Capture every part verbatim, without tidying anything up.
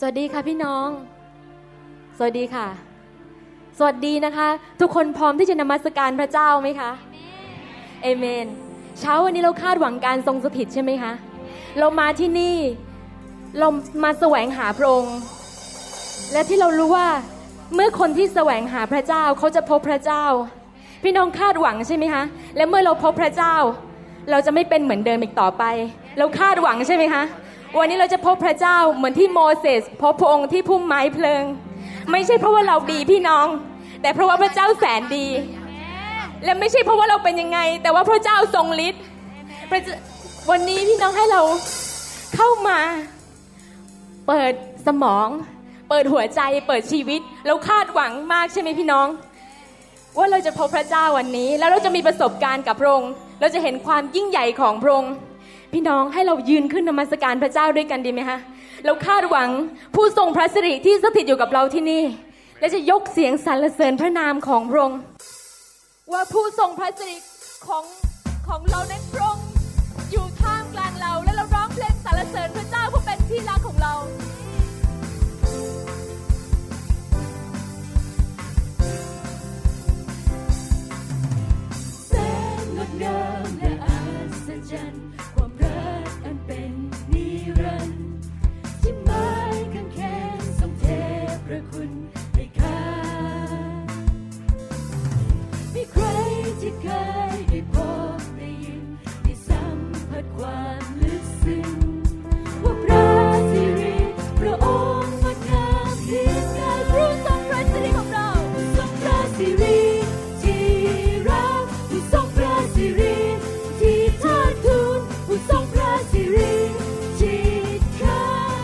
สวัสดีค่ะพี่น้องสวัสดีค่ะสวัสดีนะคะทุกคนพร้อมที่จะนมัสการพระเจ้าไหมคะเอเมนเช้าวันนี้เราคาดหวังการทรงสถิตใช่ไหมคะเรามาที่นี่เรามาแสวงหาพระองค์และที่เรารู้ว่าเมื่อคนที่แสวงหาพระเจ้าเขาจะพบพระเจ้าพี่น้องคาดหวังใช่ไหมคะและเมื่อเราพบพระเจ้าเราจะไม่เป็นเหมือนเดิมอีกต่อไปเราคาดหวังใช่ไหมคะวันนี้เราจะพบพระเจ้าเหมือนที่โมเสสพบพระองค์ที่พุ่มไม้เพลิงไม่ใช่เพราะว่าเราดีพี่น้องแต่เพราะว่าพระเจ้าแสนดีและไม่ใช่เพราะว่าเราเป็นยังไงแต่ว่าพระเจ้าทรงฤทธิ์วันนี้พี่น้องให้เราเข้ามาเปิดสมองเปิดหัวใจเปิดชีวิตเราคาดหวังมากใช่ไหมพี่น้องว่าเราจะพบพระเจ้าวันนี้แล้วเราจะมีประสบการณ์กับพระองค์เราจะเห็นความยิ่งใหญ่ของพระองค์พี่น้องให้เรายืนขึ้นนมัสการพระเจ้าด้วยกันดีไหมคะเราคาดหวังผู้ทรงพระสิริที่สถิตอยู่กับเราที่นี่และจะยกเสียงสรรเสริญพระนามของพระองค์ว่าผู้ทรงพระสิริของของเรานั้นพระองค์อยู่ท่ามกลางเราและเราร้องเพลงสรรเสริญพระเจ้าผู้เป็นที่รักของเราแสนงดงามและอัศจรรย์ความรักอันเป็นนิรันดร์ที่ไม้กางแขนทรงเทพระคุณให้ข้ามีใครที่เคยได้พบได้ยินได้สัมผัสความลึกซึ้งว่าพระสิริพระองค์งดงามที่กายรู้ทรงพระสิริของเราทรงพระสิริที่รักผู้ทรงพระสิริที่เทิดทูนผู้ทรงพระสิริWe'll be right back.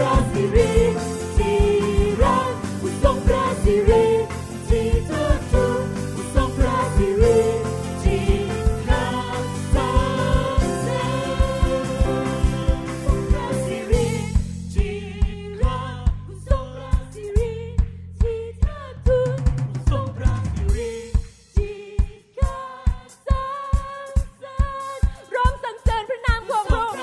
พระสิริที่รักผู้ทรงพระสิริที่เทิดทูนผู้ทรงพระสิริที่ข้าสรรเสริญพระสิริที่รักผู้ทรงพระสิริที่เทิดทูนผู้ทรงพระสิริที่ข้าสรรเสริญร้องสรรเสริญพระนามของพระองค์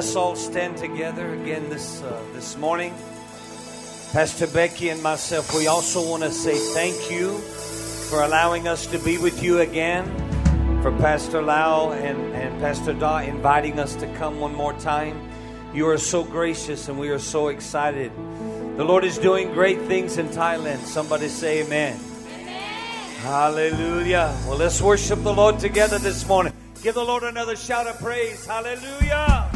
Let's all stand together again this uh, this morning. Pastor Becky and myself, we also want to say thank you for allowing us to be with you again. For Pastor Lau and, and Pastor Da inviting us to come one more time. You are so gracious and we are so excited. The Lord is doing great things in Thailand. Somebody say amen. Amen. Hallelujah. Well, let's worship the Lord together this morning. Give the Lord another shout of praise. Hallelujah.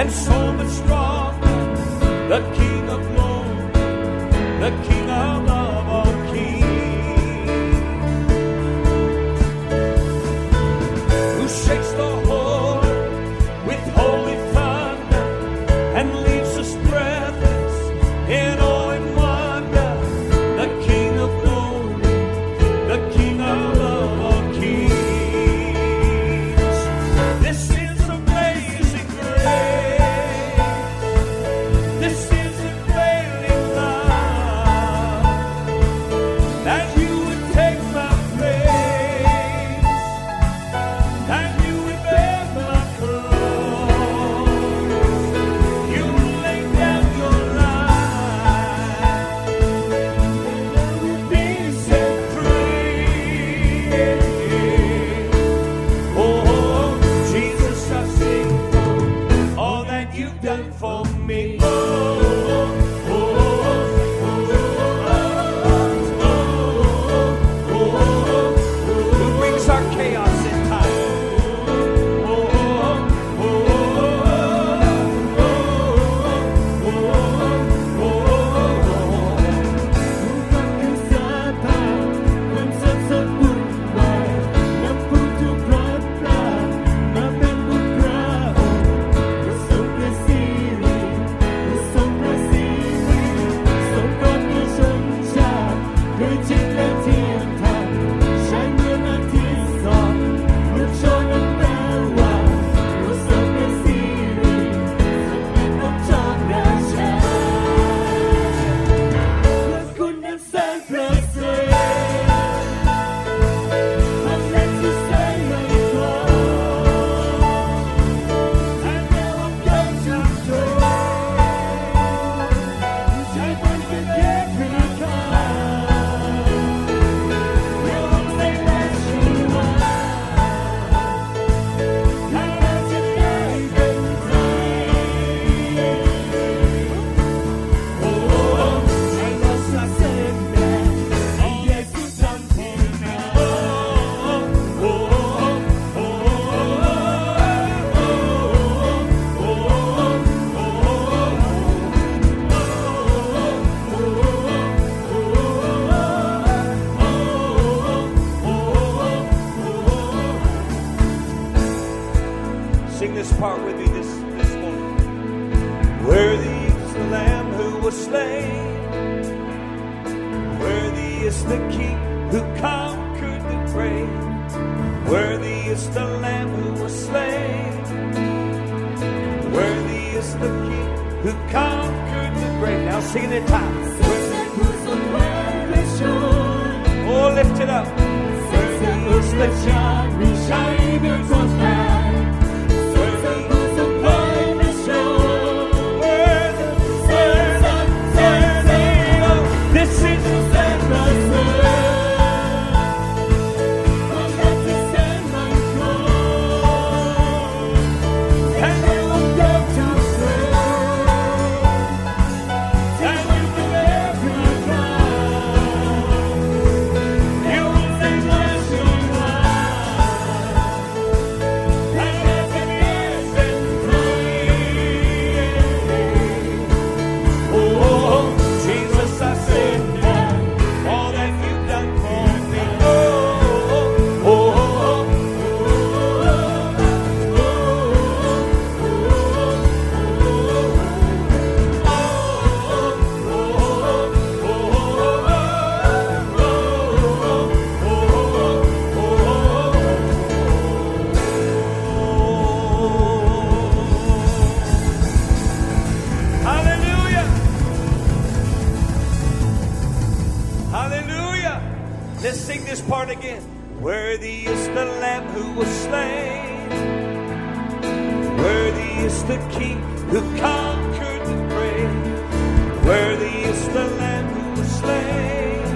And so much stronger, the King of glory, the King of love, all King, who shakes the whole with holy thunder and leaves us breathless in awe and wonder, the King of glory, the King of love, all kings. This is Worthy is the Lamb who was slain. Worthy is the King who conquered the grave. Worthy is the Lamb who was slain.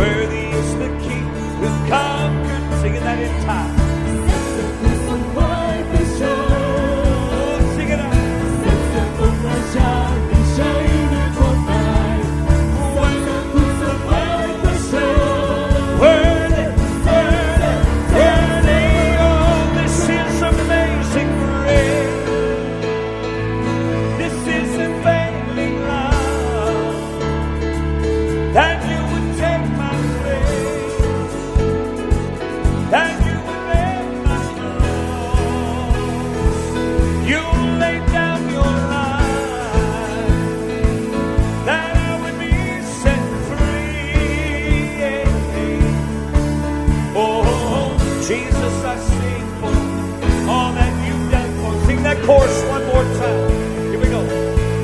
Worthy is the King who conquered. Singing that in time.Course one more time. Here we go.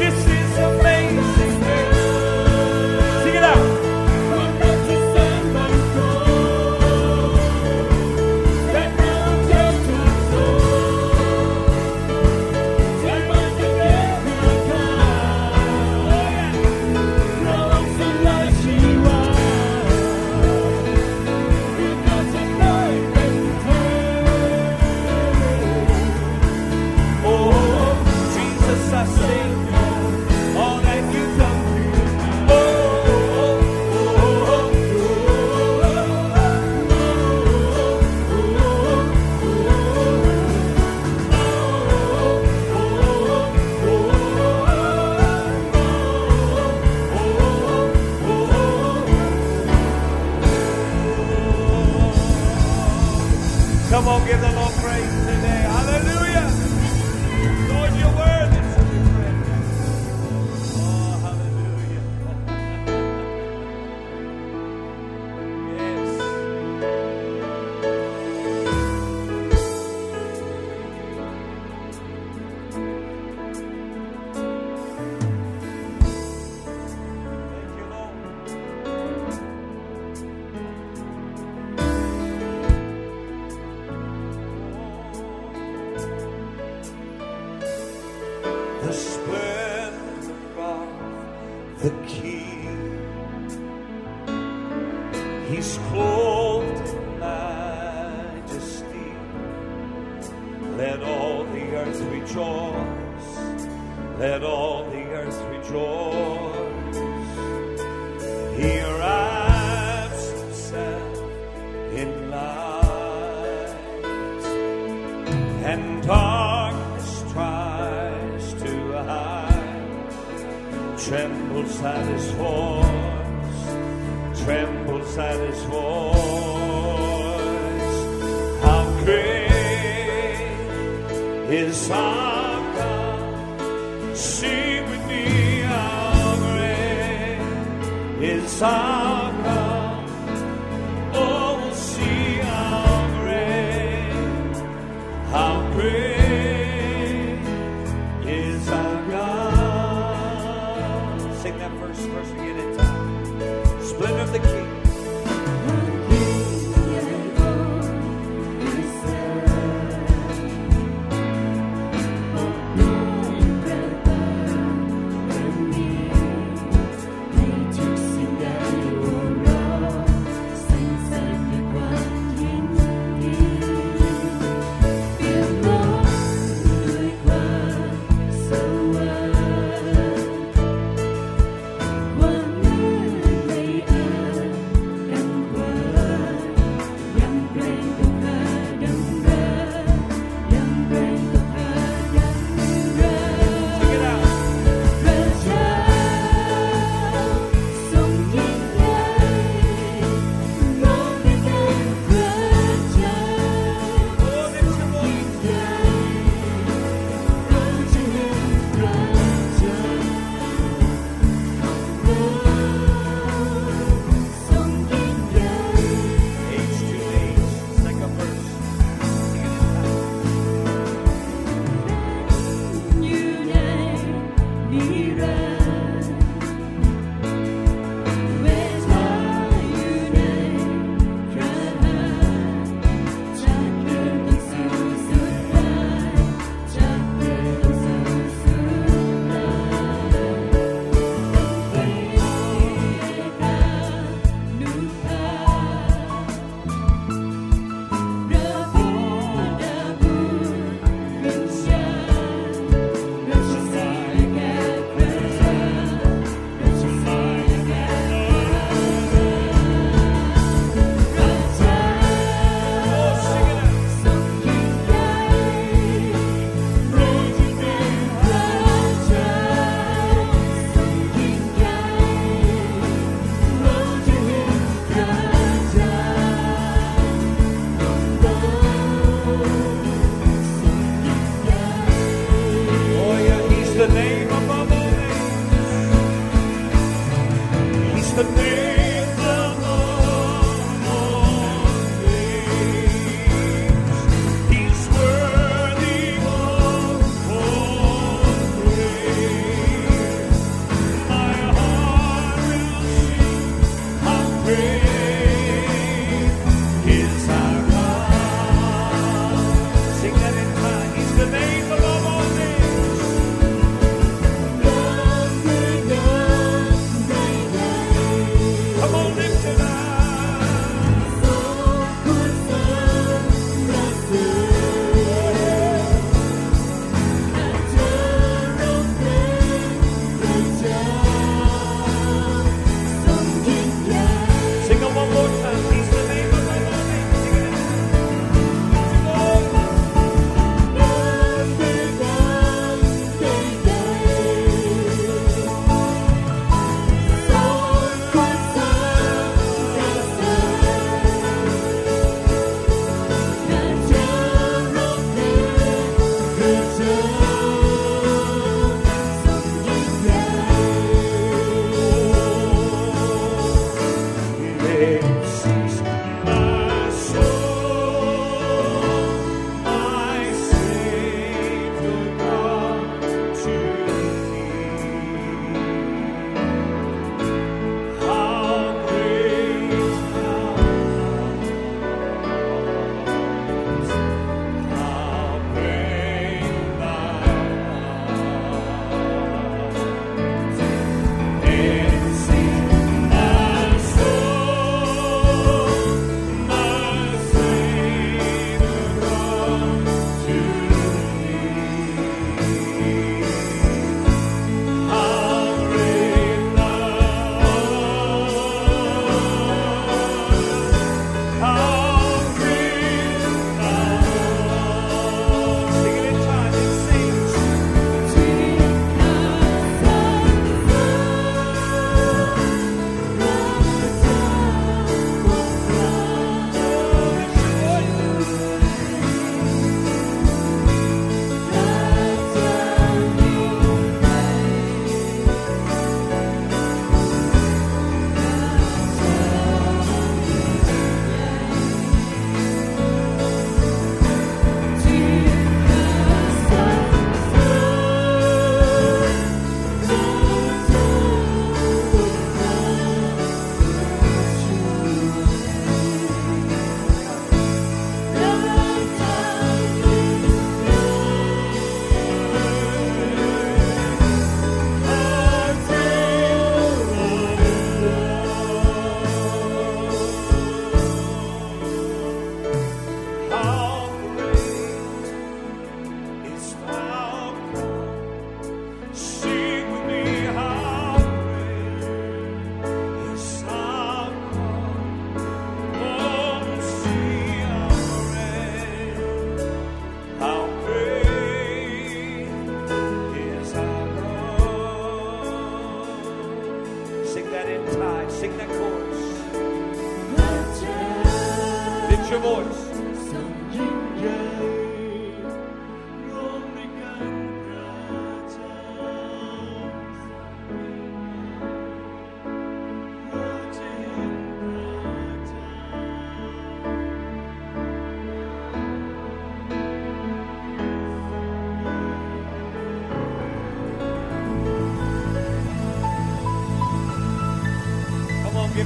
This is amazing. Sing it out. One night to stand my throne, that now takes my soul. Take my death and come. Now I'm so like she was. Because tonight and turn.Jesus, I sing all that you've done for me. Oh, oh, oh, oh. Come on, give the Lord praise today. Hallelujah. Lord, you're worthy.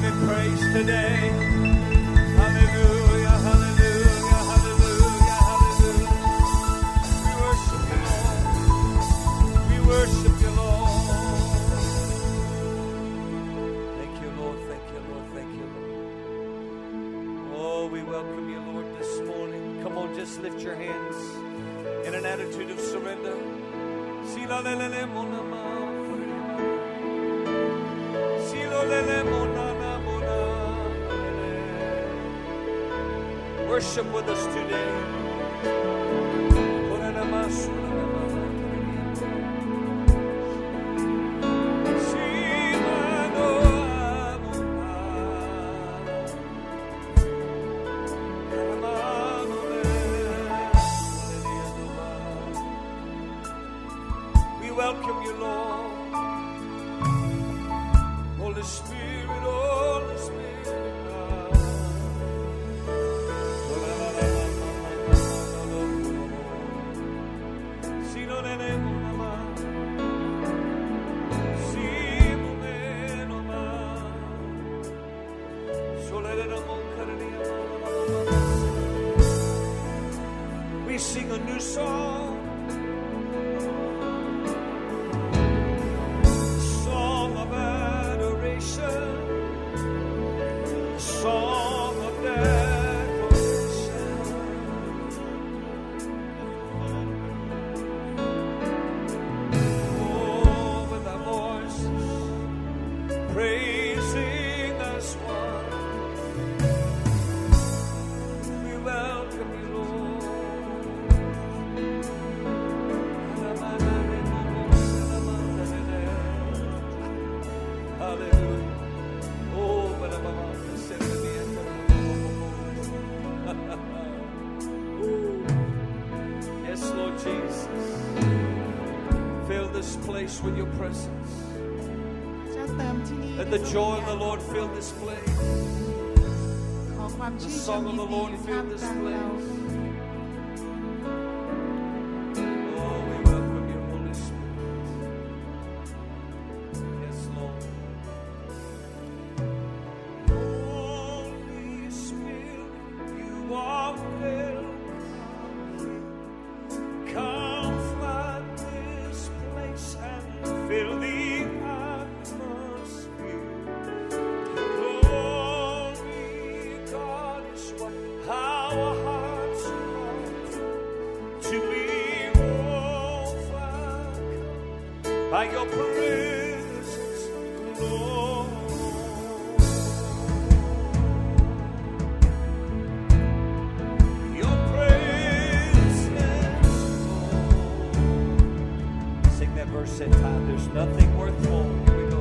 give Him praise today. Hallelujah, hallelujah, hallelujah, hallelujah. We worship You, Lord. We worship You, Lord. Thank You, Lord. Thank You, Lord. Thank You, Lord. Oh, we welcome You, Lord, this morning. Come on, just lift your hands in an attitude of surrender. Sila lelele monama. Worship with us today. With Your presence. Let the joy of the Lord fill this place. The song of the Lord fill this place. Oh, we welcome Your Holy Spirit. Yes, Lord. Holy Spirit, You are welcome. Come. Fill the atmosphere. Glory, God, is what our hearts want to be overcome by Your presence, Lord. Your presence, Lord. Sing that verse at times. There's nothing worth more. Here we go.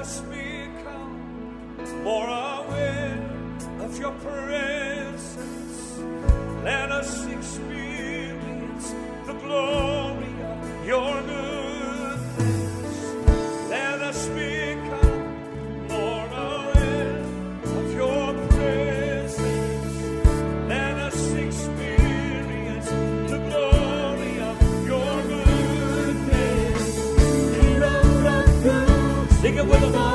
us become more aware of your presence. Let us experience the glory of your goodness. Let us become more aware of your presence. Let us experience the glory of your goodness. Sing it with a voice.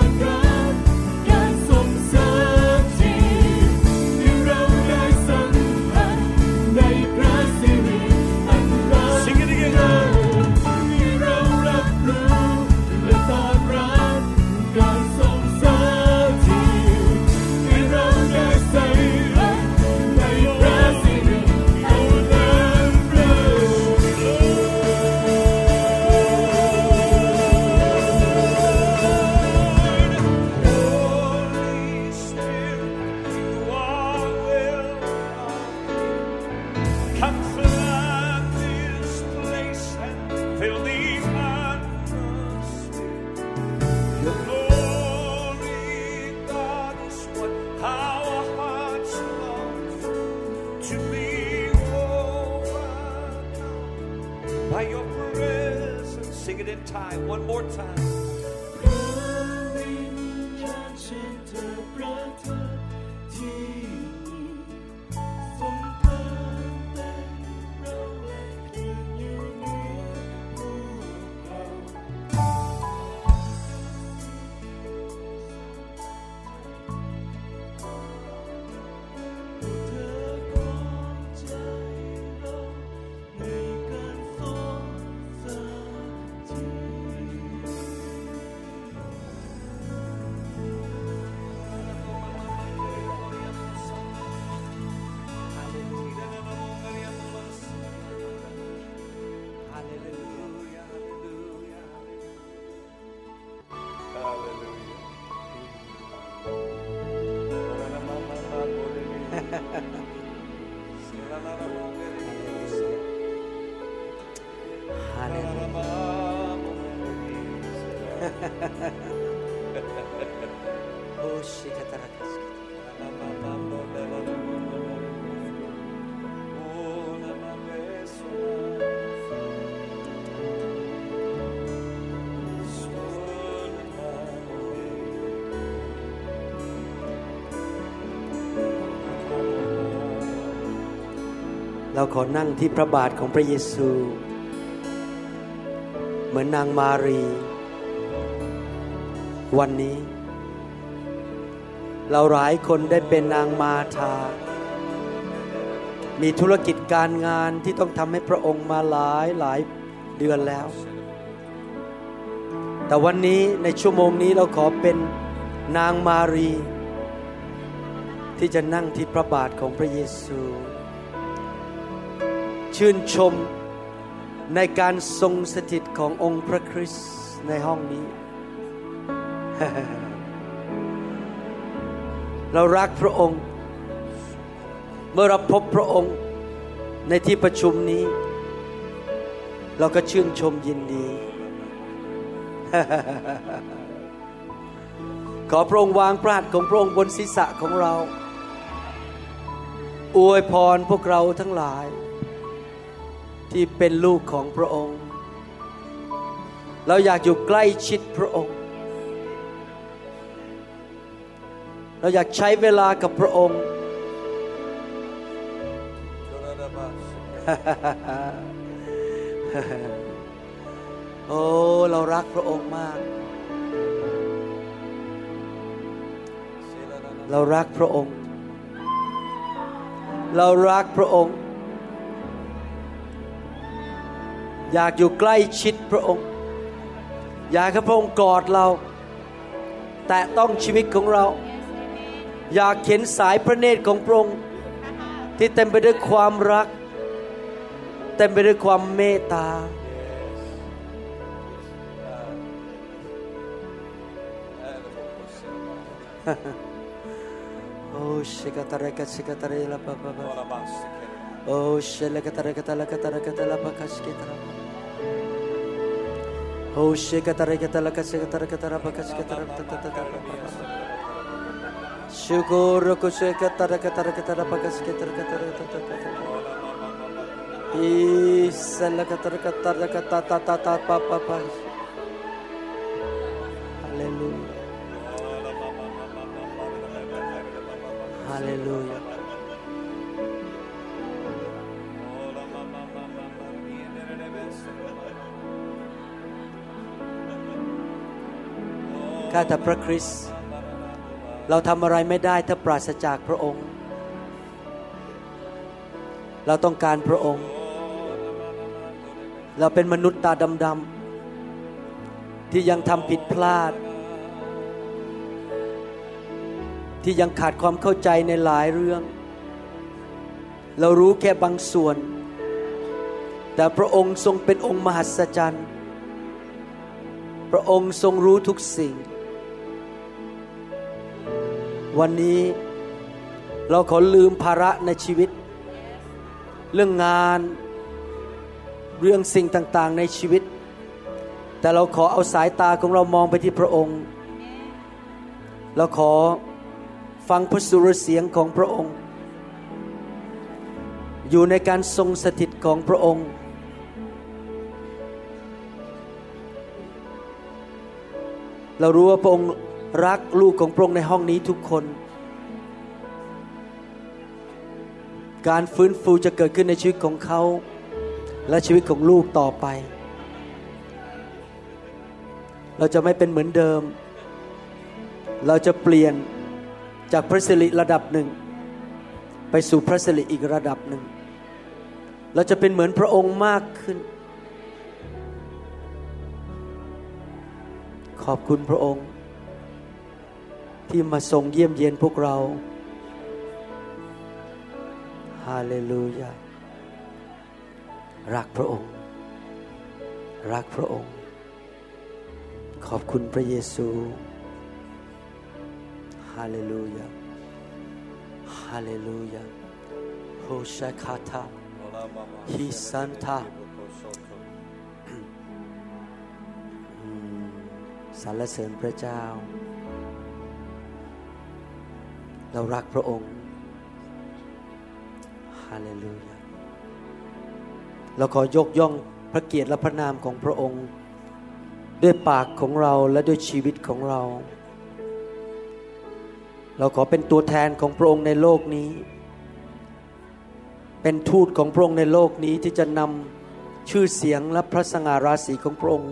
เราขอนั่งที่พระบาทของพระเยซูเหมือนนางมารีวันนี้เราหลายคนได้เป็นนางมาธามีธุรกิจการงานที่ต้องทำให้พระองค์มาหลายหลายเดือนแล้วแต่วันนี้ในชั่วโมงนี้เราขอเป็นนางมารีที่จะนั่งที่พระบาทของพระเยซูชื่นชมในการทรงสถิตขององค์พระคริสต์ในห้องนี้ เรารักพระองค์เมื่อเราพบพระองค์ในที่ประชุมนี้เราก็ชื่นชมยินดี ขอพระองค์วางพระหัตถ์ของพระองค์บนศีรษะของเราอวยพรพวกเราทั้งหลายที่เป็นลูกของพระองค์เราอยากอยู่ใกล้ชิดพระองค์เราอยากใช้เวลากับพระองค์ โอ้เรารักพระองค์มากเรารักพระองค์เรารักพระองค์อยากอยู่ใกล้ชิดพระองค์อยากให้พระองค์กอดเราแตะต้องชีวิตของเราอยากเห็นสายพระเนตรของพระองค์ที่เต็มไปด้วยความรักเต็มไปด้วยความเมตตาโอ้ชิกาตาเรกาชิกาตาเรลาปะปะปะโอ้ชิกาตาเรกาตาเรกาตาเรกาตาลาปะคาชิกาตาโ Hallelujah. Hallelujah.ข้าแต่พระคริสต์เราทำอะไรไม่ได้ถ้าปราศจากพระองค์เราต้องการพระองค์เราเป็นมนุษย์ตาดำๆที่ยังทำผิดพลาดที่ยังขาดความเข้าใจในหลายเรื่องเรารู้แค่บางส่วนแต่พระองค์ทรงเป็นองค์มหัศจรรย์พระองค์ทรงรู้ทุกสิ่งวันนี้เราขอลืมภาระในชีวิตเรื่องงานเรื่องสิ่งต่างๆในชีวิตแต่เราขอเอาสายตาของเรามองไปที่พระองค์เราขอฟังพระสุรเสียงของพระองค์อยู่ในการทรงสถิตของพระองค์เรารู้ว่าพระองค์รักลูกของพระองค์ในห้องนี้ทุกคนการฟื้นฟูจะเกิดขึ้นในชีวิตของเขาและชีวิตของลูกต่อไปเราจะไม่เป็นเหมือนเดิมเราจะเปลี่ยนจากพระสิริระดับหนึ่งไปสู่พระสิริอีกระดับหนึ่งเราจะเป็นเหมือนพระองค์มากขึ้นขอบคุณพระองค์ที่มาทรงเยี่ยมเยียนพวกเราฮาเลลูยารักพระองค์รักพระองค์ขอบคุณพระเยซูฮาเลลูยาฮาเลลูยาโฮชาคาทาฮิสันทาสรรเสริญพระเจ้าเรารักพระองค์ฮาเลลูยาเราขอยกย่องพระเกียรติและพระนามของพระองค์ด้วยปากของเราและด้วยชีวิตของเราเราขอเป็นตัวแทนของพระองค์ในโลกนี้เป็นทูตของพระองค์ในโลกนี้ที่จะนำชื่อเสียงและพระสง่าราศีของพระองค์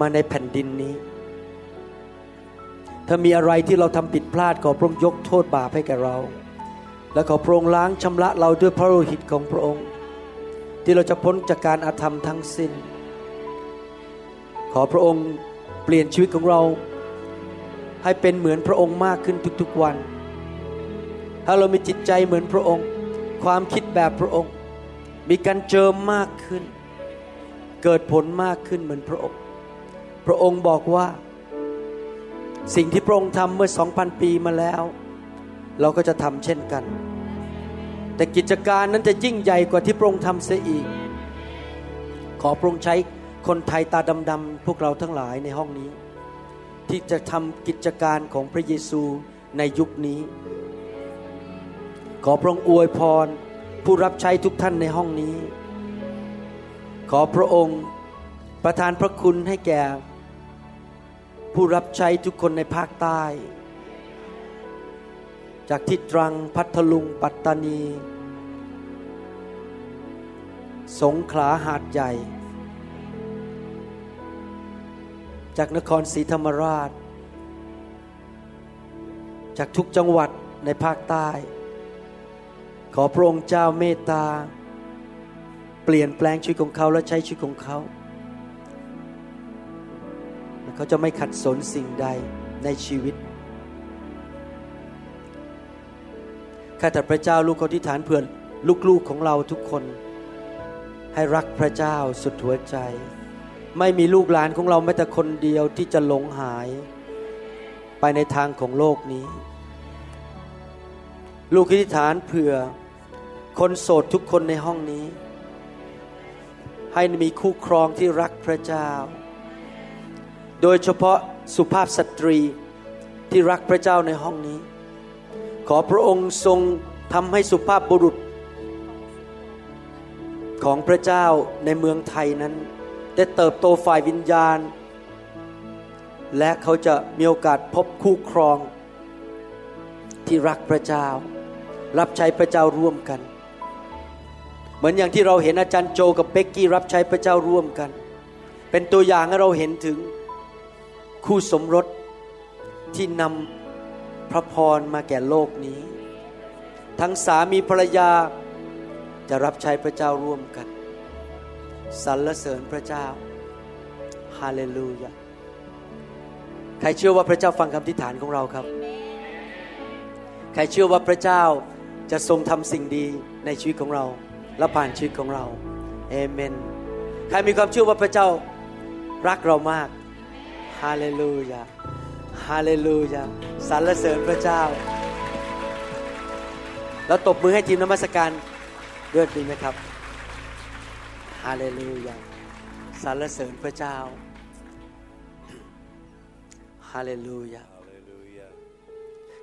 มาในแผ่นดินนี้ถ้ามีอะไรที่เราทำผิดพลาดขอพระองค์ยกโทษบาปให้แก่เราและขอพระองค์ล้างชำระเราด้วยพระโลหิตของพระองค์ที่เราจะพ้นจากการอาธรรมทั้งสิ้นขอพระองค์เปลี่ยนชีวิตของเราให้เป็นเหมือนพระองค์มากขึ้นทุกๆวันถ้าเรามีจิตใจเหมือนพระองค์ความคิดแบบพระองค์มีการเจิมมากขึ้นเกิดผลมากขึ้นเหมือนพระองค์พระองค์บอกว่าสิ่งที่พระองค์ทำเมื่อ สองพัน ปีมาแล้วเราก็จะทำเช่นกันแต่กิจการนั้นจะยิ่งใหญ่กว่าที่พระองค์ทำเสียอีกขอพระองค์ใช้คนไทยตาดำๆพวกเราทั้งหลายในห้องนี้ที่จะทำกิจการของพระเยซูในยุคนี้ขอพระองค์อวยพรผู้รับใช้ทุกท่านในห้องนี้ขอพระองค์ประทานพระคุณให้แก่ผู้รับใช้ทุกคนในภาคใต้จากที่ตรังพัทลุงปัตตานีสงขลาหาดใหญ่จากนครศรีธรรมราชจากทุกจังหวัดในภาคใต้ขอพระองค์เจ้าเมตตาเปลี่ยนแปลงชีวิตของเขาและใช้ชีวิตของเขาและเขาจะไม่ขัดสนสิ่งใดในชีวิตข้าแต่พระเจ้าลูกขออธิษฐานเพื่อนลูกๆของเราทุกคนให้รักพระเจ้าสุดหัวใจไม่มีลูกหลานของเราแม้แต่คนเดียวที่จะหลงหายไปในทางของโลกนี้ลูกอธิษฐานเผื่อคนโสดทุกคนในห้องนี้ให้มีคู่ครองที่รักพระเจ้า โดยเฉพาะสุภาพสตรีที่รักพระเจ้าในห้องนี้ขอพระองค์ทรงทำให้สุภาพบุรุษของพระเจ้าในเมืองไทยนั้นได้เติบโตฝ่ายวิญญาณและเขาจะมีโอกาสพบคู่ครองที่รักพระเจ้ารับใช้พระเจ้าร่วมกันเหมือนอย่างที่เราเห็นอาจารย์โจกับเบกกี้รับใช้พระเจ้าร่วมกันเป็นตัวอย่างให้เราเห็นถึงคู่สมรสที่นำพระพรมาแก่โลกนี้ทั้งสามีภรรยาจะรับใช้พระเจ้าร่วมกันสรรเสริญพระเจ้าฮาเลลูยาใครเชื่อว่าพระเจ้าฟังคำอธิษฐานของเราครับใครเชื่อว่าพระเจ้าจะทรงทำสิ่งดีในชีวิตของเราและผ่านชีวิตของเราเอเมนใครมีความเชื่อว่าพระเจ้ารักเรามากฮาเลลูยาฮาเลลูยาสรรเสริญพระเจ้าแล้วตบมือให้ทีมนมัสการด้วยดีไหมครับฮาเลลูยาสรรเสริญพระเจ้าฮาเลลูยา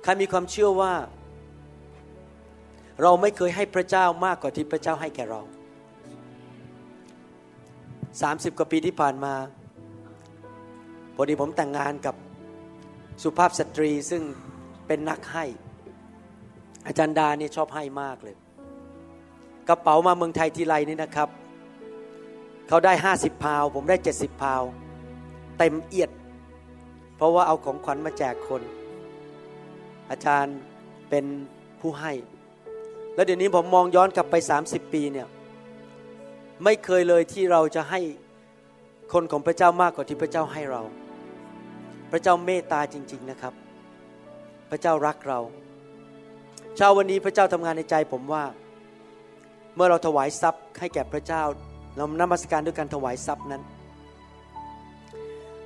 ใครมีความเชื่อว่าเราไม่เคยให้พระเจ้ามากกว่าที่พระเจ้าให้แก่เราสามสิบกว่าปีที่ผ่านมาพอดีผมแต่งงานกับสุภาพสตรีซึ่งเป็นนักให้อาจารย์ดาเนี่ยชอบให้มากเลยกระเป๋ามาเมืองไทยทีไรนี่นะครับเขาได้ห้าสิบพาวผมได้เจ็ดสิบพาวเต็มเอียดเพราะว่าเอาของขวัญมาแจกคนอาจารย์เป็นผู้ให้แล้วเดี๋ยวนี้ผมมองย้อนกลับไปสามสิบปีเนี่ยไม่เคยเลยที่เราจะให้คนของพระเจ้ามากกว่าที่พระเจ้าให้เราพระเจ้าเมตตาจริงๆนะครับพระเจ้ารักเราเช้าวันนี้พระเจ้าทำงานในใจผมว่าเมื่อเราถวายทรัพย์ให้แก่พระเจ้าเรานมัสการด้วยการถวายทรัพย์นั้น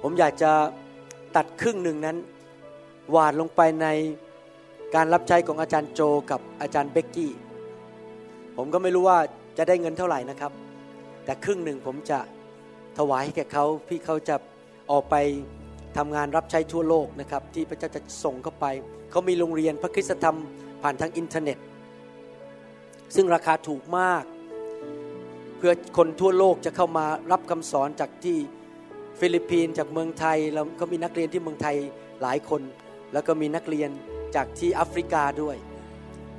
ผมอยากจะตัดครึ่งหนึ่งนั้นหวานลงไปในการรับใช้ของอาจารย์โจกับอาจารย์เบกกี้ผมก็ไม่รู้ว่าจะได้เงินเท่าไหร่นะครับแต่ครึ่งหนึ่งผมจะถวายให้แก่เขาพี่เขาจะออกไปทำงานรับใช้ทั่วโลกนะครับที่พระเจ้าจะส่งเข้าไปเขามีโรงเรียนพระคริสตธรรมผ่านทางอินเทอร์เน็ตซึ่งราคาถูกมากเพื่อคนทั่วโลกจะเข้ามารับคำสอนจากที่ฟิลิปปินส์จากเมืองไทยแล้วก็มีนักเรียนที่เมืองไทยหลายคนแล้วก็มีนักเรียนจากที่แอฟริกาด้วย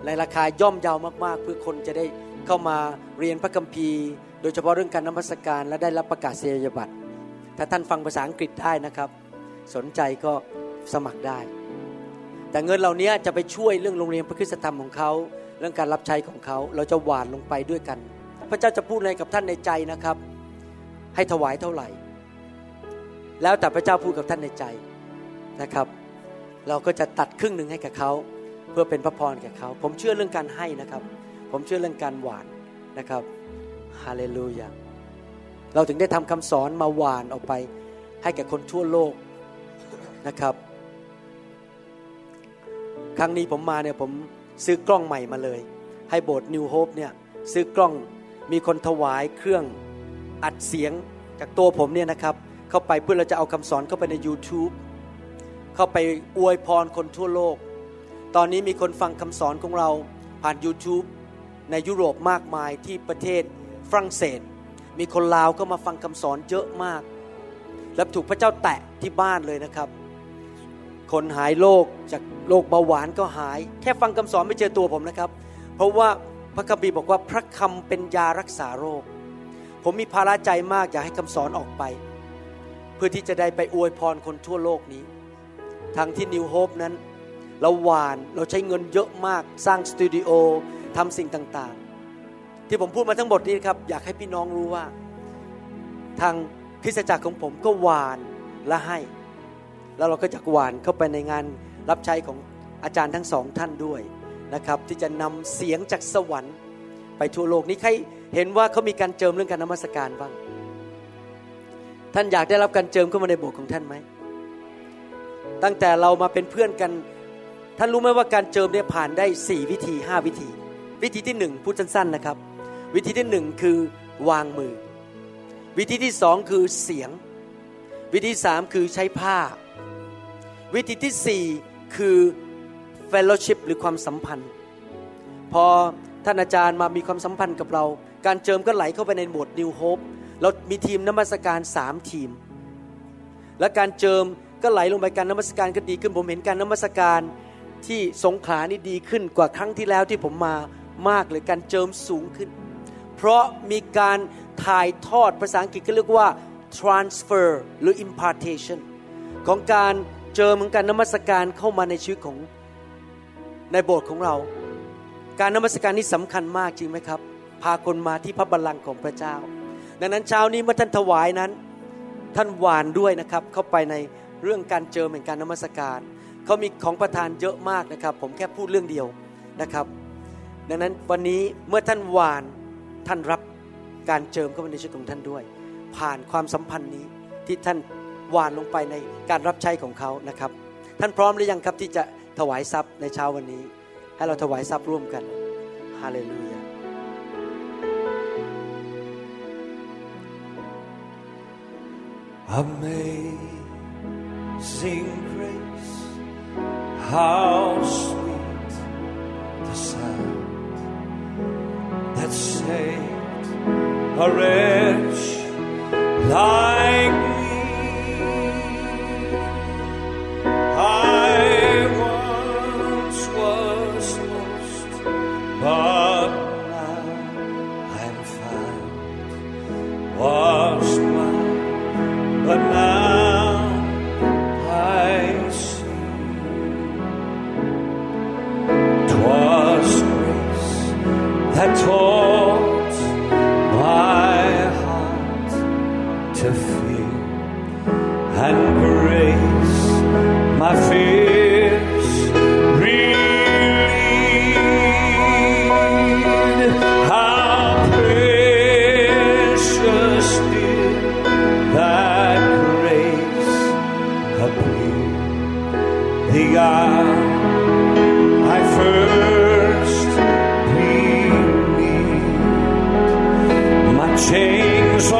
ในราคาย่อมเยาวมากๆเพื่อคนจะได้เข้ามาเรียนพระคัมภีร์โดยเฉพาะเรื่องการนมัสการและได้รับประกาศเสียยบัตรถ้าท่านฟังภาษาอังกฤษได้นะครับสนใจก็สมัครได้แต่เงินเหล่านี้จะไปช่วยเรื่องโรงเรียนพระคริสตธรรมของเขาเรื่องการรับใช้ของเขาเราจะหวานลงไปด้วยกันพระเจ้าจะพูดอะไรกับท่านในใจนะครับให้ถวายเท่าไหร่แล้วแต่พระเจ้าพูดกับท่านในใจนะครับเราก็จะตัดครึ่งหนึ่งให้กับเขาเพื่อเป็นพระพรแก่เขาผมเชื่อเรื่องการให้นะครับผมเชื่อเรื่องการหวานนะครับฮาเลลูยาเราถึงได้ทำคำสอนมาหวานออกไปให้แก่คนทั่วโลกนะครับครั้งนี้ผมมาเนี่ยผมซื้อกล้องใหม่มาเลยให้โบสถ์ New Hope เนี่ยซื้อกล้องมีคนถวายเครื่องอัดเสียงจากตัวผมเนี่ยนะครับเข้าไปเพื่อเราจะเอาคำสอนเข้าไปใน YouTube เข้าไปอวยพรคนทั่วโลกตอนนี้มีคนฟังคำสอนของเราผ่าน YouTube ในยุโรปมากมายที่ประเทศฝรั่งเศสมีคนลาวก็มาฟังคำสอนเยอะมากและถูกพระเจ้าแตะที่บ้านเลยนะครับคนหายโรคจากโรคเบาหวานก็หายแค่ฟังคำสอนไม่เจอตัวผมนะครับเพราะว่าพระคัมภีร์บอกว่าพระคำเป็นยารักษาโรคผมมีภาระใจมากอยากให้คำสอนออกไปเพื่อที่จะได้ไปอวยพรคนทั่วโลกนี้ทางที่ New Hope นั้นเราหวานเราใช้เงินเยอะมากสร้างสตูดิโอทำสิ่งต่างๆที่ผมพูดมาทั้งหมดนี้ครับอยากให้พี่น้องรู้ว่าทางคริสตจักรของผมก็หวานและให้แล้วเราก็จะหวานเข้าไปในงานรับใช้ของอาจารย์ทั้งสองท่านด้วยนะครับที่จะนำเสียงจากสวรรค์ไปทั่วโลกนี้ใครเห็นว่าเขามีการเจิมเรื่องการนมัสการบ้างท่านอยากได้รับการเจิมเข้ามาในโบสถ์ของท่านไหมตั้งแต่เรามาเป็นเพื่อนกันท่านรู้ไหมว่าการเจิมเนี่ยผ่านได้สี่วิธีห้าวิธีวิธีที่หนึ่งพูดสั้นๆนะครับวิธีที่หนึ่งคือวางมือวิธีที่สองคือเสียง วิธีที่สามคือใช้ผ้าวิธีที่สี่คือ fellowship หรือความสัมพันธ์พอท่านอาจารย์มามีความสัมพันธ์กับเราการเจิมก็ไหลเข้าไปในโหมด New Hope เรามีทีมนมัสการสามทีมและการเจิมก็ไหลลงไปการนมัสการก็ดีขึ้นผมเห็นการนมัสการที่สงขลานี่ดีขึ้นกว่าครั้งที่แล้วที่ผมมามากเลยการเจิมสูงขึ้นเพราะมีการถ่ายทอดภาษาอังกฤษก็เรียกว่า transfer หรือ impartation ของการเจิมของการนมัสการเข้ามาในชีวิตของในโบสถ์ของเราการนมัสการนี่สำคัญมากจริงไหมครับพาคนมาที่พระบัลลังก์ของพระเจ้าดังนั้นเช้านี้เมื่อท่านถวายนั้นท่านหวานด้วยนะครับเข้าไปในเรื่องการเจิมแห่งการนมัสการเขามีของประทานเยอะมากนะครับผมแค่พูดเรื่องเดียวนะครับดังนั้นวันนี้เมื่อท่านหวานท่านรับการเจิมเข้ามาในชีวิตของท่านด้วยผ่านความสัมพันธ์นี้ที่ท่านหวานลงไปในการรับใช้ของเขานะครับท่านพร้อมหรือยังครับที่จะถวายทรัพย์ในเช้าวันนี้ให้เราถวายทรัพย์ร่วมกันฮาเลลูยาAmazing grace, how sweet the sound that saved a wretch like me. I once was lost, but now I'm found. Was blind, but now.That taught my heart to fear and grace my fears relieved. How precious did that grace appear the hour I first.Chains are gone,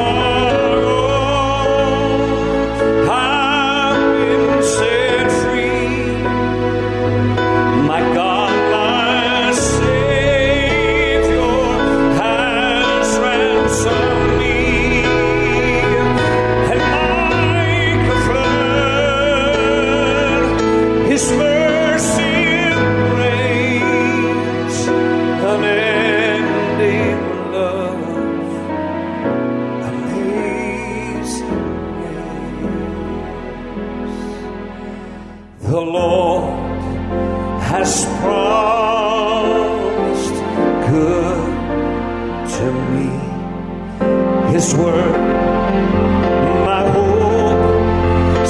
I've been set free, my God, my Savior has ransomed me, and like a flood, His mercy and grace, unending.The Lord has promised good to me. His word, my hope,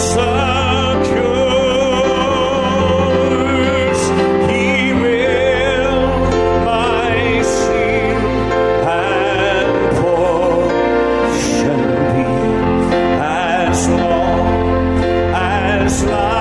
secures. He will my seal and portion be as long as life.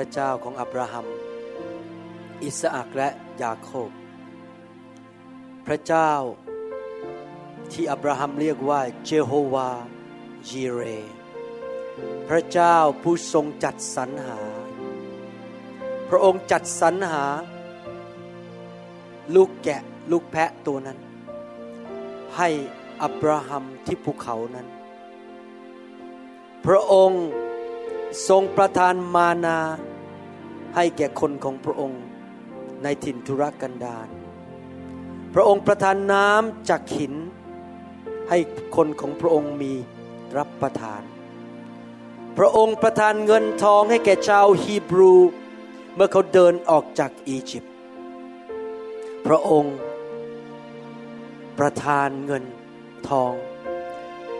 พระเจ้าของอับราฮัมอิสอัคและยาโคบพระเจ้าที่อับราฮัมเรียกว่าเจโฮวาห์ยีเรห์พระเจ้าผู้ทรงจัดสรรหา พระองค์จัดสรรหาลูกแกะลูกแพะตัวนั้นให้อับราฮัมที่ภูเขานั้นพระองค์ทรงประทานมานาให้แก่คนของพระองค์ในถิ่นทุรกันดารพระองค์ประทานน้ำจากหินให้คนของพระองค์มีรับประทานพระองค์ประทานเงินทองให้แก่ชาวฮีบรูเมื่อเขาเดินออกจากอียิปต์พระองค์ประทานเงินทอง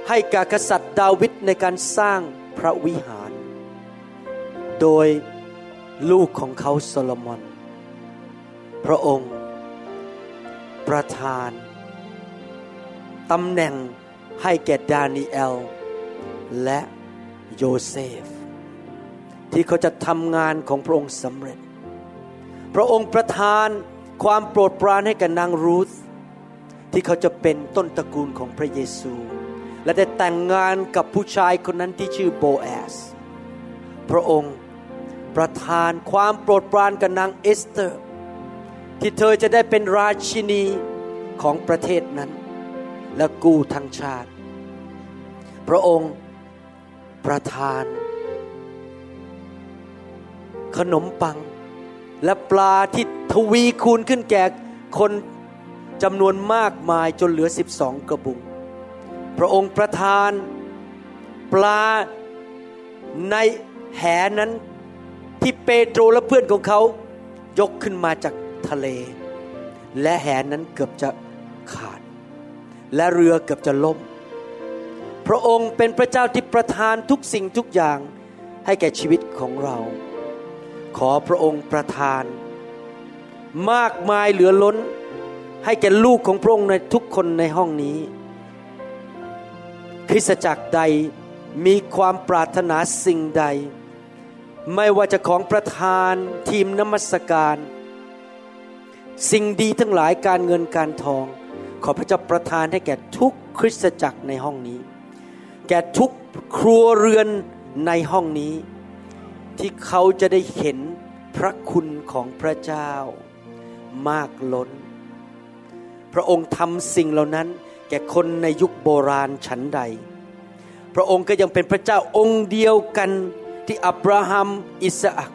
ให้แก่กษัตริย์ดาวิดในการสร้างพระวิหารโดยลูกของเขาโซโลมอนพระองค์ประทานตำแหน่งให้แก่ดานีเอลและโยเซฟที่เขาจะทำงานของพระองค์สำเร็จพระองค์ประทานความโปรดปรานให้กับนางรูธที่เขาจะเป็นต้นตระกูลของพระเยซูและได้แต่งงานกับผู้ชายคนนั้นที่ชื่อโบแอสพระองค์ประทานความโปรดปรานกับนางเอสเตอร์ที่เธอจะได้เป็นราชินีของประเทศนั้นและกู้ทั้งชาติพระองค์ประทานขนมปังและปลาที่ทวีคูณขึ้นแก่คนจำนวนมากมายจนเหลือสิบสองกระบุงพระองค์ประทานปลาในแหนั้นที่เปโตรและเพื่อนของเขายกขึ้นมาจากทะเลและแหนั้นเกือบจะขาดและเรือเกือบจะล่มพระองค์เป็นพระเจ้าที่ประทานทุกสิ่งทุกอย่างให้แก่ชีวิตของเราขอพระองค์ประทานมากมายเหลือล้นให้แก่ลูกของพระองค์ในทุกคนในห้องนี้คริสตจักรใดมีความปรารถนาสิ่งใดไม่ว่าจะของประธานทีมนมัสการสิ่งดีทั้งหลายการเงินการทองขอพระเจ้าประทานให้แก่ทุกคริสตจักรในห้องนี้แก่ทุกครัวเรือนในห้องนี้ที่เขาจะได้เห็นพระคุณของพระเจ้ามากล้นพระองค์ทำสิ่งเหล่านั้นแก่คนในยุคโบราณฉันใดพระองค์ก็ยังเป็นพระเจ้าองค์เดียวกันที่อับราฮัมอิสอัค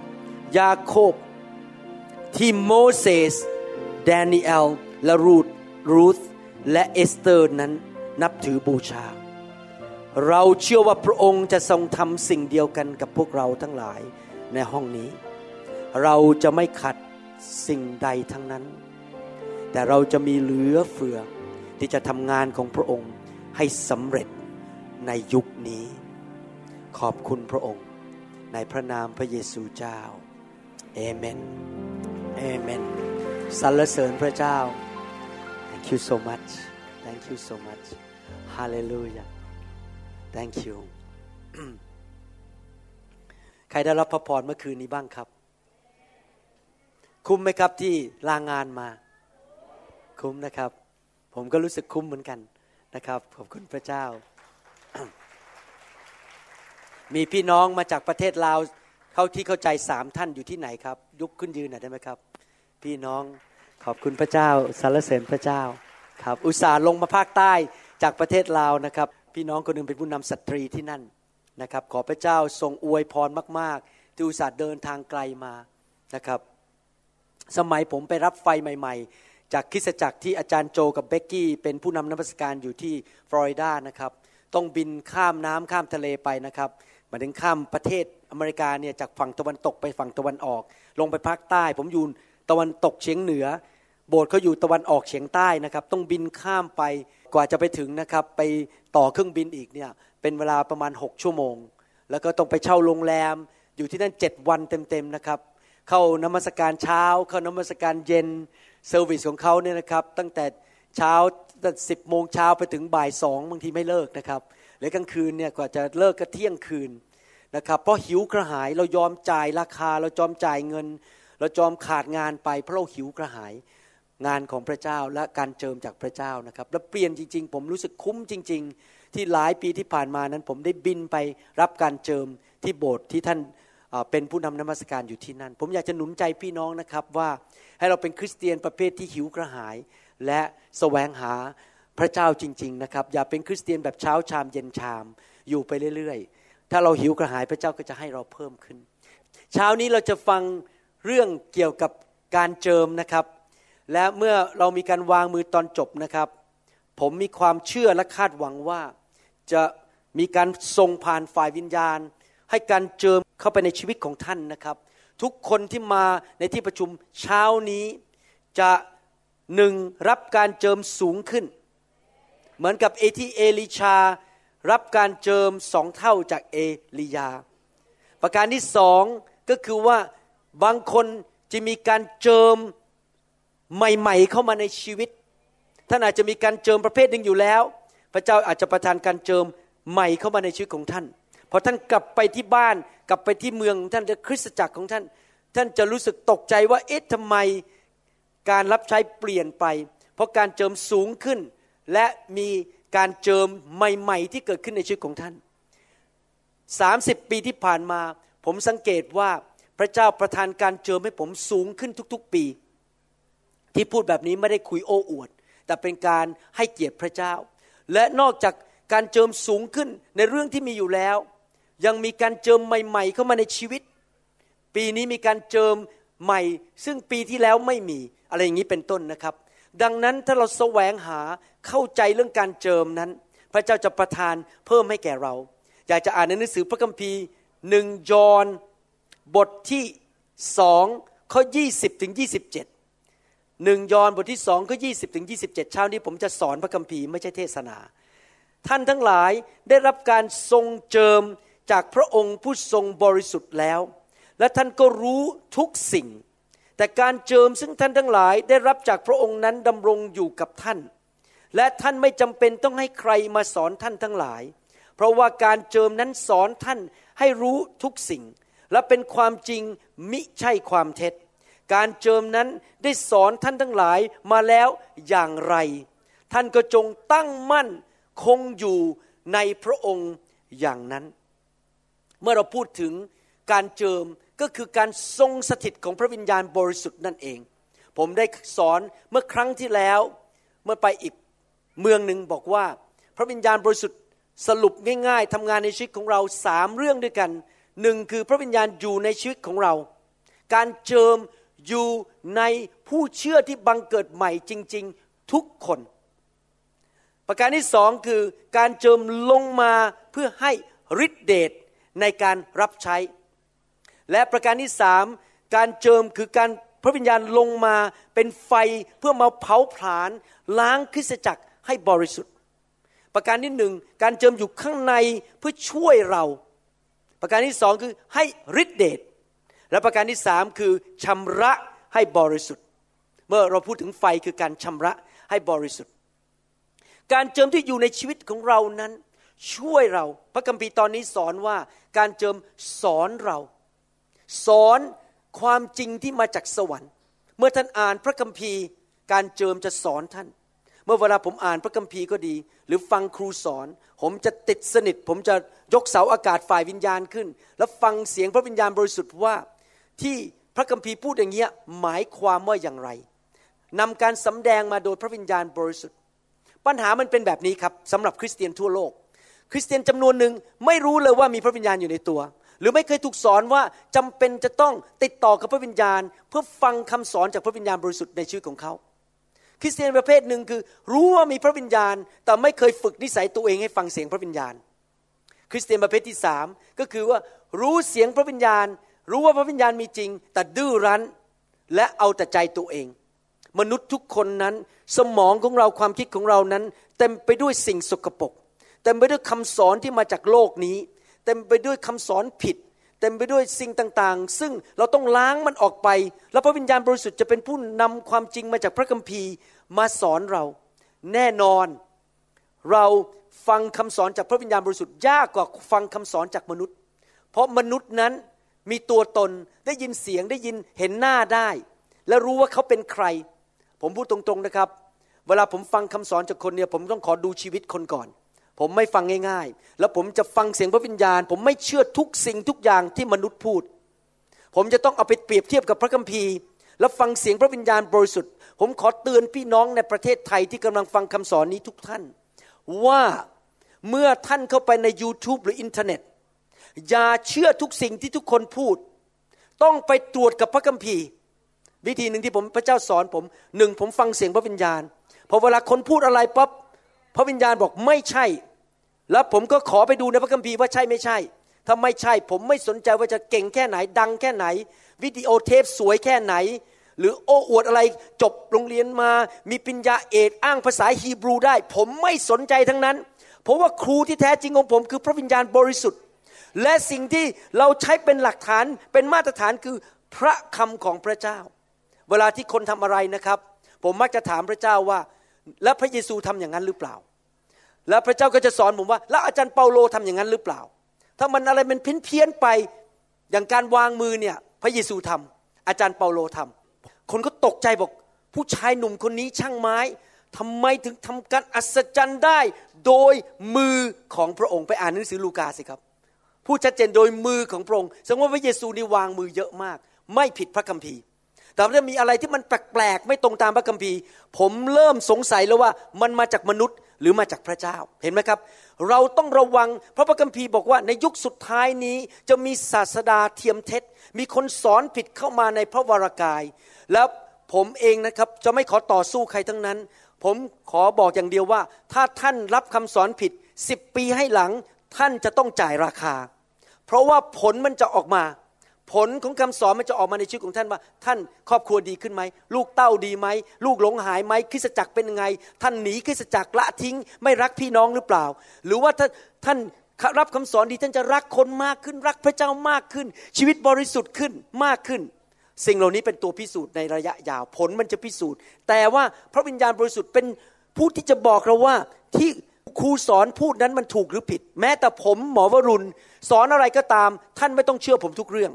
ยาโคบที่โมเสสดานีเอลและรูธรูธและเอสเตอร์นั้นนับถือบูชาเราเชื่อว่าพระองค์จะทรงทำสิ่งเดียวกันกับพวกเราทั้งหลายในห้องนี้เราจะไม่ขัดสิ่งใดทั้งนั้นแต่เราจะมีเหลือเฟือที่จะทำงานของพระองค์ให้สำเร็จในยุคนี้ขอบคุณพระองค์ในพระนามพระเยซูเจ้าเอเมนเอเมนสรรเสริญพระเจ้า Thank you so much Thank you so much Hallelujah Thank you ใครได้รับพระพรเมื่อคืนนี้บ้างครับคุ้มไหมครับที่ลางานมาคุ้มนะครับผมก็รู้สึกคุ้มเหมือนกันนะครับขอบคุณพระเจ้า มีพี่น้องมาจากประเทศลาวเท่าที่เข้าใจสามท่านอยู่ที่ไหนครับยกขึ้นยืนหน่อยได้ไหมครับพี่น้องขอบคุณพระเจ้าสรรเสริญพระเจ้าครับอุตส่าห์ลงมาภาคใต้จากประเทศลาวนะครับพี่น้องคนนึงเป็นผู้นำสตรีที่นั่นนะครับขอพระเจ้าทรงอวยพรมากๆที่อุตส่าห์เดินทางไกลมานะครับสมัยผมไปรับไฟใหม่ๆจากคริสตจักรที่อาจารย์โจกับเบกกี้เป็นผู้นำนมัสการอยู่ที่ฟลอริดานะครับต้องบินข้ามน้ำข้ามทะเลไปนะครับมาถึงข้ามประเทศอเมริกาเนี่ยจากฝั่งตะวันตกไปฝั่งตะวันออกลงไปภาคใต้ผมอยู่ตะวันตกเฉียงเหนือโบสถ์เขาอยู่ตะวันออกเฉียงใต้นะครับต้องบินข้ามไปกว่าจะไปถึงนะครับไปต่อเครื่องบินอีกเนี่ยเป็นเวลาประมาณหกชั่วโมงแล้วก็ต้องไปเช่าโรงแรมอยู่ที่นั่นเจ็ดวันเต็มๆนะครับเข้านมัสการเช้าเข้านมัสการเย็นเซอร์วิสของเขาเนี่ยนะครับตั้งแต่เช้าตั้งสิบโมงเช้าไปถึงบ่ายสองบางทีไม่เลิกนะครับหรือกลางคืนเนี่ยกว่าจะเลิกก็เที่ยงคืนนะครับเพราะหิวกระหายเรายอมจ่ายราคาเรายอมจ่ายเงินเรายอมขาดงานไปเพราะเราหิวกระหายงานของพระเจ้าและการเจิมจากพระเจ้านะครับแล้วเปลี่ยนจริงๆผมรู้สึกคุ้มจริงๆที่หลายปีที่ผ่านมานั้นผมได้บินไปรับการเจิมที่โบสถ์ที่ท่าน เป็นผู้นำนมัสการอยู่ที่นั่นผมอยากจะหนุนใจพี่น้องนะครับว่าให้เราเป็นคริสเตียนประเภทที่หิวกระหายและแสวงหาพระเจ้าจริงๆนะครับอย่าเป็นคริสเตียนแบบเช้าชามเย็นชามอยู่ไปเรื่อยๆถ้าเราหิวกระหายพระเจ้าก็จะให้เราเพิ่มขึ้นเช้านี้เราจะฟังเรื่องเกี่ยวกับการเจิมนะครับและเมื่อเรามีการวางมือตอนจบนะครับผมมีความเชื่อและคาดหวังว่าจะมีการทรงผ่านฝ่ายวิญญาณให้การเจิมเข้าไปในชีวิตของท่านนะครับทุกคนที่มาในที่ประชุมเช้านี้จะหนึ่งรับการเจิมสูงขึ้นเหมือนกับเอที่เอลิชารับการเจิมสองเท่าจากเอลียาประการที่สองก็คือว่าบางคนจะมีการเจิมใหม่ๆเข้ามาในชีวิตท่านอาจจะมีการเจิมประเภทหนึ่งอยู่แล้วพระเจ้าอาจจะประทานการเจิมใหม่เข้ามาในชีวิตของท่านพอท่านกลับไปที่บ้านกลับไปที่เมืองท่านคริสตจักรของท่านท่านจะรู้สึกตกใจว่าเอ๊ะทำไมการรับใช้เปลี่ยนไปเพราะการเจิมสูงขึ้นและมีการเจิมใหม่ๆที่เกิดขึ้นในชีวิตของท่านสามสิบปีที่ผ่านมาผมสังเกตว่าพระเจ้าประทานการเจิมให้ผมสูงขึ้นทุกๆปีที่พูดแบบนี้ไม่ได้คุยโอ้อวดแต่เป็นการให้เกียรติพระเจ้าและนอกจากการเจิมสูงขึ้นในเรื่องที่มีอยู่แล้วยังมีการเจิมใหม่ๆเข้ามาในชีวิตปีนี้มีการเจิมใหม่ซึ่งปีที่แล้วไม่มีอะไรอย่างนี้เป็นต้นนะครับดังนั้นถ้าเราแสวงหาเข้าใจเรื่องการเจิมนั้นพระเจ้าจะประทานเพิ่มให้แก่เราอยากจะอ่านในหนังสือพระคัมภีร์หนึ่งยอห์นบทที่สองข้อยี่สิบถึงยี่สิบเจ็ด หนึ่งยอห์นบทที่สองข้อยี่สิบถึงยี่สิบเจ็ดเช้านี้ผมจะสอนพระคัมภีร์ไม่ใช่เทศนาท่านทั้งหลายได้รับการทรงเจิมจากพระองค์ผู้ทรงบริสุทธิ์แล้วและท่านก็รู้ทุกสิ่งแต่การเจิมซึ่งท่านทั้งหลายได้รับจากพระองค์นั้นดำรงอยู่กับท่านและท่านไม่จำเป็นต้องให้ใครมาสอนท่านทั้งหลายเพราะว่าการเจิมนั้นสอนท่านให้รู้ทุกสิ่งและเป็นความจริงมิใช่ความเท็จการเจิมนั้นได้สอนท่านทั้งหลายมาแล้วอย่างไรท่านก็จงตั้งมั่นคงอยู่ในพระองค์อย่างนั้นเมื่อเราพูดถึงการเจิมก็คือการทรงสถิตของพระวิญญาณบริสุทธิ์นั่นเองผมได้สอนเมื่อครั้งที่แล้วเมื่อไปอีกเมืองหนึ่งบอกว่าพระวิญญาณบริสุทธิ์สรุปง่ายๆทำงานในชีวิตของเราสามเรื่องด้วยกันหนึ่งคือพระวิญญาณอยู่ในชีวิตของเราการเจิมอยู่ในผู้เชื่อที่บังเกิดใหม่จริงๆทุกคนประการที่สองคือการเจิมลงมาเพื่อให้ฤทธิเดชในการรับใช้และประการที่สามการเจิมคือการพระวิญญาณลงมาเป็นไฟเพื่อมาเผาผลาญล้างคริสตจักรให้บริสุทธิ์ประการที่หนึ่งการเจิมอยู่ข้างในเพื่อช่วยเราประการที่สองคือให้ฤทธิเดชและประการที่สามคือชำระให้บริสุทธิ์เมื่อเราพูดถึงไฟคือการชำระให้บริสุทธิ์การเจิมที่อยู่ในชีวิตของเรานั้นช่วยเราพระคัมภีร์ตอนนี้สอนว่าการเจิมสอนเราสอนความจริงที่มาจากสวรรค์เมื่อท่านอ่านพระคัมภีร์การเจิมจะสอนท่านเมื่อเวลาผมอ่านพระคัมภีร์ก็ดีหรือฟังครูสอนผมจะติดสนิทผมจะยกเสาอากาศฝ่ายวิญญาณขึ้นแล้วฟังเสียงพระวิญญาณบริสุทธิ์ว่าที่พระคัมภีร์พูดอย่างเงี้ยหมายความว่าอย่างไรนำการสำแดงมาโดยพระวิญญาณบริสุทธิ์ปัญหามันเป็นแบบนี้ครับสำหรับคริสเตียนทั่วโลกคริสเตียนจำนวนหนึ่งไม่รู้เลยว่ามีพระวิญญาณอยู่ในตัวหรือไม่เคยถูกสอนว่าจำเป็นจะต้องติดต่อกับพระวิญญาณเพื่อฟังคำสอนจากพระวิญญาณบริสุทธิ์ในชีวิตของเขาคริสเตียนประเภทหนึ่งคือรู้ว่ามีพระวิญญาณแต่ไม่เคยฝึกนิสัยตัวเองให้ฟังเสียงพระวิญญาณคริสเตียนประเภทที่สามก็คือว่ารู้เสียงพระวิญญาณรู้ว่าพระวิญญาณมีจริงแต่ดื้อรั้นและเอาแต่ใจตัวเองมนุษย์ทุกคนนั้นสมองของเราความคิดของเรานั้นเต็มไปด้วยสิ่งสกปรกเต็มไปด้วยคำสอนที่มาจากโลกนี้เต็มไปด้วยคำสอนผิดเต็มไปด้วยสิ่งต่างๆซึ่งเราต้องล้างมันออกไปแล้วพระวิญญาณบริสุทธิ์จะเป็นผู้นำความจริงมาจากพระคัมภีร์มาสอนเราแน่นอนเราฟังคำสอนจากพระวิญญาณบริสุทธิ์ยากกว่าฟังคำสอนจากมนุษย์เพราะมนุษย์นั้นมีตัวตนได้ยินเสียงได้ยินเห็นหน้าได้และรู้ว่าเขาเป็นใครผมพูดตรงๆนะครับเวลาผมฟังคำสอนจากคนเนี่ยผมต้องขอดูชีวิตคนก่อนผมไม่ฟังง่ายๆแล้วผมจะฟังเสียงพระวิญญาณผมไม่เชื่อทุกสิ่งทุกอย่างที่มนุษย์พูด ผมจะต้องเอาไปเปรียบเทียบกับพระคัมภีร์และฟังเสียงพระวิญญาณบริสุทธิ์ผมขอเตือนพี่น้องในประเทศไทยที่กำลังฟังคำสอนนี้ทุกท่านว่าเมื่อท่านเข้าไปใน YouTube หรืออินเทอร์เน็ตอย่าเชื่อทุกสิ่งที่ทุกคนพูดต้องไปตรวจกับพระคัมภีร์วิธีหนึ่งที่ผมพระเจ้าสอนผมหนึ่งผมฟังเสียงพระวิญญาณพอเวลาคนพูดอะไรปั๊บพระวิญญาณบอกไม่ใช่แล้วผมก็ขอไปดูในพระคัมภีร์ว่าใช่ไม่ใช่ถ้าไม่ใช่ผมไม่สนใจว่าจะเก่งแค่ไหนดังแค่ไหนวิดีโอเทปสวยแค่ไหนหรือโอ้อวดอะไรจบโรงเรียนมามีปริญญาเอกอ้างภาษาฮีบรูได้ผมไม่สนใจทั้งนั้นเพราะว่าครูที่แท้จริงของผมคือพระวิญญาณบริสุทธิ์และสิ่งที่เราใช้เป็นหลักฐานเป็นมาตรฐานคือพระคำของพระเจ้าเวลาที่คนทำอะไรนะครับผมมักจะถามพระเจ้าว่าแล้วพระเยซูทำอย่างนั้นหรือเปล่าแล้วพระเจ้าก็จะสอนผมว่าแล้วอาจารย์เปาโลทำอย่างนั้นหรือเปล่าถ้ามันอะไรมันเพี้ยนๆไปอย่างการวางมือเนี่ยพระเยซูทำอาจารย์เปาโลทำคนก็ตกใจบอกผู้ชายหนุ่มคนนี้ช่างไม้ทำไมถึงทำการอัศจรรย์ได้โดยมือของพระองค์ไปอ่านหนังสือลูกาสิครับผู้ชัดเจนโดยมือของพระองค์แสดงว่าพระเยซูนี่วางมือเยอะมากไม่ผิดพระคัมภีร์แต่ถ้ามีอะไรที่มันแปลกๆไม่ตรงตามพระคัมภีร์ผมเริ่มสงสัยแล้วว่ามันมาจากมนุษย์หรือมาจากพระเจ้าเห็นไหมครับเราต้องระวังเพราะพระคัมภีร์บอกว่าในยุคสุดท้ายนี้จะมีศาสดาเทียมเท็จมีคนสอนผิดเข้ามาในพระวรากายแล้วผมเองนะครับจะไม่ขอต่อสู้ใครทั้งนั้นผมขอบอกอย่างเดียวว่าถ้าท่านรับคำสอนผิดสิบปีให้หลังท่านจะต้องจ่ายราคาเพราะว่าผลมันจะออกมาผลของคำสอนมันจะออกมาในชีวิตของท่านว่าท่านครอบครัวดีขึ้นไหมลูกเต้าดีไหมลูกหลงหายไหมคริสตจักรเป็นยังไงท่านหนีคริสตจักรละทิ้งไม่รักพี่น้องหรือเปล่าหรือว่าถ้าท่านรับคำสอนดีท่านจะรักคนมากขึ้นรักพระเจ้ามากขึ้นชีวิตบริสุทธิ์ขึ้นมากขึ้นสิ่งเหล่านี้เป็นตัวพิสูจน์ในระยะยาวผลมันจะพิสูจน์แต่ว่าพระวิญญาณบริสุทธิ์เป็นผู้ที่จะบอกเราว่าที่ครูสอนพูดนั้นมันถูกหรือผิดแม้แต่ผมหมอวรุณสอนอะไรก็ตามท่านไม่ต้องเชื่อผมทุกเรื่อง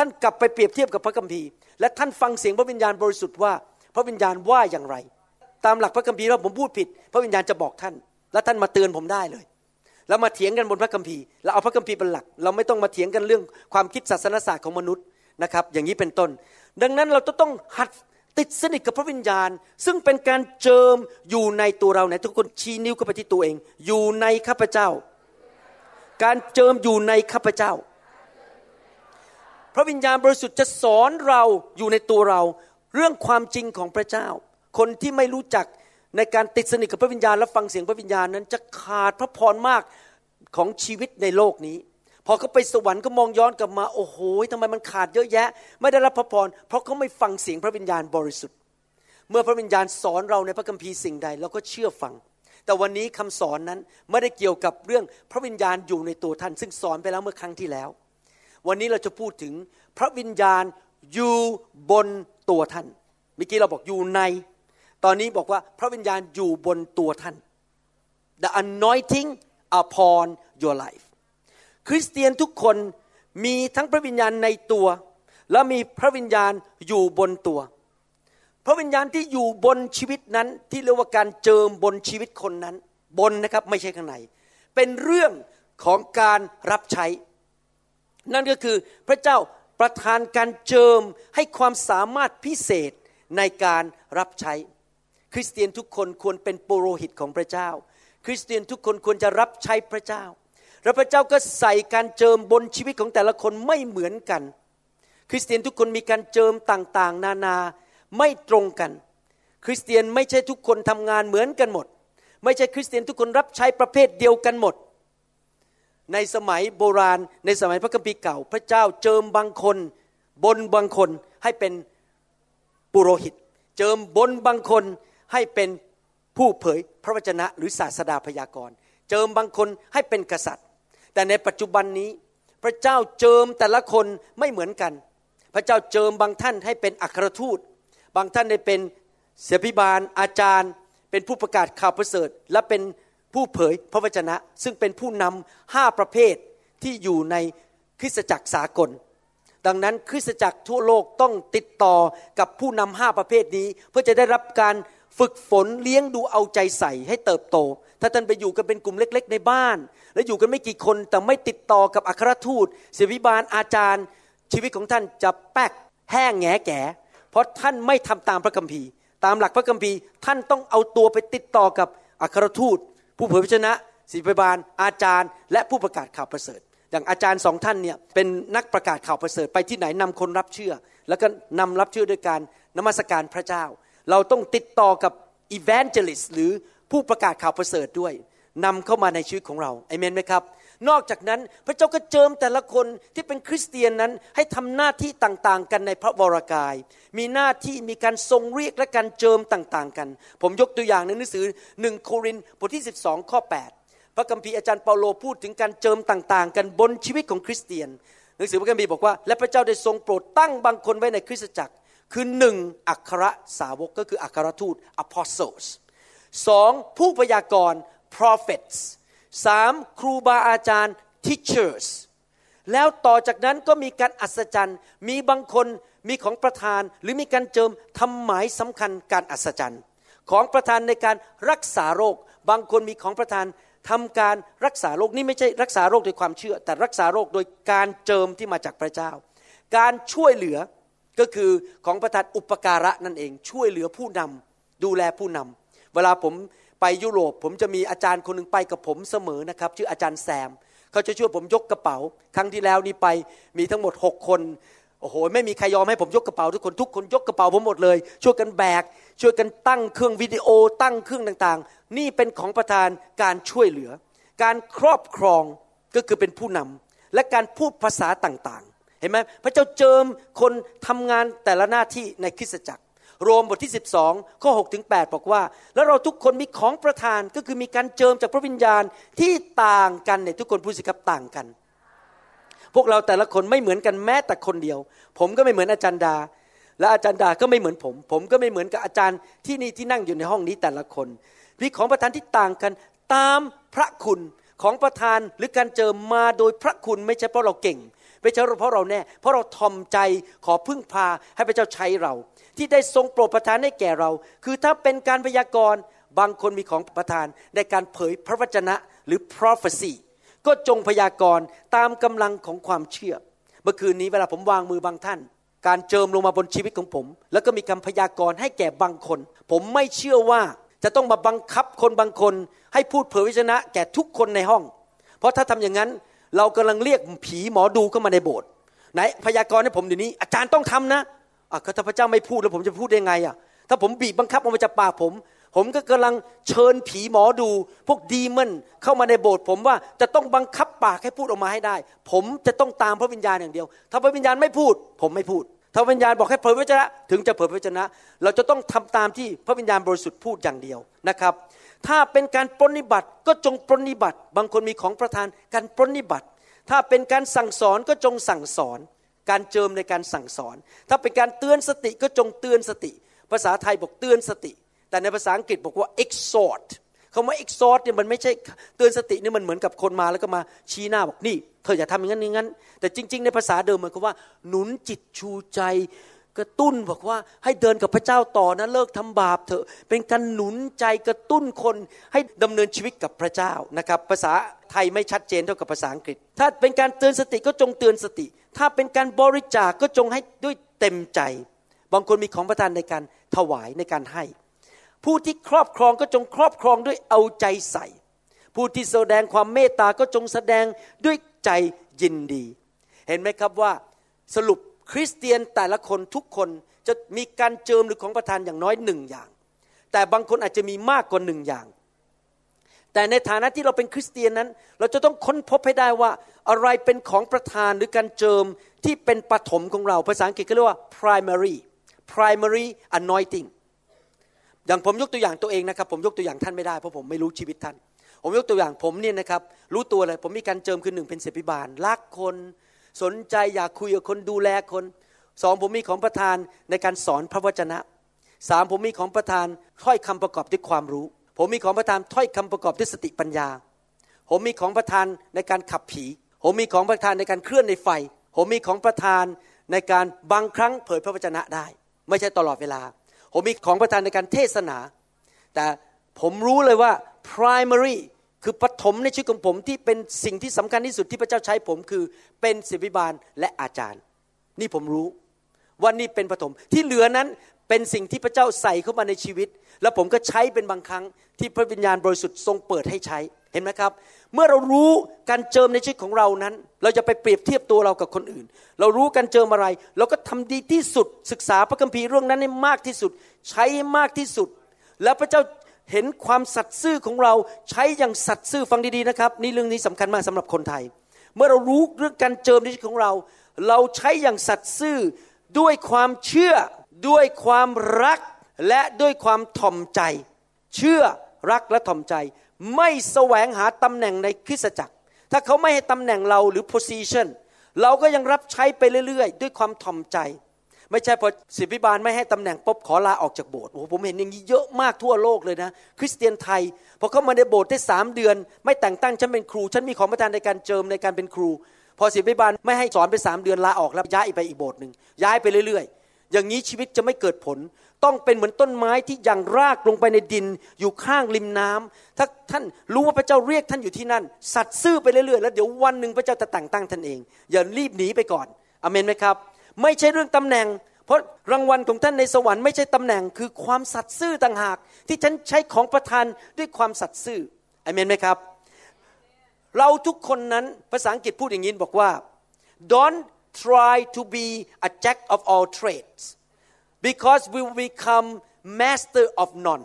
ท่านกลับไปเปรียบเทียบกับพระคัมภีร์และท่านฟังเสียงพระวิญญาณบริสุทธิ์ว่าพระวิญญาณว่าอย่างไรตามหลักพระคัมภีร์ว่าผมพูดผิดพระวิญญาณจะบอกท่านและท่านมาเตือนผมได้เลยแล้วมาเถียงกันบนพระคัมภีร์แล้วเอาพระคัมภีร์เป็นหลักเราไม่ต้องมาเถียงกันเรื่องความคิดศาสนศาสตร์ของมนุษย์นะครับอย่างนี้เป็นต้นดังนั้นเราจะต้องหัดติดสนิทกับพระวิญญาณซึ่งเป็นการเจิมอยู่ในตัวเราไหนทุกคนชี้นิ้วเข้าไปที่ตัวเองอยู่ในข้าพเจ้าการเจิมอยู่ในข้าพเจ้าพระวิญญาณบริสุทธิ์จะสอนเราอยู่ในตัวเราเรื่องความจริงของพระเจ้าคนที่ไม่รู้จักในการติดสนิทกับพระวิญญาณและฟังเสียงพระวิญญาณนั้นจะขาดพระพรมากของชีวิตในโลกนี้พอเขาไปสวรรค์ก็มองย้อนกลับมาโอ้โหทำไมมันขาดเยอะแยะไม่ได้รับพระพรเพราะเขาไม่ฟังเสียงพระวิญญาณบริสุทธิ์เมื่อพระวิญญาณสอนเราในพระคัมภีร์สิ่งใดเราก็เชื่อฟังแต่วันนี้คำสอนนั้นไม่ได้เกี่ยวกับเรื่องพระวิญญาณอยู่ในตัวท่านซึ่งสอนไปแล้วเมื่อครั้งที่แล้ววันนี้เราจะพูดถึงพระวิญญาณอยู่บนตัวท่านเมื่อกี้เราบอกอยู่ในตอนนี้บอกว่าพระวิญญาณอยู่บนตัวท่าน The anointing upon your life คริสเตียนทุกคนมีทั้งพระวิญญาณในตัวและมีพระวิญญาณอยู่บนตัวพระวิญญาณที่อยู่บนชีวิตนั้นที่เรียกว่าการเจิมบนชีวิตคนนั้นบนนะครับไม่ใช่ข้างในเป็นเรื่องของการรับใช้นั่นก็คือพระเจ้าประทานการเจิมให้ความสามารถพิเศษในการรับใช้คริสเตียนทุกคนควรเป็นปุโรหิตของพระเจ้าคริสเตียนทุกคนควรจะรับใช้พระเจ้าและพระเจ้าก็ใส่การเจิมบนชีวิตของแต่ละคนไม่เหมือนกันคริสเตียนทุกคนมีการเจิมต่างๆนานาไม่ตรงกันคริสเตียนไม่ใช่ทุกคนทำงานเหมือนกันหมดไม่ใช่คริสเตียนทุกคนรับใช้ประเภทเดียวกันหมดในสมัยโบราณในสมัยพระคัมภีร์เก่าพระเจ้าเจิมบางคนบนบางคนให้เป็นปุโรหิตเจิมบนบางคนให้เป็นผู้เผยพระวจนะหรือศาสดาพยากรณ์เจิมบางคนให้เป็นกษัตริย์แต่ในปัจจุบันนี้พระเจ้าเจิมแต่ละคนไม่เหมือนกันพระเจ้าเจิมบางท่านให้เป็นอัครทูตบางท่านได้เป็นเสภิบาลอาจารย์เป็นผู้ประกาศข่าวประเสริฐและเป็นผู้เผยพระวจนะซึ่งเป็นผู้นำห้าประเภทที่อยู่ในคริสตจักรสากลดังนั้นคริสตจักรทั่วโลกต้องติดต่อกับผู้นำห้าประเภทนี้เพื่อจะได้รับการฝึกฝนเลี้ยงดูเอาใจใส่ให้เติบโตถ้าท่านไปอยู่กันเป็นกลุ่มเล็กๆในบ้านและอยู่กันไม่กี่คนแต่ไม่ติดต่อกับอัครทูตเสภิบาลอาจารย์ ชีวิตของท่านจะแป๊กแห้งแง่แก่เพราะท่านไม่ทำตามพระคัมภีร์ตามหลักพระคัมภีร์ท่านต้องเอาตัวไปติดต่อกับอัครทูตผู้เผยพระชนะศิษย์พยาบาลอาจารย์และผู้ประกาศข่าวประเสริฐอย่างอาจารย์สองท่านเนี่ยเป็นนักประกาศข่าวประเสริฐไปที่ไหนนำคนรับเชื่อแล้วก็นำรับเชื่อด้วยการนมัสการพระเจ้าเราต้องติดต่อกับ evangelist หรือผู้ประกาศข่าวประเสริฐด้วยนำเข้ามาในชีวิตของเราอาเมนไหมครับนอกจากนั้นพระเจ้าก็เจิมแต่ละคนที่เป็นคริสเตียนนั้นให้ทำหน้าที่ต่างๆกันในพระวรากายมีหน้าที่มีการทรงเรียกและการเจิมต่างๆกันผมยกตัวอย่างในหนังสือหนึ่งโครินธ์บทที่สิบสองข้อแปดพระคัมภีร์อาจารย์เปาโลพูดถึงการเจิมต่างๆกันบนชีวิตของคริสเตียนหนังสือพระคัมภีร์บอกว่าและพระเจ้าได้ทรงโปรดตั้งบางคนไว้ในคริสตจักรคือหนึ่งอัครสาวกก็คืออัครทูต apostles สองผู้พยากรณ์ prophetsสามครูบาอาจารย์ teachers แล้วต่อจากนั้นก็มีการอัศจรรย์มีบางคนมีของประธานหรือมีการเจิมทำหมายสำคัญการอัศจรรย์ของประธานในการรักษาโรคบางคนมีของประธานทำการรักษาโรคนี่ไม่ใช่รักษาโรคโดยความเชื่อแต่รักษาโรคโดยการเจิมที่มาจากพระเจ้าการช่วยเหลือก็คือของประธานอุปการะนั่นเองช่วยเหลือผู้นำดูแลผู้นำเวลาผมไปยุโรปผมจะมีอาจารย์คนนึงไปกับผมเสมอนะครับชื่ออาจารย์แซมเขาจะช่วยผมยกกระเป๋าครั้งที่แล้วนี่ไปมีทั้งหมดหกคนโอ้โหไม่มีใครยอมให้ผมยกกระเป๋าทุกคนทุกคนยกกระเป๋าผมหมดเลยช่วยกันแบกช่วยกันตั้งเครื่องวิดีโอตั้งเครื่องต่างๆนี่เป็นของประธานการช่วยเหลือการครอบครองก็คือเป็นผู้นำและการพูดภาษาต่างๆเห็นไหมพระเจ้าเจิมคนทำงานแต่ละหน้าที่ในคริสตจักรโรมบทที่สิบสองข้อหกถึงแปดบอกว่าแล้วเราทุกคนมีของประทานก็คือมีการเจิมจากพระวิญญาณที่ต่างกันเนี่ยทุกคนพูดสิครับต่างกันพวกเราแต่ละคนไม่เหมือนกันแม้แต่คนเดียวผมก็ไม่เหมือนอาจารย์ดาและอาจารย์ดาก็ไม่เหมือนผมผมก็ไม่เหมือนกับอาจารย์ที่นี่ที่นั่งอยู่ในห้องนี้แต่ละคนมีของประทานที่ต่างกันตามพระคุณของประทานหรือการเจิมมาโดยพระคุณไม่ใช่เพราะเราเก่งไม่ใช่เพราะเราแน่เพราะเราทอมใจขอพึ่งพาให้พระเจ้าใช้เราที่ได้ทรงโปรดประทานให้แก่เราคือถ้าเป็นการพยากรณ์บางคนมีของประทานในการเผยพระวจนะหรือ prophecy ก็จงพยากรณ์ตามกำลังของความเชื่อเมื่อคืนนี้เวลาผมวางมือบางท่านการเจิมลงมาบนชีวิตของผมแล้วก็มีคำพยากรณ์ให้แก่บางคนผมไม่เชื่อว่าจะต้องมาบังคับคนบางคนให้พูดเผยวจนะแก่ทุกคนในห้องเพราะถ้าทำอย่างนั้นเรากำลังเรียกผีหมอดูเข้ามาในโบสถ์ไหนพยากรณ์ให้ผมเดี๋ยวนี้อาจารย์ต้องทำนะอ่ะถ้าพระเจ้าไม่พูดแล้วผมจะพูดได้ไงอ่ะถ้าผมบีบบังคับออกมาจากปากผมผมก็กำลังเชิญผีหมอดูพวกดีมอนเข้ามาในโบสถ์ผมว่าจะต้องบังคับปากให้พูดออกมาให้ได้ผมจะต้องตามพระวิญญาณอย่างเดียวถ้าพระวิญญาณไม่พูดผมไม่พูดถ้าพระวิญญาณบอกให้เผยพระวจนะถึงจะเผยพระวจนะเราจะต้องทำตามที่พระวิญญาณบริสุทธิ์พูดอย่างเดียวนะครับถ้าเป็นการปรนนิบัติก็จงปรนนิบัติบางคนมีของประทานการปรนนิบัติถ้าเป็นการสั่งสอนก็จงสั่งสอนการเจิมในการสั่งสอนถ้าเป็นการเตือนสติก็จงเตือนสติภาษาไทยบอกเตือนสติแต่ในภาษาอังกฤษบอกว่า exhort คำว่า exhort เนี่ยมันไม่ใช่เตือนสตินี่มันเหมือนกับคนมาแล้วก็มาชี้หน้าบอกนี่เธออย่าทำอย่างนั้นอย่างนั้นแต่จริงๆในภาษาเดิมมันคือว่าหนุนจิตชูใจกระตุ้นบอกว่าให้เดินกับพระเจ้าต่อนะเลิกทำบาปเถอะเป็นการหนุนใจกระตุ้นคนให้ดำเนินชีวิตกับพระเจ้านะครับภาษาไทยไม่ชัดเจนเท่ากับภาษาอังกฤษถ้าเป็นการเตือนสติก็จงเตือนสติถ้าเป็นการบริจาค ก็จงให้ด้วยเต็มใจบางคนมีของประทานในการถวายในการให้ผู้ที่ครอบครองก็จงครอบครองด้วยเอาใจใส่ผู้ที่แสดงความเมตตาก็จงแสดงด้วยใจยินดีเห็นไหมครับว่าสรุปคริสเตียนแต่ละคนทุกคนจะมีการเจิมหรือของประทานอย่างน้อยหนึ่งอย่างแต่บางคนอาจจะมีมากกว่าหนึ่งอย่างแต่ในฐานะที่เราเป็นคริสเตียนนั้นเราจะต้องค้นพบให้ได้ว่าอะไรเป็นของประทานหรือการเจิมที่เป็นปฐมของเราภาษาอังกฤษเขาเรียกว่า primary primary anointing อย่างผมยกตัวอย่างตัวเองนะครับผมยกตัวอย่างท่านไม่ได้เพราะผมไม่รู้ชีวิตท่านผมยกตัวอย่างผมเนี่ยนะครับรู้ตัวเลยผมมีการเจิมคือหนึ่งเป็นศิษย์พิบาลรักคนสนใจอยากคุยกับคนดูแลคนสองผมมีของประทานในการสอนพระวจนะสามผมมีของประทานถ้อยคำประกอบด้วยความรู้ผมมีของประทานถ้อยคำประกอบด้วยสติปัญญาผมมีของประทานในการขับผีผมมีของประทานในการเคลื่อนในไฟผมมีของประทานในการบางครั้งเผยพระวจนะได้ไม่ใช่ตลอดเวลาผมมีของประทานในการเทศนาแต่ผมรู้เลยว่า primary คือปฐมในชีวิตของผมที่เป็นสิ่งที่สำคัญที่สุดที่พระเจ้าใช้ผมคือเป็นศิษย์พิบาลและอาจารย์ นี่ผมรู้ว่านี่เป็นปฐมที่เหลือนั้นเป็นสิ่งที่พระเจ้าใส่เข้ามาในชีวิตแล้วผมก็ใช้เป็นบางครั้งที่พระวิญญาณบริสุทธิ์ทรงเปิดให้ใช้เห็นไหมครับเมื่อเรารู้การเจิมในชีวิตของเรานั้นเราจะไปเปรียบเทียบตัวเรากับคนอื่นเรารู้การเจิมอะไรเราก็ทำดีที่สุดศึกษาพระคัมภีร์เรื่องนั้นให้มากที่สุดใช้ให้มากที่สุดแล้วพระเจ้าเห็นความสัตย์ซื่อของเราใช้อย่างสัตย์ซื่อฟังดีๆนะครับนี่เรื่องนี้สำคัญมากสำหรับคนไทยเมื่อเรารู้เรื่องการเจิมในชีวิตของเราเราใช้อย่างสัตย์ซื่อด้วยความเชื่อด้วยความรักและด้วยความถ่อมใจเชื่อรักและถ่อมใจไม่แสวงหาตำแหน่งในคริสตจักรถ้าเขาไม่ให้ตำแหน่งเราหรือ position เราก็ยังรับใช้ไปเรื่อยๆด้วยความถ่อมใจไม่ใช่พอศิษย์พิบาลไม่ให้ตำแหน่งปุ๊บขอลาออกจากโบสถ์โอ้ผมเห็นอย่างนี้เยอะมากทั่วโลกเลยนะคริสเตียนไทยพอเข้ามาในโบสถ์ได้สามเดือนไม่แต่งตั้งฉันเป็นครูฉันมีของประทานในการเจิมในการเป็นครูพอศิษย์พิบาลไม่ให้สอนไปสามเดือนลาออกแล้วย้ายไปอีกโบสถ์นึงย้ายไปเรื่อยๆอย่างนี้ชีวิตจะไม่เกิดผลต้องเป็นเหมือนต้นไม้ที่ยังรากลงไปในดินอยู่ข้างริมน้ำถ้าท่านรู้ว่าพระเจ้าเรียกท่านอยู่ที่นั่นสัตย์ซื่อไปเรื่อยๆแล้วเดี๋ยววันนึงพระเจ้าจะแต่งตั้งท่านเองอย่ารีบหนีไปก่อนอาเมนมั้ยครับไม่ใช่เรื่องตำแหน่งเพราะรางวัลของท่านในสวรรค์ไม่ใช่ตำแหน่งคือความสัตย์ซื่อต่างหากที่ท่านใช้ของประทานด้วยความสัตย์ซื่ออาเมนมั้ยครับเราทุกคนนั้นภาษาอังกฤษพูดอย่างนี้บอกว่า Don't try to be a jack of all trades because we will become master of none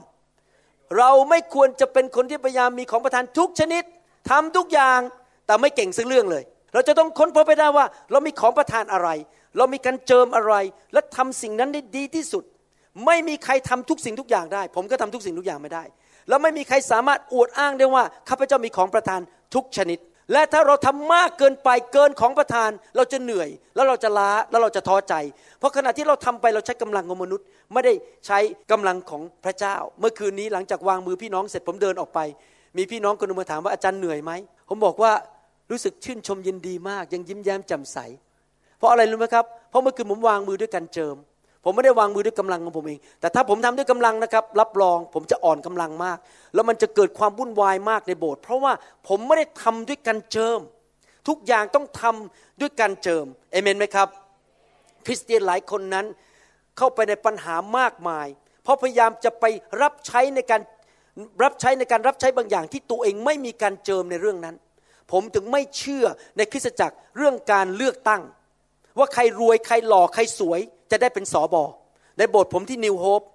เราไม่ควรจะเป็นคนที่พยายามมีของประทานทุกชนิดทำทุกอย่างแต่ไม่เก่งสักเรื่องเลยเราจะต้องค้นพบไปได้ว่าเรามีของประทานอะไรเรามีการเจิมอะไรและทำสิ่งนั้นได้ดีที่สุดไม่มีใครทำทุกสิ่งทุกอย่างได้ผมก็ทำทุกสิ่งทุกอย่างไม่ได้แล้วไม่มีใครสามารถอวดอ้างได้ว่าข้าพเจ้ามีของประทานทุกชนิดและถ้าเราทำมากเกินไปเกินของประทานเราจะเหนื่อยแล้วเราจะล้าแล้วเราจะท้อใจเพราะขณะที่เราทำไปเราใช้กำลังของมนุษย์ไม่ได้ใช้กำลังของพระเจ้าเมื่อคืนนี้หลังจากวางมือพี่น้องเสร็จผมเดินออกไปมีพี่น้องคนนึงมาถามว่าอาจารย์เหนื่อยไหมผมบอกว่ารู้สึกชื่นชมยินดีมากยังยิ้มแย้มแจ่มใสเพราะอะไรรู้ไหมครับเพราะเมื่อคืนผมวางมือด้วยการเจิมผมไม่ได้วางมือด้วยกำลังของผมเองแต่ถ้าผมทำด้วยกำลังนะครับรับรองผมจะอ่อนกำลังมากแล้วมันจะเกิดความวุ่นวายมากในโบสถ์เพราะว่าผมไม่ได้ทำด้วยการเจิมทุกอย่างต้องทำด้วยการเจิมเอเมนไหมครับคริสเตียนหลายคนนั้นเข้าไปในปัญหามากมายเพราะพยายามจะไปรับใช้ในการรับใช้ในการรับใช้บางอย่างที่ตัวเองไม่มีการเจิมในเรื่องนั้นผมถึงไม่เชื่อในคริสตจักรเรื่องการเลือกตั้งว่าใครรวยใครหล่อใครสวยจะได้เป็นสบในโบสถ์ผมที่ New Hope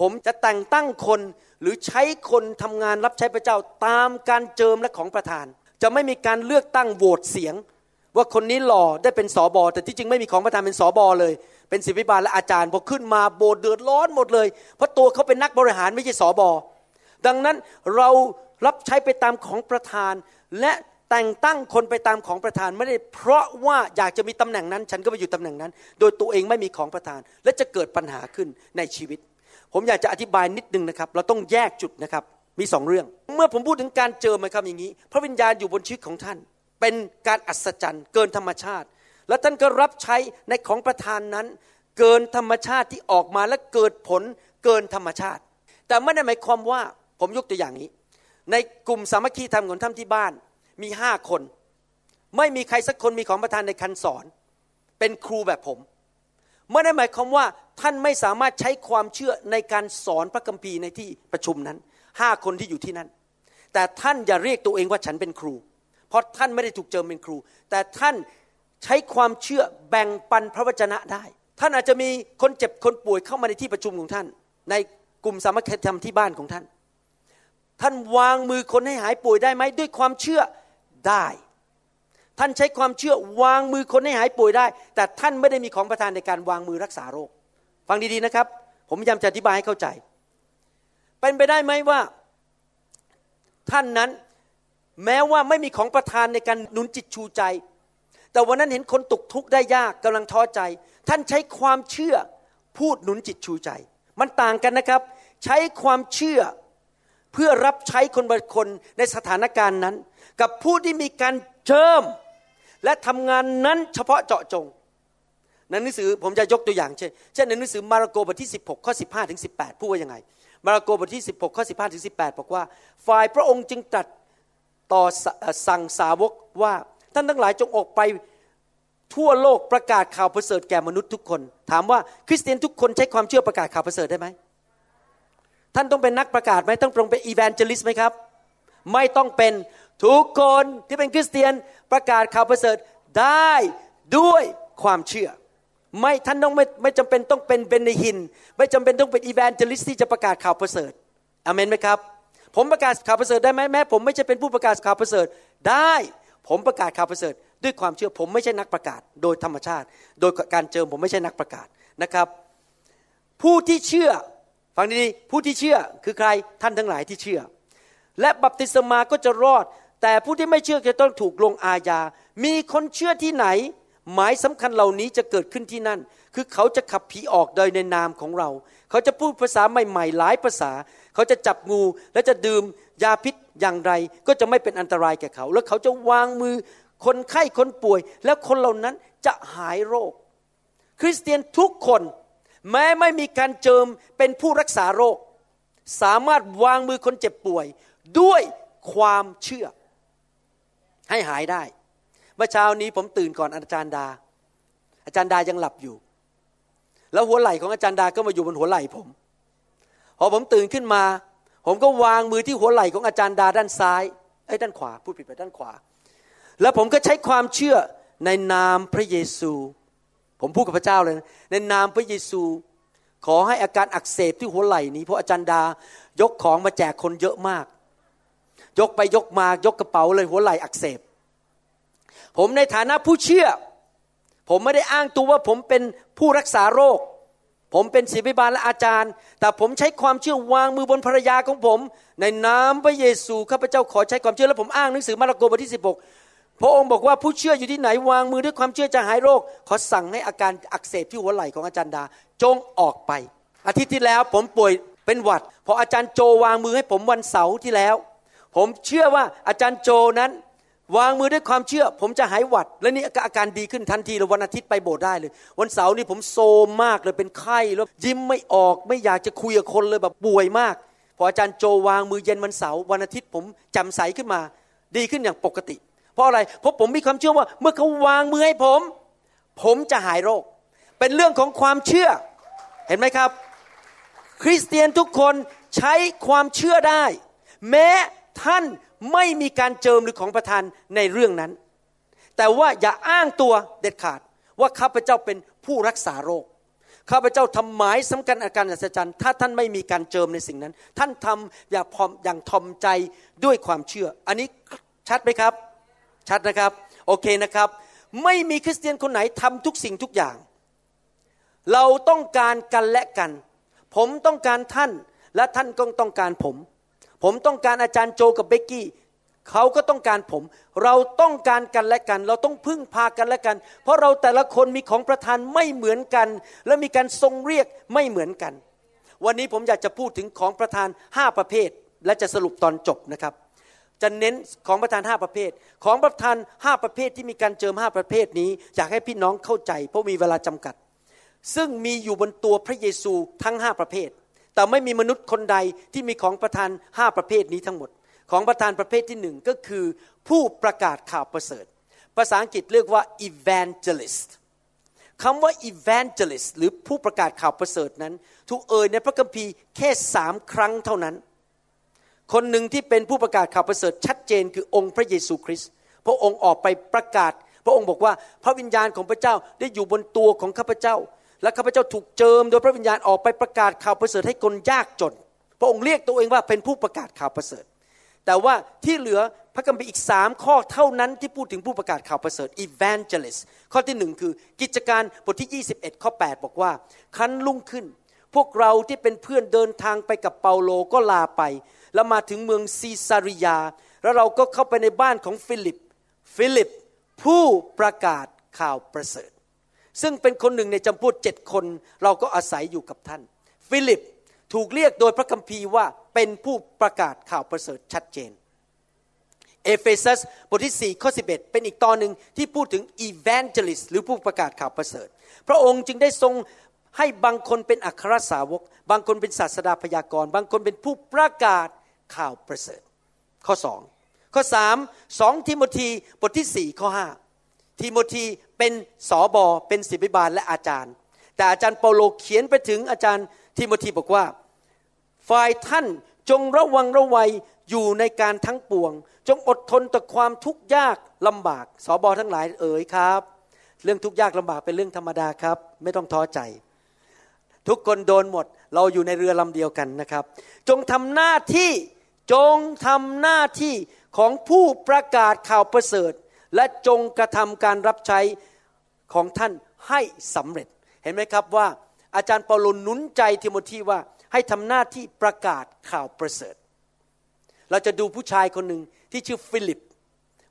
ผมจะแต่งตั้งคนหรือใช้คนทำงานรับใช้พระเจ้าตามการเจิมและของประทานจะไม่มีการเลือกตั้งโหวตเสียงว่าคนนี้หล่อได้เป็นสบแต่ที่จริงไม่มีของประทานเป็นสบเลยเป็นศิษย์วิบาลและอาจารย์พอขึ้นมาโบสถ์เดือดร้อนหมดเลยเพราะตัวเขาเป็นนักบริหารไม่ใช่สบดังนั้นเรารับใช้ไปตามของประทานและแต่งตั้งคนไปตามของประธานไม่ได้เพราะว่าอยากจะมีตำแหน่งนั้นฉันก็ไปอยู่ตำแหน่งนั้นโดยตัวเองไม่มีของประธานและจะเกิดปัญหาขึ้นในชีวิตผมอยากจะอธิบายนิดนึงนะครับเราต้องแยกจุดนะครับมีสองเรื่องเมื่อผมพูดถึงการเจิมนะครับอย่างนี้พระวิญญาณอยู่บนชีวิตของท่านเป็นการอัศจรรย์เกินธรรมชาติและท่านก็รับใช้ในของประธานนั้นเกินธรรมชาติที่ออกมาและเกิดผลเกินธรรมชาติแต่ไม่ได้หมายความว่าผมยกตัวอย่างนี้ในกลุ่มสามัคคีธรรมของท่านที่บ้านมีห้าคนไม่มีใครสักคนมีของประทานในการสอนเป็นครูแบบผมไม่ได้หมายความว่าท่านไม่สามารถใช้ความเชื่อในการสอนพระคัมภีร์ในที่ประชุมนั้นห้าคนที่อยู่ที่นั่นแต่ท่านอย่าเรียกตัวเองว่าฉันเป็นครูเพราะท่านไม่ได้ถูกเจิมเป็นครูแต่ท่านใช้ความเชื่อแบ่งปันพระวจนะได้ท่านอาจจะมีคนเจ็บคนป่วยเข้ามาในที่ประชุมของท่านในกลุ่มสามัคคีธรรมที่บ้านของท่านท่านวางมือคนให้หายป่วยได้ไหมด้วยความเชื่อได้ท่านใช้ความเชื่อวางมือคนให้หายป่วยได้แต่ท่านไม่ได้มีของประทานในการวางมือรักษาโรคฟังดีๆนะครับผมพยายามจะอธิบายให้เข้าใจเป็นไปได้ไหมว่าท่านนั้นแม้ว่าไม่มีของประทานในการหนุนจิตชูใจแต่วันนั้นเห็นคนตกทุกข์ได้ยากกำลังท้อใจท่านใช้ความเชื่อพูดหนุนจิตชูใจมันต่างกันนะครับใช้ความเชื่อเพื่อรับใช้คนบางคนในสถานการณ์นั้นกับผู้ที่มีการเจิมและทำงานนั้นเฉพาะเจาะจงในหนังสือผมจะยกตัวอย่างเช่นเช่นในหนังสือมาระโกบทที่สิบหกข้อสิบห้าถึงสิบแปดพูดว่ายังไงมาระโกบทที่สิบหกข้อสิบห้าถึงสิบแปดบอกว่าฝ่ายพระองค์จึงตรัสต่อสั่งสาวกว่าท่านทั้งหลายจงออกไป ทั่วโลกประกาศข่าวประเสริฐแก่มนุษย์ทุกคนถามว่าคริสเตียนทุกคนใช้ความเชื่อประกาศข่าวประเสริฐได้ไหมท่านต้องเป็นนักประกาศไหมต้องเป็นอีวานเจลิสต์ไหมครับไม่ต้องเป็นทุกคนที่เป็นคริสเตียนประกาศข่าวประเสริฐได้ด้วยความเชื่อไม่ท่านต้องไม่ไม่จำเป็นต้องเป็นเบนหินไม่จำเป็นต้องเป็นอีวานเจลิสต์ที่จะประกาศข่าวประเสริฐอาเมนไหมครับผมประกาศข่าวประเสริฐได้ไหมแม้ผมไม่ใช่เป็นผู้ประกาศข่าวประเสริฐได้ผมประกาศข่าวประเสริฐด้วยความเชื่อผมไม่ใช่นักประกาศโดยธรรมชาติโดยการเจิมผมไม่ใช่นักประกาศนะครับผู้ที่เชื่อฟังดีๆผู้ที่เชื่อคือใครท่านทั้งหลายที่เชื่อและบัพติศมาก็จะรอดแต่ผู้ที่ไม่เชื่อจะต้องถูกลงอาญามีคนเชื่อที่ไหนหมายสำคัญเหล่านี้จะเกิดขึ้นที่นั่นคือเขาจะขับผีออกโดยในนามของเราเขาจะพูดภาษาใหม่ๆหลายภาษาเขาจะจับงูและจะดื่มยาพิษอย่างไรก็จะไม่เป็นอันตรายแก่เขาแล้วเขาจะวางมือคนไข้คนป่วยแล้วคนเหล่านั้นจะหายโรคคริสเตียนทุกคนแม้ไม่มีการเจิมเป็นผู้รักษาโรคสามารถวางมือคนเจ็บป่วยด้วยความเชื่อให้หายได้เมื่อเช้านี้ผมตื่นก่อนอาจารย์ดาอาจารย์ดายังหลับอยู่แล้วหัวไหล่ของอาจารย์ดาก็มาอยู่บนหัวไหล่ผมพอผมตื่นขึ้นมาผมก็วางมือที่หัวไหล่ของอาจารย์ดาด้านซ้ายไอ้ด้านขวาพูดผิดไปด้านขวาแล้วผมก็ใช้ความเชื่อในนามพระเยซูผมพูดกับพระเจ้าเลยนะในนามพระเยซูขอให้อาการอักเสบที่หัวไหล่นี้เพราะอาจารย์ดายกของมาแจกคนเยอะมากยกไปยกมายกกระเป๋าเลยหัวไหล่อักเสบผมในฐานะผู้เชื่อผมไม่ได้อ้างตัวว่าผมเป็นผู้รักษาโรคผมเป็นศิษย์พิบาลและอาจารย์แต่ผมใช้ความเชื่อวางมือบนภรรยาของผมในนามพระเยซูข้าพเจ้าขอใช้ความเชื่อและผมอ้างหนังสือมาระโกบทที่สิบหกพระองค์บอกว่าผู้เชื่ออยู่ที่ไหนวางมือด้วยความเชื่อจะหายโรคขอสั่งให้อาการอักเสบที่หัวไหล่ของอาจารย์ดาจงออกไปอาทิตย์ที่แล้วผมป่วยเป็นหวัดพออาจารย์โจวางมือให้ผมวันเสาร์ที่แล้วผมเชื่อว่าอาจารย์โจนั้นวางมือด้วยความเชื่อผมจะหายหวัดและนี่อาการดีขึ้นทันทีแล้ววันอาทิตย์ไปโบสถ์ได้เลยวันเสาร์นี่ผมโซมมากเลยเป็นไข้แล้วยิ้มไม่ออกไม่อยากจะคุยกับคนเลยแบบป่วยมากพออาจารย์โจวางมือเย็นวันเสาร์วันอาทิตย์ผมแจ่มใสขึ้นมาดีขึ้นอย่างปกติเพราะอะไรเพราะผมมีความเชื่อว่าเมื่อเขาวางมือให้ผมผมจะหายโรคเป็นเรื่องของความเชื่อเห็นไหมครับคริสเตียนทุกคนใช้ความเชื่อได้แม้ท่านไม่มีการเจิมหรือของประทานในเรื่องนั้นแต่ว่าอย่าอ้างตัวเด็ดขาดว่าข้าพเจ้าเป็นผู้รักษาโรคข้าพเจ้าทำหมายสำคัญอาการอัศจรรย์ถ้าท่านไม่มีการเจิมในสิ่งนั้นท่านทำอย่าพร้อมอย่างทอมใจด้วยความเชื่ออันนี้ชัดไหมครับชัดนะครับโอเคนะครับไม่มีคริสเตียนคนไหนทำทุกสิ่งทุกอย่างเราต้องการกันและกันผมต้องการท่านและท่านก็ต้องการผมผมต้องการอาจารย์โจกับเบกกี้เขาก็ต้องการผมเราต้องการกันและกันเราต้องพึ่งพากันและกันเพราะเราแต่ละคนมีของประทานไม่เหมือนกันและมีการทรงเรียกไม่เหมือนกันวันนี้ผมอยากจะพูดถึงของประทานห้าประเภทและจะสรุปตอนจบนะครับจะเน้นของประทานห้าประเภทของประทานห้าประเภทที่มีการเจิมห้าประเภทนี้อยากให้พี่น้องเข้าใจเพราะมีเวลาจำกัดซึ่งมีอยู่บนตัวพระเยซูทั้งห้าประเภทแต่ไม่มีมนุษย์คนใดที่มีของประทานห้าประเภทนี้ทั้งหมดของประทานประเภทที่หนึ่งก็คือผู้ประกาศข่าวประเสริฐภาษาอังกฤษเรียกว่า evangelist คำว่า evangelist หรือผู้ประกาศข่าวประเสริฐนั้นถูกเอ่ยในพระคัมภีร์แค่สามครั้งเท่านั้นคนหนึ่งที่เป็นผู้ประกาศข่าวประเสริฐชัดเจนคือองค์พระเยซูคริสต์พระองค์ออกไปประกาศพระองค์บอกว่าพระวิญญาณของพระเจ้าได้อยู่บนตัวของข้าพเจ้าและข้าพเจ้าถูกเจิมโดยพระวิญญาณออกไปประกาศข่าวประเสริฐให้คนยากจนพระองค์เรียกตัวเองว่าเป็นผู้ประกาศข่าวประเสริฐแต่ว่าที่เหลือพระคัมภีร์อีกสามข้อเท่านั้นที่พูดถึงผู้ประกาศข่าวประเสริฐ evangelist ข้อที่หนึ่งคือกิจการบทที่ยี่สิบเอ็ดข้อแปดบอกว่าครั้นรุ่งขึ้นพวกเราที่เป็นเพื่อนเดินทางไปกับเปาโลก็ลาไปแล้วมาถึงเมืองซีซาริยาแล้วเราก็เข้าไปในบ้านของฟิลิปฟิลิปผู้ประกาศข่าวประเสริฐซึ่งเป็นคนหนึ่งในจำพวกเจ็ดคนเราก็อาศัยอยู่กับท่านฟิลิปถูกเรียกโดยพระคัมภีร์ว่าเป็นผู้ประกาศข่าวประเสริฐชัดเจนเอเฟซัสบทที่สี่ข้อสิบเอ็ดเป็นอีกตอนหนึ่งที่พูดถึง evangelist หรือผู้ประกาศข่าวประเสริฐพระองค์จึงได้ทรงให้บางคนเป็นอัครสาวกบางคนเป็นศาสดาพยากรบางคนเป็นผู้ประกาศข่าวประเสริฐข้อสองข้อสามสองทิโมธีบทที่สี่ข้อห้าทิโมธี เป็นสบเป็นศิษย์ภิบาลและอาจารย์แต่อาจารย์เปาโลเขียนไปถึงอาจารย์ทิโมธีบอกว่าฝ่ายท่านจงระวังระวัยอยู่ในการทั้งปวงจงอดทนต่อความทุกข์ยากลำบากสบทั้งหลายเอ๋ยครับเรื่องทุกข์ยากลำบากเป็นเรื่องธรรมดาครับไม่ต้องท้อใจทุกคนโดนหมดเราอยู่ในเรือลำเดียวกันนะครับจงทำหน้าที่จงทำหน้าที่ของผู้ประกาศข่าวประเสริฐและจงกระทำการรับใช้ของท่านให้สำเร็จเห็นไหมครับว่าอาจารย์เปาโลหนุนใจทิโมธีว่าให้ทำหน้าที่ประกาศข่าวประเสริฐเราจะดูผู้ชายคนหนึ่งที่ชื่อฟิลิป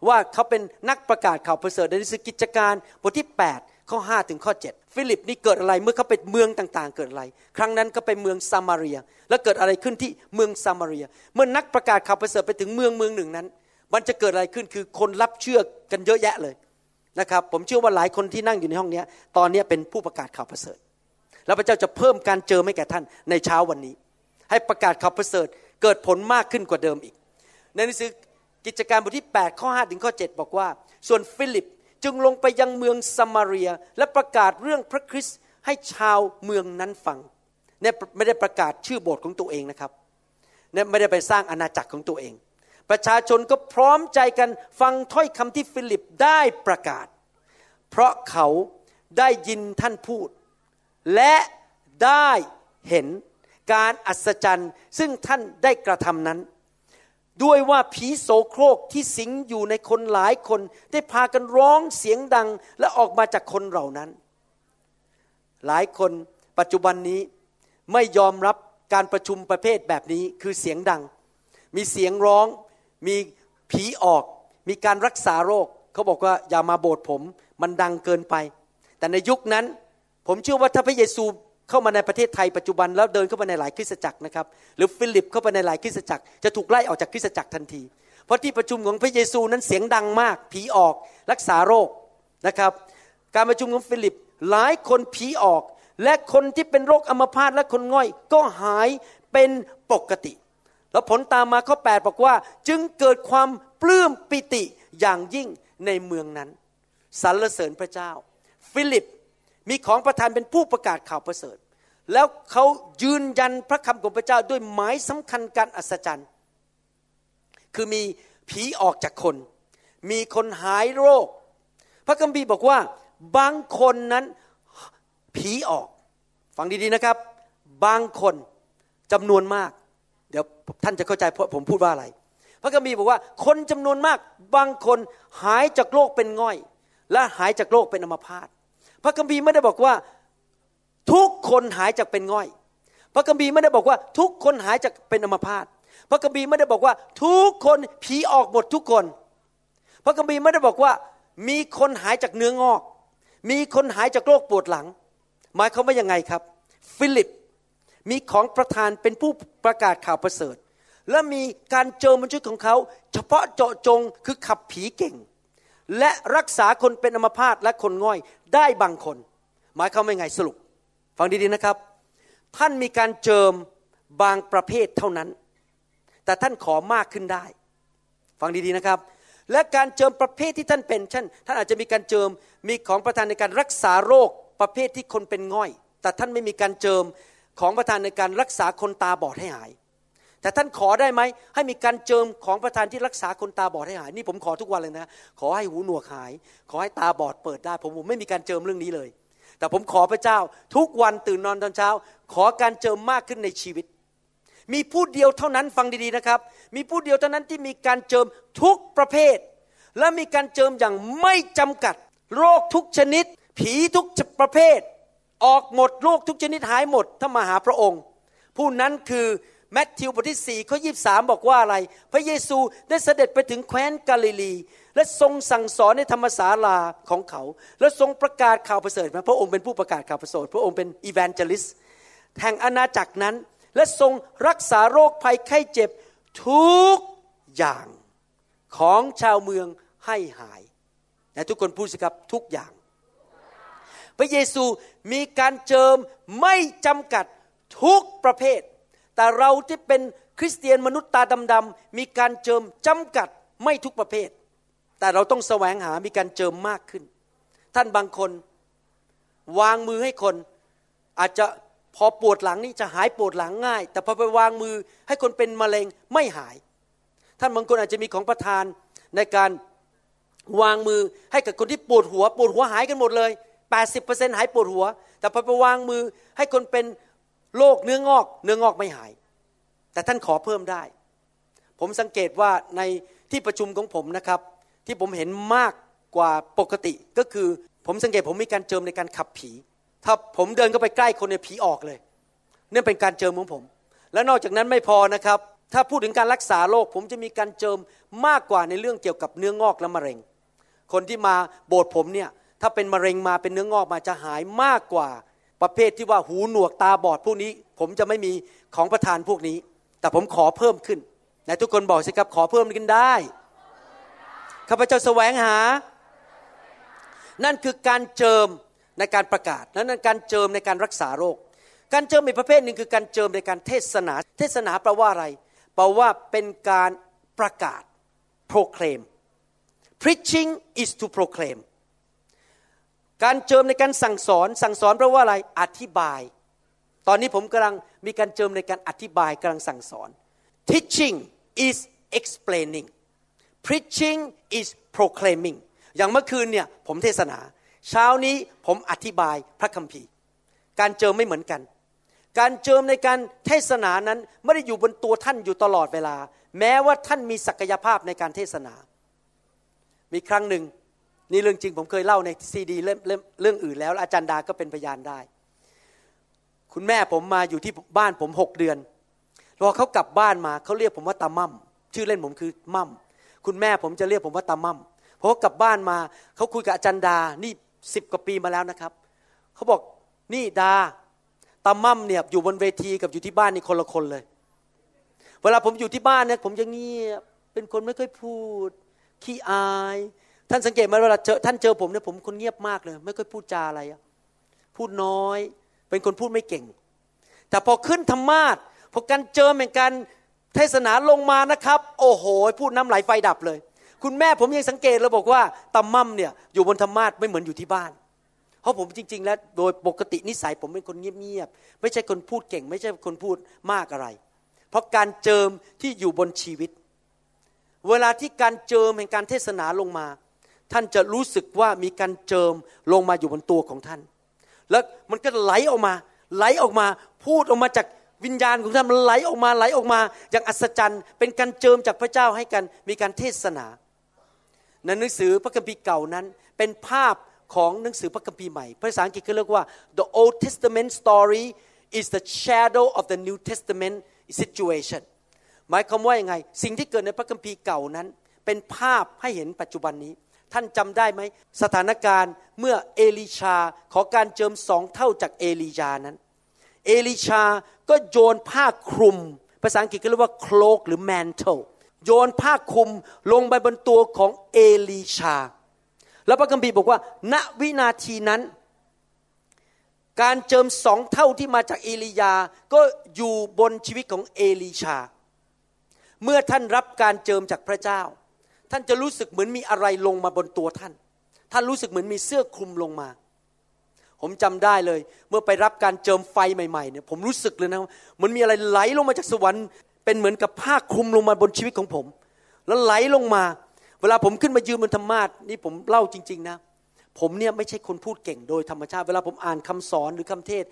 ว่าเขาเป็นนักประกาศข่าวประเสริฐในหนังสือกิจการบทที่แปดข้อห้าถึงข้อเจ็ดฟิลิปนี่เกิดอะไรเมื่อเขาไปเมืองต่างๆเกิดอะไรครั้งนั้นก็ไปเมืองซามาเรียแล้วเกิดอะไรขึ้นที่เมืองซามาเรียเมื่อนักประกาศข่าวประเสริฐไปถึงเมืองเมืองหนึ่งนั้นมันจะเกิดอะไรขึ้นคือคนรับเชื่อกันเยอะแยะเลยนะครับผมเชื่อว่าหลายคนที่นั่งอยู่ในห้องนี้ตอนนี้เป็นผู้ประกาศข่าวประเสริฐแล้วพระเจ้าจะเพิ่มการเจอให้แก่ท่านในเช้าวันนี้ให้ประกาศข่าวประเสริฐเกิดผลมากขึ้นกว่าเดิมอีกในหนังสือกิจการบทที่แปดข้อห้าถึงข้อเจ็ดบอกว่าส่วนฟิลิปจึงลงไปยังเมืองซามาเรียและประกาศเรื่องพระคริสต์ให้ชาวเมืองนั้นฟังเนี่ยไม่ได้ประกาศชื่อโบสถ์ของตัวเองนะครับเนี่ยไม่ได้ไปสร้างอาณาจักรของตัวเองประชาชนก็พร้อมใจกันฟังถ้อยคำที่ฟิลิปได้ประกาศเพราะเขาได้ยินท่านพูดและได้เห็นการอัศจรรย์ซึ่งท่านได้กระทำนั้นด้วยว่าผีโสโครกที่สิงอยู่ในคนหลายคนได้พากันร้องเสียงดังและออกมาจากคนเหล่านั้นหลายคนปัจจุบันนี้ไม่ยอมรับการประชุมประเภทแบบนี้คือเสียงดังมีเสียงร้องมีผีออกมีการรักษาโรคเขาบอกว่าอย่ามาโบสถ์ผมมันดังเกินไปแต่ในยุคนั้นผมเชื่อว่าถ้าพระเยซูเข้ามาในประเทศไทยปัจจุบันแล้วเดินเข้าไปในหลายคริสตจักรนะครับหรือฟิลิปเข้าไปในหลายคริสตจักรจะถูกไล่ออกจากคริสตจักรทันทีเพราะที่ประชุมของพระเยซูนั้นเสียงดังมากผีออกรักษาโรคนะครับการประชุมของฟิลิปหลายคนผีออกและคนที่เป็นโรคอัมพาตและคนง่อยก็หายเป็นปกติแล้วผลตามมาข้อแปดบอกว่าจึงเกิดความปลื้มปิติอย่างยิ่งในเมืองนั้นสรรเสริญพระเจ้าฟิลิปมีของประทานเป็นผู้ประกาศข่าวประเสริฐแล้วเขายืนยันพระคำของพระเจ้าด้วยหมายสำคัญการอัศจรรย์คือมีผีออกจากคนมีคนหายโรคพระคัมภีร์บอกว่าบางคนนั้นผีออกฟังดีๆนะครับบางคนจำนวนมากเดี๋ยวท่านจะเข้าใจผมพูดว่าอะไรพระคัมภีร์บอกว่าคนจำนวนมากบางคนหายจากโรคเป็นง่อยและหายจากโรคเป็นอัมพาตพระคัมภีร์ไม่ได้บอกว่าทุกคนหายจากเป็นง่อยพระคัมภีร์ไม่ได้บอกว่าทุกคนหายจากเป็นอัมพาตพระคัมภีร์ไม่ได้บอกว่าทุกคนผีออกหมดทุกคนพระคัมภีร์ไม่ได้บอกว่ามีคนหายจากเนื้องอกมีคนหายจากโรคปวดหลังหมายความว่ายังไงครับฟิลิปมีของประทานเป็นผู้ประกาศข่าวประเสริฐและมีการเจิมบรรจุของเขาเฉพาะเจาะจงคือขับผีเก่งและรักษาคนเป็นอัมพาตและคนง่อยได้บางคนหมายความว่าไงสรุปฟังดีๆนะครับท่านมีการเจิมบางประเภทเท่านั้นแต่ท่านขอมากขึ้นได้ฟังดีๆนะครับและการเจิมประเภทที่ท่านเป็นเช่นท่านอาจจะมีการเจิมมีของประทานในการรักษาโรคประเภทที่คนเป็นง่อยแต่ท่านไม่มีการเจิมของประทานในการรักษาคนตาบอดให้หายแต่ท่านขอได้ไหมให้มีการเจิมของประทานที่รักษาคนตาบอดให้หายนี่ผมขอทุกวันเลยนะขอให้หูหนวกหายขอให้ตาบอดเปิดได้ผมผมไม่มีการเจิมเรื่องนี้เลยแต่ผมขอพระเจ้าทุกวันตื่นนอนตอนเช้าขอการเจิมมากขึ้นในชีวิตมีผู้เดียวเท่านั้นฟังดีๆนะครับมีผู้เดียวเท่านั้นที่มีการเจิมทุกประเภทและมีการเจิมอย่างไม่จำกัดโรคทุกชนิดผีทุกประเภทออกหมดโรคทุกชนิดหายหมดถ้ามาหาพระองค์ผู้นั้นคือแมทธิวบทที่สี่ข้อยี่สิบสามบอกว่าอะไรพระเยซูได้เสด็จไปถึงแคว้นกาลิลีและทรงสั่งสอนในธรรมศาลาของเขาและทรงประกาศข่าวประเสริฐพระองค์เป็นผู้ประกาศข่าวประเสริฐพระองค์เป็นอีแวนเจลิสต์แห่งอาณาจักรนั้นและทรงรักษาโรคภัยไข้เจ็บทุกอย่างของชาวเมืองให้หายและทุกคนพูดสิครับทุกอย่างพระเยซูมีการเจิมไม่จำกัดทุกประเภทแต่เราที่เป็นคริสเตียนมนุษย์ตาดำๆมีการเจิมจำกัดไม่ทุกประเภทแต่เราต้องแสวงหามีการเจิมมากขึ้น ท่านบางคนวางมือให้คนอาจจะพอปวดหลังนี่จะหายปวดหลังง่ายแต่พอไปวางมือให้คนเป็นมะเร็งไม่หายท่านบางคนอาจจะมีของประทานในการวางมือให้กับคนที่ปวดหัวปวดหัวหายกันหมดเลย แปดสิบเปอร์เซ็นต์ หายปวดหัวแต่พอไปวางมือให้คนเป็นโรคเนื้องอกเนื้องอกไม่หายแต่ท่านขอเพิ่มได้ผมสังเกตว่าในที่ประชุมของผมนะครับที่ผมเห็นมากกว่าปกติก็คือผมสังเกตผมมีการเจิมในการขับผีถ้าผมเดินเข้าไปใกล้คนเนี่ยผีออกเลยนี่เป็นการเจิมของผมและนอกจากนั้นไม่พอนะครับถ้าพูดถึงการรักษาโรคผมจะมีการเจิมมากกว่าในเรื่องเกี่ยวกับเนื้องอกและมะเร็งคนที่มาโบสถ์ผมเนี่ยถ้าเป็นมะเร็งมาเป็นเนื้องอกมาจะหายมากกว่าประเภทที่ว่าหูหนวกตาบอดพวกนี้ผมจะไม่มีของประทานพวกนี้แต่ผมขอเพิ่มขึ้นและทุกคนบอกสิครับขอเพิ่มขึ้นได้ข้าพเจ้าแสวงหานั่นคือการเจิมในการประกาศและนั่นการเจิมในการรักษาโรคการเจิมอีกประเภทหนึ่งคือการเจิมในการเทศนาเทศนาแปลว่าอะไรแปลว่าเป็นการประกาศ proclaim preaching is to proclaim การเจิมในการสั่งสอนสั่งสอนแปลว่าอะไรอธิบายตอนนี้ผมกำลังมีการเจิมในการอธิบายกำลังสั่งสอน teaching is explaining preaching is proclaiming อย่างเมื่อคืนเนี่ยผมเทศนาเช้านี้ผมอธิบายพระคัมภีร์การเจิมไม่เหมือนกันการเจิมในการเทศนานั้นไม่ได้อยู่บนตัวท่านอยู่ตลอดเวลาแม้ว่าท่านมีศักยภาพในการเทศนามีครั้งหนึ่งนี่เรื่องจริงผมเคยเล่าในซีดีเล่มเรื่องอื่นแล้วอาจารย์ดาก็เป็นพยานได้คุณแม่ผมมาอยู่ที่บ้านผมหกเดือนพอเขากลับบ้านมาเขาเรียกผมว่าตาม่ำชื่อเล่นผมคือม่ำคุณแม่ผมจะเรียกผมว่าตาม่ำพอกลับบ้านมาเขาคุยกับอาจารย์ดานี่สิบกว่าปีมาแล้วนะครับเขาบอกนี่ดาตาม่ำเนี่ยอยู่บนเวทีกับอยู่ที่บ้านนี่คนละคนเลยเวลาผมอยู่ที่บ้านเนี่ยผมจะเงียบเป็นคนไม่ค่อยพูดขี้อายท่านสังเกตไหมเวลาเจอท่านเจอผมเนี่ยผมคนเงียบมากเลยไม่ค่อยพูดจาอะไรพูดน้อยเป็นคนพูดไม่เก่งแต่พอขึ้นธรรมาสน์พอการเจอเหมือนกันเทศนาลงมานะครับโอ้โหพูดน้ำไหลไฟดับเลยคุณแม่ผมยังสังเกตแล้วบอกว่าตาม่ำเนี่ยอยู่บนธรรมาสน์ไม่เหมือนอยู่ที่บ้านเพราะผมจริงๆแล้วโดยปกตินิสัยผมเป็นคนเงียบๆไม่ใช่คนพูดเก่งไม่ใช่คนพูดมากอะไรเพราะการเจิมที่อยู่บนชีวิตเวลาที่การเจิมแห่งการเทศนาลงมาท่านจะรู้สึกว่ามีการเจิมลงมาอยู่บนตัวของท่านแล้วมันก็ไหลออกมาไหลออกมาพูดออกมาจากวิญญาณของท่านมันไหลออกมาไหลออกมาอย่างอัศจรรย์เป็นการเจิมจากพระเจ้าให้กันมีการเทศนาในหนังสือพระคัมภีร์เก่านั้นเป็นภาพของหนังสือพระคัมภีร์ใหม่ภาษาอังกฤษเขาเรียกว่า the Old Testament story is the shadow of the New Testament situation หมายความว่ายังไงสิ่งที่เกิดในพระคัมภีร์เก่านั้นเป็นภาพให้เห็นปัจจุบันนี้ท่านจำได้ไหมสถานการณ์เมื่อเอลีชาขอการเจิมสองเท่าจากเอลียานั้นเอลีชาก็โยนผ้าคลุมภาษาอังกฤษเขาเรียกว่า cloak หรือ mantle โยนผ้าคลุมลงไปบนตัวของเอลีชาแล้วพระคัมภีร์บอกว่าณวินาทีนั้นการเจิมสองเท่าที่มาจากเอลียาก็อยู่บนชีวิตของเอลีชาเมื่อท่านรับการเจิมจากพระเจ้าท่านจะรู้สึกเหมือนมีอะไรลงมาบนตัวท่านท่านรู้สึกเหมือนมีเสื้อคลุมลงมาผมจำได้เลยเมื่อไปรับการเจิมไฟใหม่ๆเนี่ยผมรู้สึกเลยนะเหมือนมีอะไรไหลลงมาจากสวรรค์เป็นเหมือนกับผ้าคลุมลงมาบนชีวิตของผมแล้วไหลลงมาเวลาผมขึ้นมายืนบนธรรมาสน์นี่ผมเล่าจริงๆนะผมเนี่ยไม่ใช่คนพูดเก่งโดยธรรมชาติเวลาผมอ่านคำสอนหรือคำเทศ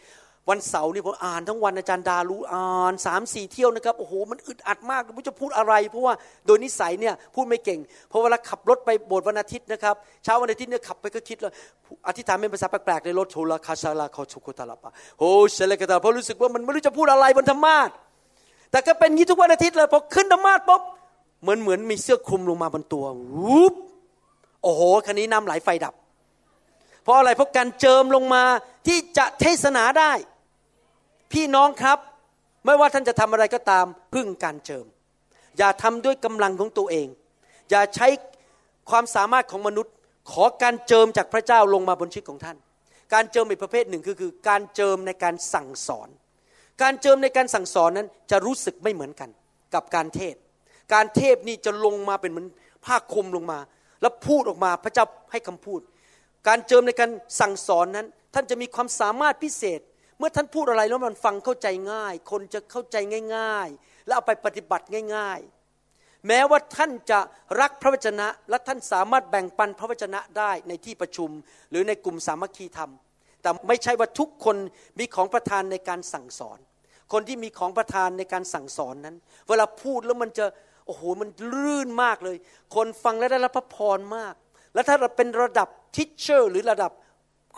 วันเสาร์นี่ผมอ่านทั้งวันอาจารย์ดารู้อ่าน สามสี่ เที่ยวนะครับโอ้โหมันอึดอัดมากไม่รู้จะพูดอะไรเพราะว่าโดยนิสัยเนี่ยพูดไม่เก่งพอเวลาขับรถไปโบสถ์วันอาทิตย์นะครับเช้าวันอาทิตย์เนี่ยขับไปก็คิดเลยอธิษฐานเป็นภาษาแปลกๆในรถโชลาคาชาลาคอชุโกตาลาปะโหเชลกะตาเพราะรู้สึกว่ามันไม่รู้จะพูดอะไรบนธรรมาสน์แต่ก็เป็นงี้ทุกวันอาทิตย์เลยพอขึ้นธรรมาสน์ปุ๊บเหมือนเหมือนมีเสื้อคลุมลงมาบนตัววูบโอ้โหคันนี้น้ำไหลไฟดับเพราะอะไรเพราะการเจิมลงมาที่จะเทศนาได้พี่น้องครับไม่ว่าท่านจะทำอะไรก็ตามพึ่งการเจิมอย่าทำด้วยกำลังของตัวเองอย่าใช้ความสามารถของมนุษย์ขอการเจิมจากพระเจ้าลงมาบนชีวิตของท่านการเจิมอีกประเภทหนึ่งคือคือการเจิมในการสั่งสอนการเจิมในการสั่งสอนนั้นจะรู้สึกไม่เหมือนกันกับการเทศการเทศนี่จะลงมาเป็นเหมือนผ้าคลุมลงมาแล้วพูดออกมาพระเจ้าให้คำพูด การเจิมในการสั่งสอนนั้นท่านจะมีความสามารถพิเศษเมื่อท่านพูดอะไรแล้วมันฟังเข้าใจง่ายคนจะเข้าใจง่ายๆและเอาไปปฏิบัติง่ายๆแม้ว่าท่านจะรักพระวจนะและท่านสามารถแบ่งปันพระวจนะได้ในที่ประชุมหรือในกลุ่มสามัคคีธรรมแต่ไม่ใช่ว่าทุกคนมีของประทานในการสั่งสอนคนที่มีของประทานในการสั่งสอนนั้นเวลาพูดแล้วมันจะโอ้โหมันลื่นมากเลยคนฟังแล้วได้รับพระพรมากและถ้าเราเป็นระดับทิชเชอร์หรือระดับ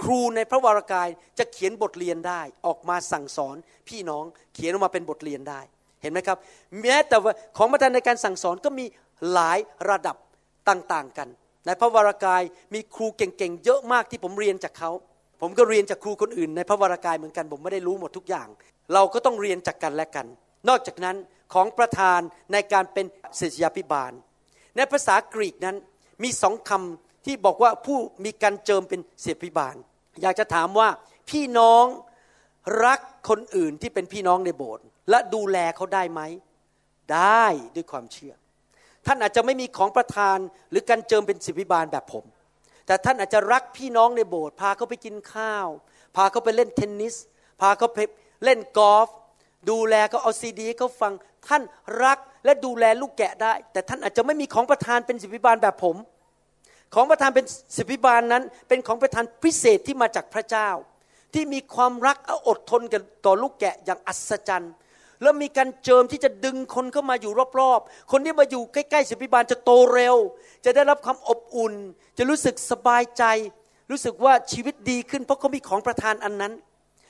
ครูในพระวรกายจะเขียนบทเรียนได้ออกมาสั่งสอนพี่น้องเขียนออกมาเป็นบทเรียนได้เห็นไหมครับแม้แต่ของประทานในการสั่งสอนก็มีหลายระดับต่างๆกันในพระวรกายมีครูเก่งๆเยอะมากที่ผมเรียนจากเขาผมก็เรียนจากครูคนอื่นในพระวรกายเหมือนกันผมไม่ได้รู้หมดทุกอย่างเราก็ต้องเรียนจากกันและกันนอกจากนั้นของประธานในการเป็นศิษยาภิบาลในภาษากรีกนั้นมีสองคำที่บอกว่าผู้มีการเจิมเป็นศิษยาภิบาลอยากจะถามว่าพี่น้องรักคนอื่นที่เป็นพี่น้องในโบสถ์และดูแลเขาได้ไหมได้ด้วยความเชื่อท่านอาจจะไม่มีของประธานหรือการเจิมเป็นศิษยาภิบาลแบบผมแต่ท่านอาจจะรักพี่น้องในโบสถ์พาเขาไปกินข้าวพาเขาไปเล่นเทนนิสพาเขาไปเล่นกอล์ฟดูแลเขาเอาซีดีให้เขาฟังท่านรักและดูแลลูกแกะได้แต่ท่านอาจจะไม่มีของประทานเป็นศิษยาภิบาลแบบผมของประทานเป็นศิษยาภิบาลนั้นเป็นของประทานพิเศษที่มาจากพระเจ้าที่มีความรักและอดทนกันต่อลูกแกะอย่างอัศจรรย์แล้วมีการเจิมที่จะดึงคนเข้ามาอยู่รอบๆคนที่มาอยู่ใกล้ๆศิษยาภิบาลจะโตเร็วจะได้รับความอบอุ่นจะรู้สึกสบายใจรู้สึกว่าชีวิตดีขึ้นเพราะเขามีของประทานอันนั้น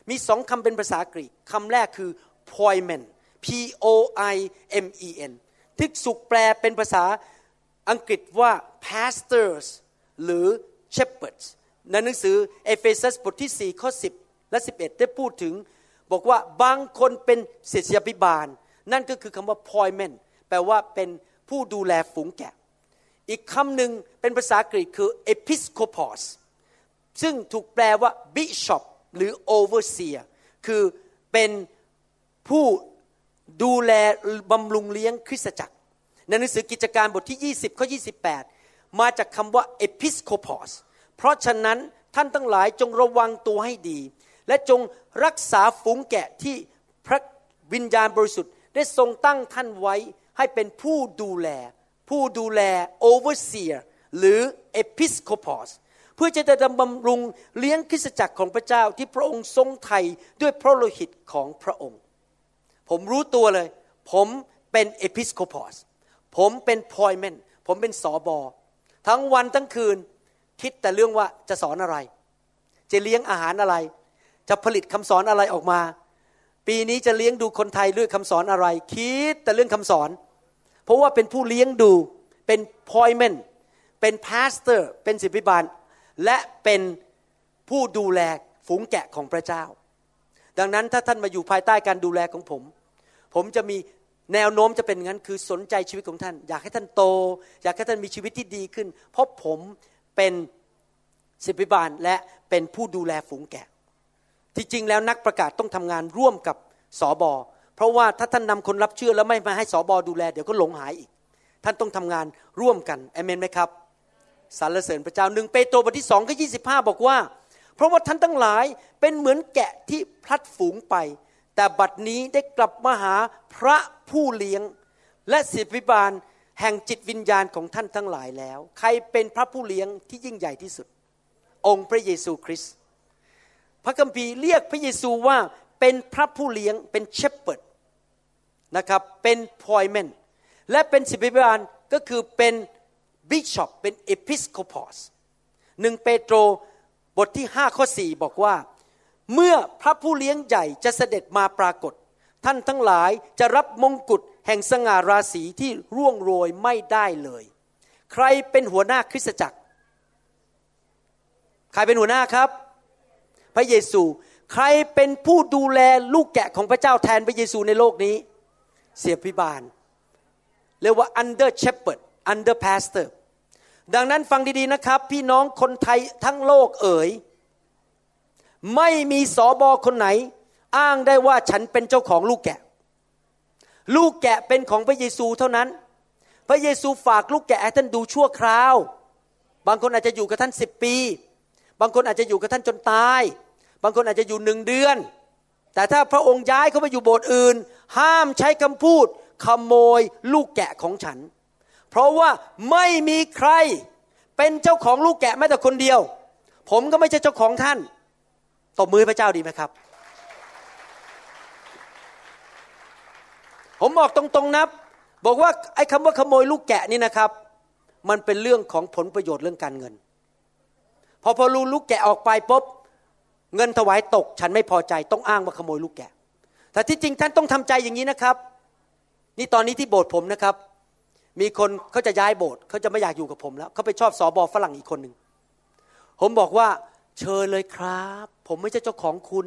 มีสองคำเป็นภาษากรีกคำแรกคือ poimen p o i m e n ที่สุกแปลเป็นภาษาอังกฤษว่า pastors หรือ shepherds ในหนังสือเอเฟซัสบทที่สี่ข้อสิบและสิบเอ็ดได้พูดถึงบอกว่าบางคนเป็นศิษยาภิบาลนั่นก็คือคำว่า poimen แปลว่าเป็นผู้ดูแลฝูงแกะอีกคำหนึ่งเป็นภาษากรีกคือ episkopos ซึ่งถูกแปลว่า bishop หรือ overseer คือเป็นผู้ดูแลบำรุงเลี้ยงคริสตจักรในหนังสือกิจการบทที่ยี่สิบข้อยี่สิบแปดมาจากคำว่า episkopos เพราะฉะนั้นท่านทั้งหลายจงระวังตัวให้ดีและจงรักษาฝูงแกะที่พระวิญญาณบริสุทธิ์ได้ทรงตั้งท่านไว้ให้เป็นผู้ดูแลผู้ดูแล overseer หรือ episkopos เพื่อจะดำรง เลี้ยงคริสตจักรของพระเจ้าที่พระองค์ทรงไถ่ด้วยพระโลหิตของพระองค์ผมรู้ตัวเลยผมเป็น episkoposผมเป็น appointment ผมเป็นสบทั้งวันทั้งคืนคิดแต่เรื่องว่าจะสอนอะไรจะเลี้ยงอาหารอะไรจะผลิตคำสอนอะไรออกมาปีนี้จะเลี้ยงดูคนไทยด้วยคำสอนอะไรคิดแต่เรื่องคำสอนเพราะว่าเป็นผู้เลี้ยงดูเป็น appointment เป็น pastor เป็นศิษยาภิบาลและเป็นผู้ดูแลฝูงแกะของพระเจ้าดังนั้นถ้าท่านมาอยู่ภายใต้การดูแลของผมผมจะมีแนวโน้มจะเป็นงั้นคือสนใจชีวิตของท่านอยากให้ท่านโตอยากให้ท่านมีชีวิตที่ดีขึ้นเพราะผมเป็นศิษยาภิบาลและเป็นผู้ดูแลฝูงแกะที่จริงแล้วนักประกาศต้องทำงานร่วมกับสบเพราะว่าถ้าท่านนำคนรับเชื่อแล้วไม่มาให้สบดูแลเดี๋ยวก็หลงหายอีกท่านต้องทำงานร่วมกันอาเมนไหมครับสรรเสริญพระเจ้าหนึ่งเปโตรบทที่สองข้อยี่สิบห้าบอกว่าเพราะว่าท่านทั้งหลายเป็นเหมือนแกะที่พลัดฝูงไปแต่บัดนี้ได้กลับมาหาพระผู้เลี้ยงและศิษยาภิบาลแห่งจิตวิญญาณของท่านทั้งหลายแล้วใครเป็นพระผู้เลี้ยงที่ยิ่งใหญ่ที่สุดองค์พระเยซูคริสต์พระคัมภีร์เรียกพระเยซูว่าเป็นพระผู้เลี้ยงเป็น shepherd นะครับเป็น appointment และเป็นศิษยาภิบาลก็คือเป็น bishop เป็น episkopos หนึ่งเปโตรบทที่ห้าข้อสี่บอกว่าเมื่อพระผู้เลี้ยงใหญ่จะเสด็จมาปรากฏท่านทั้งหลายจะรับมงกุฎแห่งสง่าราศีที่ร่วงโรยไม่ได้เลยใครเป็นหัวหน้าคริสตจักรใครเป็นหัวหน้าครับพระเยซูใครเป็นผู้ดูแลลูกแกะของพระเจ้าแทนพระเยซูในโลกนี้ศิษยาภิบาลเรียกว่า under shepherd under pastor ดังนั้นฟังดีๆนะครับพี่น้องคนไทยทั้งโลกเอ๋ยไม่มีสบคนไหนอ้างได้ว่าฉันเป็นเจ้าของลูกแกะลูกแกะเป็นของพระเยซูเท่านั้นพระเยซูฝากลูกแกะให้ท่านดูชั่วคราวบางคนอาจจะอยู่กับท่านสิบปี บางคนอาจจะอยู่กับท่านจนตายบางคนอาจจะอยู่หนึ่งเดือนแต่ถ้าพระองค์ย้ายเขาไปอยู่โบสถ์อื่นห้ามใช้คำพูดขโมยลูกแกะของฉันเพราะว่าไม่มีใครเป็นเจ้าของลูกแกะแม้แต่คนเดียวผมก็ไม่ใช่เจ้าของท่านตบมือพระเจ้าดีไหมครับผมบอกตรงๆนะบอกว่าไอ้คำว่าขโมยลูกแกะนี่นะครับมันเป็นเรื่องของผลประโยชน์เรื่องการเงินพอพอลูกลูกแกะออกไปปุ๊บเงินถวายตกฉันไม่พอใจต้องอ้างว่าขโมยลูกแกะแต่ที่จริงท่านต้องทำใจอย่างนี้นะครับนี่ตอนนี้ที่โบสถ์ผมนะครับมีคนเขาจะย้ายโบสถ์เขาจะไม่อยากอยู่กับผมแล้วเขาไปชอบสบฝรั่งอีกคนนึงผมบอกว่าเชิญเลยครับผมไม่ใช่เจ้าของคุณ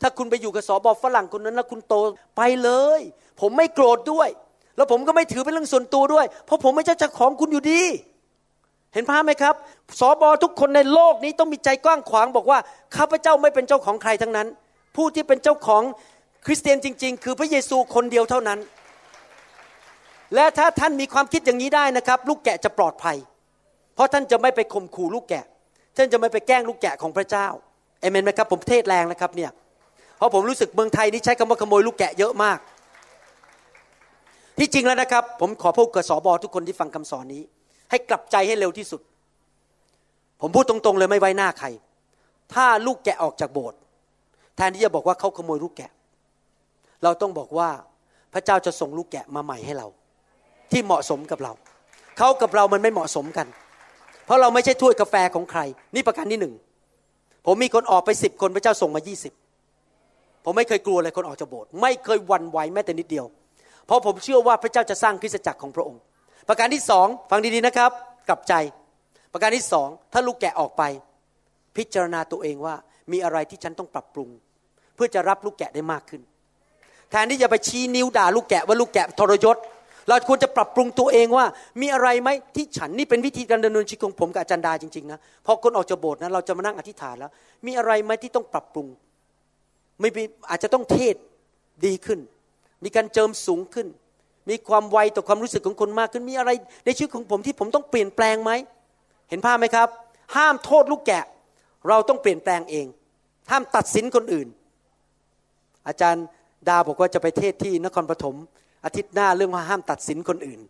ถ้าคุณไปอยู่กับสบฝรั่งคนนั้นแล้วคุณโตไปเลยผมไม่โกรธด้วยแล้วผมก็ไม่ถือเป็นเรื่องส่วนตัวด้วยเพราะผมไม่ใช่เจ้าของคุณอยู่ดีเห็นภาพไหมครับสบทุกคนในโลกนี้ต้องมีใจกว้างขวางบอกว่าข้าพเจ้าไม่เป็นเจ้าของใครทั้งนั้นผู้ที่เป็นเจ้าของคริสเตียนจริงๆคือพระเยซูคนเดียวเท่านั้นและถ้าท่านมีความคิดอย่างนี้ได้นะครับลูกแกะจะปลอดภัยเพราะท่านจะไม่ไปข่มขู่ลูกแกะท่านจะไม่ไปแกล้งลูกแกะของพระเจ้าเอเมนไหมครับผมเทศแรงนะครับเนี่ยเพราะผมรู้สึกเมืองไทยนี่ใช้คำว่าขโมยลูกแกะเยอะมากที่จริงแล้วนะครับผมขอพูดกับสบทุกคนที่ฟังคำสอนนี้ให้กลับใจให้เร็วที่สุดผมพูดตรงๆเลยไม่ไว้หน้าใครถ้าลูกแกะออกจากโบสถ์แทนที่จะบอกว่าเขาขโมยลูกแกะเราต้องบอกว่าพระเจ้าจะส่งลูกแกะมาใหม่ให้เราที่เหมาะสมกับเราเขากับเรามันไม่เหมาะสมกันเพราะเราไม่ใช่ถ้วยกาแฟของใครนี่ประการที่หนึ่งผมมีคนออกไปสิบคนพระเจ้าส่งมายี่สิบผมไม่เคยกลัวเลยคนออกจากโบสถ์ไม่เคยหวั่นไหวแม้แต่นิดเดียวเพราะผมเชื่อว่าพระเจ้าจะสร้างคริสตจักรของพระองค์ประการที่สองฟังดีๆนะครับกลับใจประการที่สองถ้าลูกแกะออกไปพิจารณาตัวเองว่ามีอะไรที่ฉันต้องปรับปรุงเพื่อจะรับลูกแกะได้มากขึ้นแทนที่จะไปชี้นิ้วด่าลูกแกะว่าลูกแกะทรยศเราควรจะปรับปรุงตัวเองว่ามีอะไรไหมที่ฉันนี่เป็นวิธีการดำเนินชีวิตของผมกับอาจารย์ดาจริงๆนะพอคนออกจากโบสถ์นะเราจะมานั่งอธิษฐานแล้วมีอะไรไหมที่ต้องปรับปรุงไม่อาจจะต้องเทศดีขึ้นมีการเจิมสูงขึ้นมีความไวต่อความรู้สึกของคนมากขึ้นมีอะไรในชีวิตของผมที่ผมต้องเปลี่ยนแปลงไหมเห็นภาพไหมครับห้ามโทษลูกแกะเราต้องเปลี่ยนแปลงเองห้ามตัดสินคนอื่นอาจารย์ดาบอกว่าจะไปเทศที่นครปฐมอาทิตย์หน้าเรื่องว่าห้ามตัดสินคนอื่น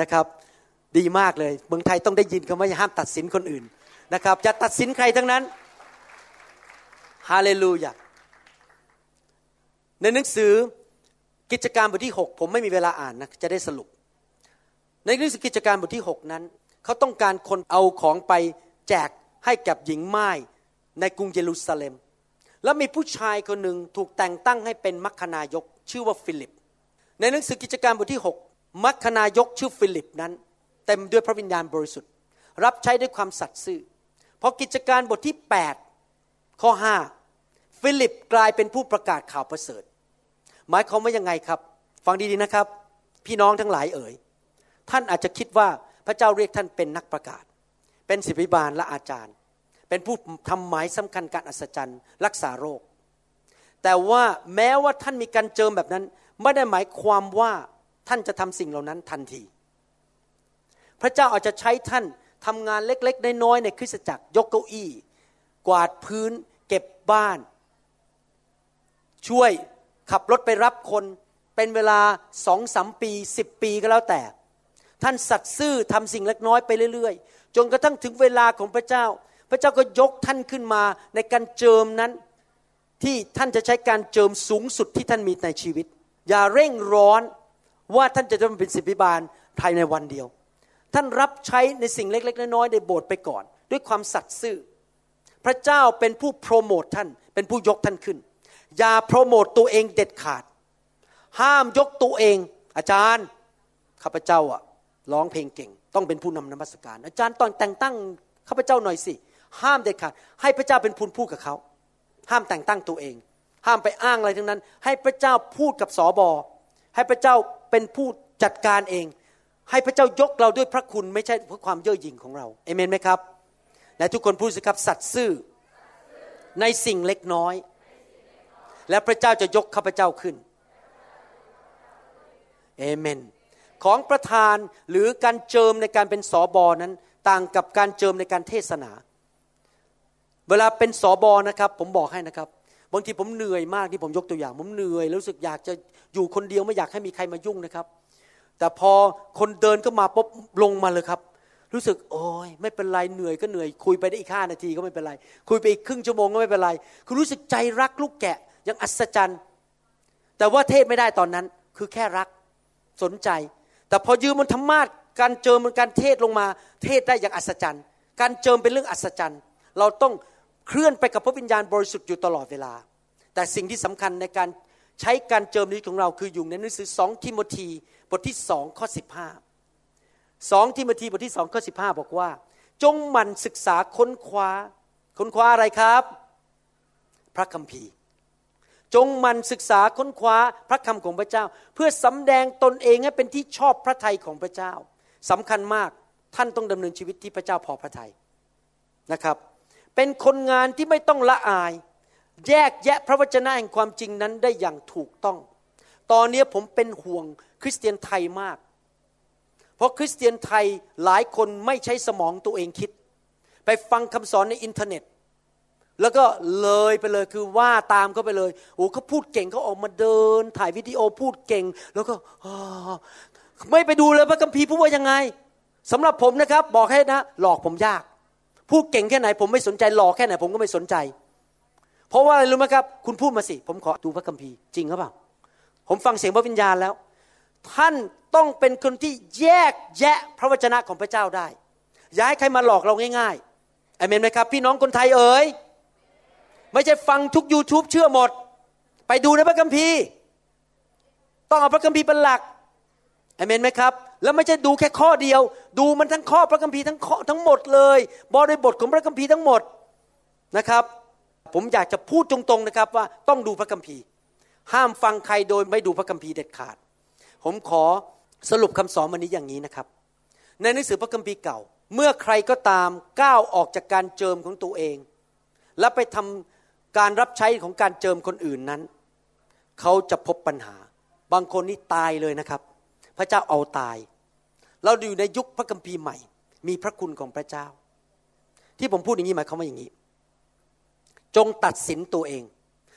นะครับดีมากเลยเมืองไทยต้องได้ยินคำว่าห้ามตัดสินคนอื่นนะครับอย่าตัดสินใครทั้งนั้นฮาเลลูยาในหนังสือกิจการบทที่หกผมไม่มีเวลาอ่านนะจะได้สรุปในหนังสือกิจการบทที่หกนั้นเขาต้องการคนเอาของไปแจกให้กับหญิงม่ายในกรุงเยรูซาเล็มแล้วมีผู้ชายคนหนึ่งถูกแต่งตั้งให้เป็นมัคคานายกชื่อว่าฟิลิปในหนังสือกิจการบทที่หกมัคคานายกชื่อฟิลิปนั้นเต็มด้วยพระวิญญาณบริสุทธิ์รับใช้ด้วยความสัตย์ซื่อพอกิจการบทที่แปดข้อห้าฟิลิปกลายเป็นผู้ประกาศข่าวประเสริฐหมายความว่ายังไงครับฟังดีๆนะครับพี่น้องทั้งหลายเอ๋ยท่านอาจจะคิดว่าพระเจ้าเรียกท่านเป็นนักประกาศเป็นศิษย์ภิบาลและอาจารย์เป็นผู้ทำหมายสำคัญการอัศจรรย์รักษาโรคแต่ว่าแม้ว่าท่านมีการเจิมแบบนั้นไม่ได้หมายความว่าท่านจะทำสิ่งเหล่านั้นทันทีพระเจ้าอาจจะใช้ท่านทำงานเล็กๆน้อยๆในคริสตจักรยกเก้าอี้กวาดพื้นเก็บบ้านช่วยขับรถไปรับคนเป็นเวลา สองถึงสาม ปีสิบปีก็แล้วแต่ท่านสัตย์ซื่อทำสิ่งเล็กน้อยไปเรื่อยๆจนกระทั่งถึงเวลาของพระเจ้าพระเจ้าก็ยกท่านขึ้นมาในการเจิมนั้นที่ท่านจะใช้การเจิมสูงสุดที่ท่านมีในชีวิตอย่าเร่งร้อนว่าท่านจะต้องเป็นศิษย์ภิบาลภายในวันเดียวท่านรับใช้ในสิ่งเล็กๆน้อยๆในโบสถ์ไปก่อนด้วยความสัตย์ซื่อพระเจ้าเป็นผู้โปรโมทท่านเป็นผู้ยกท่านขึ้นอย่าโปรโมทตัวเองเด็ดขาดห้ามยกตัวเองอาจารย์ข้าพเจ้าอะร้องเพลงเก่งต้องเป็นผู้นำนมัสการอาจารย์ตอนแต่งตั้งข้าพเจ้าหน่อยสิห้ามเด็ดขาดให้พระเจ้าเป็นผู้พูดกับเขาห้ามแต่งตั้งตัวเองห้ามไปอ้างอะไรทั้งนั้นให้พระเจ้าพูดกับสบให้พระเจ้าเป็นผู้จัดการเองให้พระเจ้ายกเราด้วยพระคุณไม่ใช่เพราะความเย่อหยิ่งของเราเอเมนไหมครับและทุกคนพูดสิครับสัตย์ซื่อในสิ่งเล็กน้อยและพระเจ้าจะยกข้าพเจ้าขึ้นเอเมนของประธานหรือการเจิมในการเป็นสบนั้นต่างกับการเจิมในการเทศนา เวลาเป็นสบนะครับผมบอกให้นะครับบางทีผมเหนื่อยมากที่ผมยกตัวอย่างผมเหนื่อยรู้สึกอยากจะอยู่คนเดียวไม่อยากให้มีใครมายุ่งนะครับแต่พอคนเดินก็มาปุ๊บลงมาเลยครับรู้สึกโอ๊ยไม่เป็นไรเหนื่อยก็เหนื่อยคุยไปได้อีกห้านาทีก็ไม่เป็นไรคุยไปอีกครึ่งชั่วโมงก็ไม่เป็นไรคือรู้สึกใจรักลูกแกะยังอัศจรรย์แต่ว่าเทศไม่ได้ตอนนั้นคือแค่รักสนใจแต่พอยืมมันธรรมาสการเจิมมันการเทศลงมาเทศได้อย่างอัศจรรย์การเจิมเป็นเรื่องอัศจรรย์เราต้องเคลื่อนไปกับพระวิญญาณบริสุทธิ์อยู่ตลอดเวลาแต่สิ่งที่สำคัญในการใช้การเจิมนี้ของเราคืออยู่ในหนังสือสองทิโมธีบทที่สองข้อสิบห้า สองทิโมธีบทที่สองข้อสิบห้าบอกว่าจงหมั่นศึกษาค้นคว้าค้นคว้าอะไรครับพระคัมภีร์จงหมั่นศึกษาค้นคว้าพระคำของพระเจ้าเพื่อสำแดงตนเองให้เป็นที่ชอบพระทัยของพระเจ้าสำคัญมากท่านต้องดำเนินชีวิตที่พระเจ้าพอพระทัยนะครับเป็นคนงานที่ไม่ต้องละอายแยกแยะพระวจนะแห่งความจริงนั้นได้อย่างถูกต้องตอนนี้ผมเป็นห่วงคริสเตียนไทยมากเพราะคริสเตียนไทยหลายคนไม่ใช้สมองตัวเองคิดไปฟังคำสอนในอินเทอร์เน็ตแล้วก็เลยไปเลยคือว่าตามเขาไปเลยโอ้เขาพูดเก่งเขาออกมาเดินถ่ายวิดีโอพูดเก่งแล้วก็ไม่ไปดูเลยพระคัมภีร์พูดว่ายังไงสำหรับผมนะครับบอกให้นะหลอกผมยากพูดเก่งแค่ไหนผมไม่สนใจหลอกแค่ไหนผมก็ไม่สนใจเพราะว่าอะไรรู้ไหมครับคุณพูดมาสิผมขอดูพระคัมภีร์จริงหรือเปล่าผมฟังเสียงพระวิญญาณแล้วท่านต้องเป็นคนที่แยกแยะพระวจนะของพระเจ้าได้อย่าให้ใครมาหลอกเราง่ายๆอาเมนไหมครับพี่น้องคนไทยเอ๋ยไม่ใช่ฟังทุก YouTube เชื่อหมดไปดูในพระคัมภีร์ต้องเอาพระคัมภีร์เป็นหลักอาเมนไหมครับแล้วไม่ใช่ดูแค่ข้อเดียวดูมันทั้งข้อพระคัมภีร์ทั้งข้อทั้งหมดเลยบริบทของพระคัมภีร์ทั้งหมดนะครับผมอยากจะพูดตรงๆนะครับว่าต้องดูพระคัมภีร์ห้ามฟังใครโดยไม่ดูพระคัมภีร์เด็ดขาดผมขอสรุปคำสอนวันนี้อย่างนี้นะครับในหนังสือพระคัมภีร์เก่าเมื่อใครก็ตามก้าวออกจากการเจิมของตัวเองและไปทำการรับใช้ของการเจิมคนอื่นนั้นเขาจะพบปัญหาบางคนนี่ตายเลยนะครับพระเจ้าเอาตายเราอยู่ในยุคพระคัมภีร์ใหม่มีพระคุณของพระเจ้าที่ผมพูดอย่างนี้หมายความว่าอย่างนี้จงตัดสินตัวเอง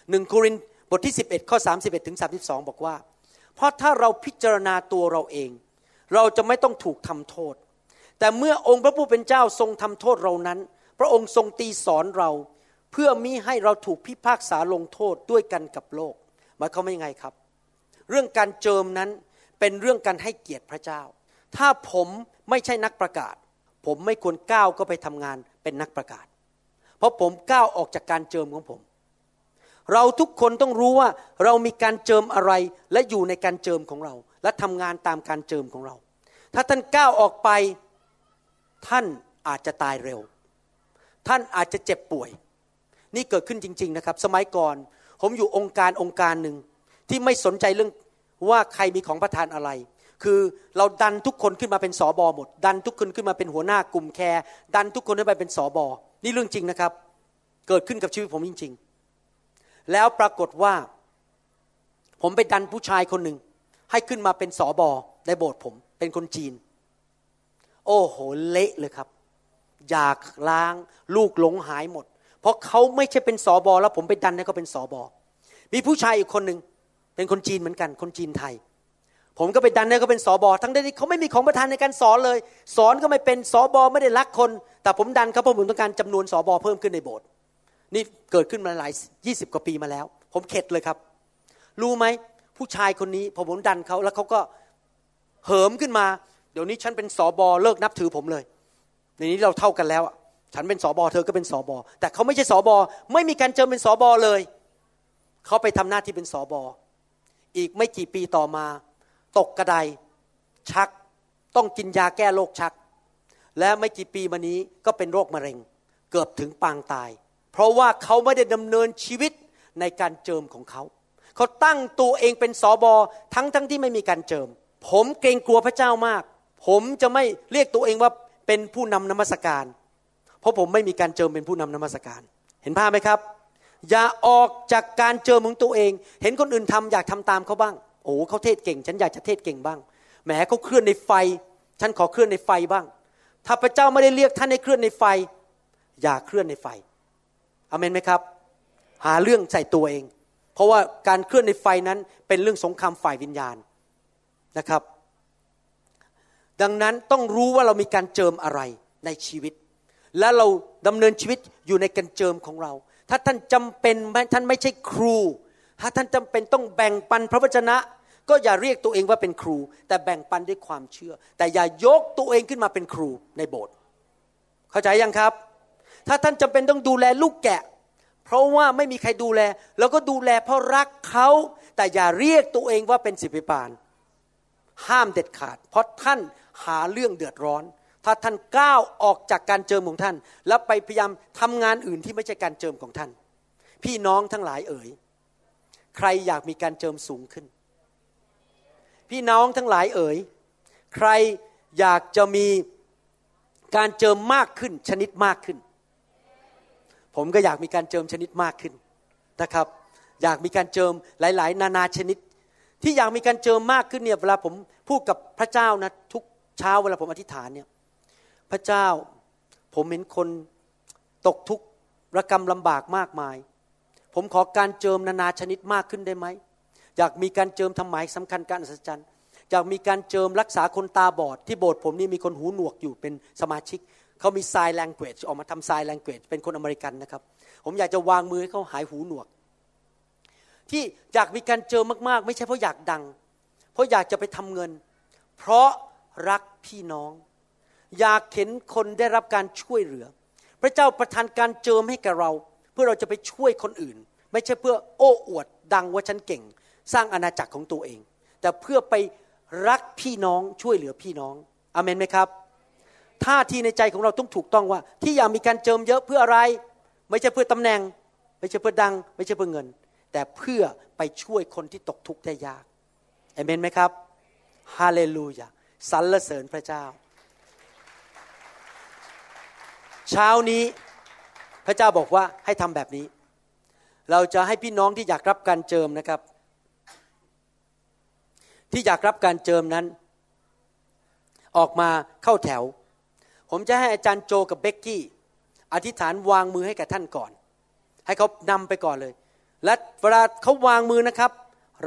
หนึ่งโครินธ์บทที่สิบเอ็ดข้อสามสิบเอ็ดถึงสามสิบสองบอกว่าเพราะถ้าเราพิจารณาตัวเราเองเราจะไม่ต้องถูกทำโทษแต่เมื่อองค์พระผู้เป็นเจ้าทรงทำโทษเรานั้นพระองค์ทรงตีสอนเราเพื่อมิให้เราถูกพิพากษาลงโทษด้วยกันกับโลกหมายความว่ายังไงครับเรื่องการเจิมนั้นเป็นเรื่องการให้เกียรติพระเจ้าถ้าผมไม่ใช่นักประกาศผมไม่ควรก้าวก็ไปทำงานเป็นนักประกาศเพราะผมก้าวออกจากการเจิมของผมเราทุกคนต้องรู้ว่าเรามีการเจิมอะไรและอยู่ในการเจิมของเราและทำงานตามการเจิมของเราถ้าท่านก้าวออกไปท่านอาจจะตายเร็วท่านอาจจะเจ็บป่วยนี่เกิดขึ้นจริงๆนะครับสมัยก่อนผมอยู่องค์การองค์การหนึ่งที่ไม่สนใจเรื่องว่าใครมีของประทานอะไรคือเราดันทุกคนขึ้นมาเป็นสบหมดดันทุกคนขึ้นมาเป็นหัวหน้ากลุ่มแคร์ดันทุกคนขึ้นไปเป็นสบนี่เรื่องจริงนะครับเกิดขึ้นกับชีวิตผมจริงๆแล้วปรากฏว่าผมไปดันผู้ชายคนหนึ่งให้ขึ้นมาเป็นสบในโบสถ์ผมเป็นคนจีนโอ้โหเละเลยครับอยากล้างลูกหลงหายหมดเพราะเขาไม่ใช่เป็นสบแล้วผมไปดันให้เขาเป็นสบมีผู้ชายอีกคนนึงเป็นคนจีนเหมือนกันคนจีนไทยผมก็ไปดันให้เขาเป็นสบทั้งที่เขาไม่มีของประทานในการสอนเลยสอนก็ไม่เป็นสบไม่ได้รักคนแต่ผมดันเขาเพราะผมต้องการจำนวนสบเพิ่มขึ้นในโบสถ์นี่เกิดขึ้นมาหลายยี่สิบกว่าปีมาแล้วผมเข็ดเลยครับรู้ไหมผู้ชายคนนี้พอผมดันเขาแล้วเขาก็เหิมขึ้นมาเดี๋ยวนี้ฉันเป็นสบเลิกนับถือผมเลยในนี้เราเท่ากันแล้วฉันเป็นสบเธอก็เป็นสบแต่เขาไม่ใช่สบไม่มีการเจิมเป็นสบเลยเขาไปทำหน้าที่เป็นสบอีกไม่กี่ปีต่อมาตกกระไดชักต้องกินยาแก้โรคชักและไม่กี่ปีมานี้ก็เป็นโรคมะเร็งเกือบถึงปางตายเพราะว่าเขาไม่ได้ดำเนินชีวิตในการเจิมของเขาเขาตั้งตัวเองเป็นสบทั้งทั้งที่ไม่มีการเจิมผมเกรงกลัวพระเจ้ามากผมจะไม่เรียกตัวเองว่าเป็นผู้นำนมัสการเพราะผมไม่มีการเจิมเป็นผู้นำนมัสการเห็นภาพไหมครับอย่าออกจากการเจิมของตัวเองเห็นคนอื่นทำอยากทำตามเขาบ้างโอ้เขาเทศเก่งฉันอยากจะเทศเก่งบ้างแหมเขาเคลื่อนในไฟฉันขอเคลื่อนในไฟบ้างถ้าพระเจ้าไม่ได้เรียกท่านให้เคลื่อนในไฟอย่าเคลื่อนในไฟ อาเมนไหมครับหาเรื่องใส่ตัวเองเพราะว่าการเคลื่อนในไฟนั้นเป็นเรื่องสงครามฝ่ายวิญญาณนะครับดังนั้นต้องรู้ว่าเรามีการเจิมอะไรในชีวิตและเราดำเนินชีวิตอยู่ในการเจิมของเราถ้าท่านจำเป็นท่านไม่ใช่ครูถ้าท่านจำเป็นต้องแบ่งปันพระวจนะก็อย่าเรียกตัวเองว่าเป็นครูแต่แบ่งปันด้วยความเชื่อแต่อย่ายกตัวเองขึ้นมาเป็นครูในโบสถ์เข้าใจยังครับถ้าท่านจำเป็นต้องดูแลลูกแกะเพราะว่าไม่มีใครดูแลแล้วก็ดูแลเพราะรักเขาแต่อย่าเรียกตัวเองว่าเป็นศิษยาภิบาลห้ามเด็ดขาดเพราะท่านหาเรื่องเดือดร้อนถ้าท่านก้าวออกจากการเจิมของท่านแล้วไปพยายามทำงานอื่นที่ไม่ใช่การเจิมของท่านพี่น้องทั้งหลายเอ๋ยใครอยากมีการเจิมสูงขึ้นพี่น้องทั้งหลายเอ๋ยใครอยากจะมีการเจิมมากขึ้นชนิดมากขึ้นผมก็อยากมีการเจิมชนิดมากขึ้นนะครับอยากมีการเจิมหลายๆนานาชนิดที่อยากมีการเจิมมากขึ้นเนี่ยเวลาผมพูดกับพระเจ้านะทุกเช้าเวลาผมอธิษฐานเนี่ยพระเจ้าผมเห็นคนตกทุกข์ระกำลำบากมากมายผมขอการเจิมนานาชนิดมากขึ้นได้ไหมอยากมีการเจิมทำหมายสำคัญการอัศจรรย์อยากมีการเจิมรักษาคนตาบอดที่โบสถ์ผมนี่มีคนหูหนวกอยู่เป็นสมาชิกเขามี sign language ออกมาทำ sign language เป็นคนอเมริกันนะครับผมอยากจะวางมือให้เขาหายหูหนวกที่อยากมีการเจิมมากๆไม่ใช่เพราะอยากดังเพราะอยากจะไปทำเงินเพราะรักพี่น้องอยากเห็นคนได้รับการช่วยเหลือพระเจ้าประทานการเจิมให้กับเราเพื่อเราจะไปช่วยคนอื่นไม่ใช่เพื่อโอ้อวดดังว่าฉันเก่งสร้างอาณาจักรของตัวเองแต่เพื่อไปรักพี่น้องช่วยเหลือพี่น้องอาเมนไหมครับท่าทีในใจของเราต้องถูกต้องว่าที่อยากมีการเจิมเยอะเพื่ออะไรไม่ใช่เพื่อตำแหน่งไม่ใช่เพื่อดังไม่ใช่เพื่อเงินแต่เพื่อไปช่วยคนที่ตกทุกข์ได้ยากอาเมนไหมครับฮาเลลูยาสรรเสริญพระเจ้าเช้านี้พระเจ้าบอกว่าให้ทำแบบนี้เราจะให้พี่น้องที่อยากรับการเจิมนะครับที่อยากรับการเจิมนั้นออกมาเข้าแถวผมจะให้อาจารย์โจกับเบกกี้อธิษฐานวางมือให้กับท่านก่อนให้เขานำไปก่อนเลยและเวลาเขาวางมือนะครับ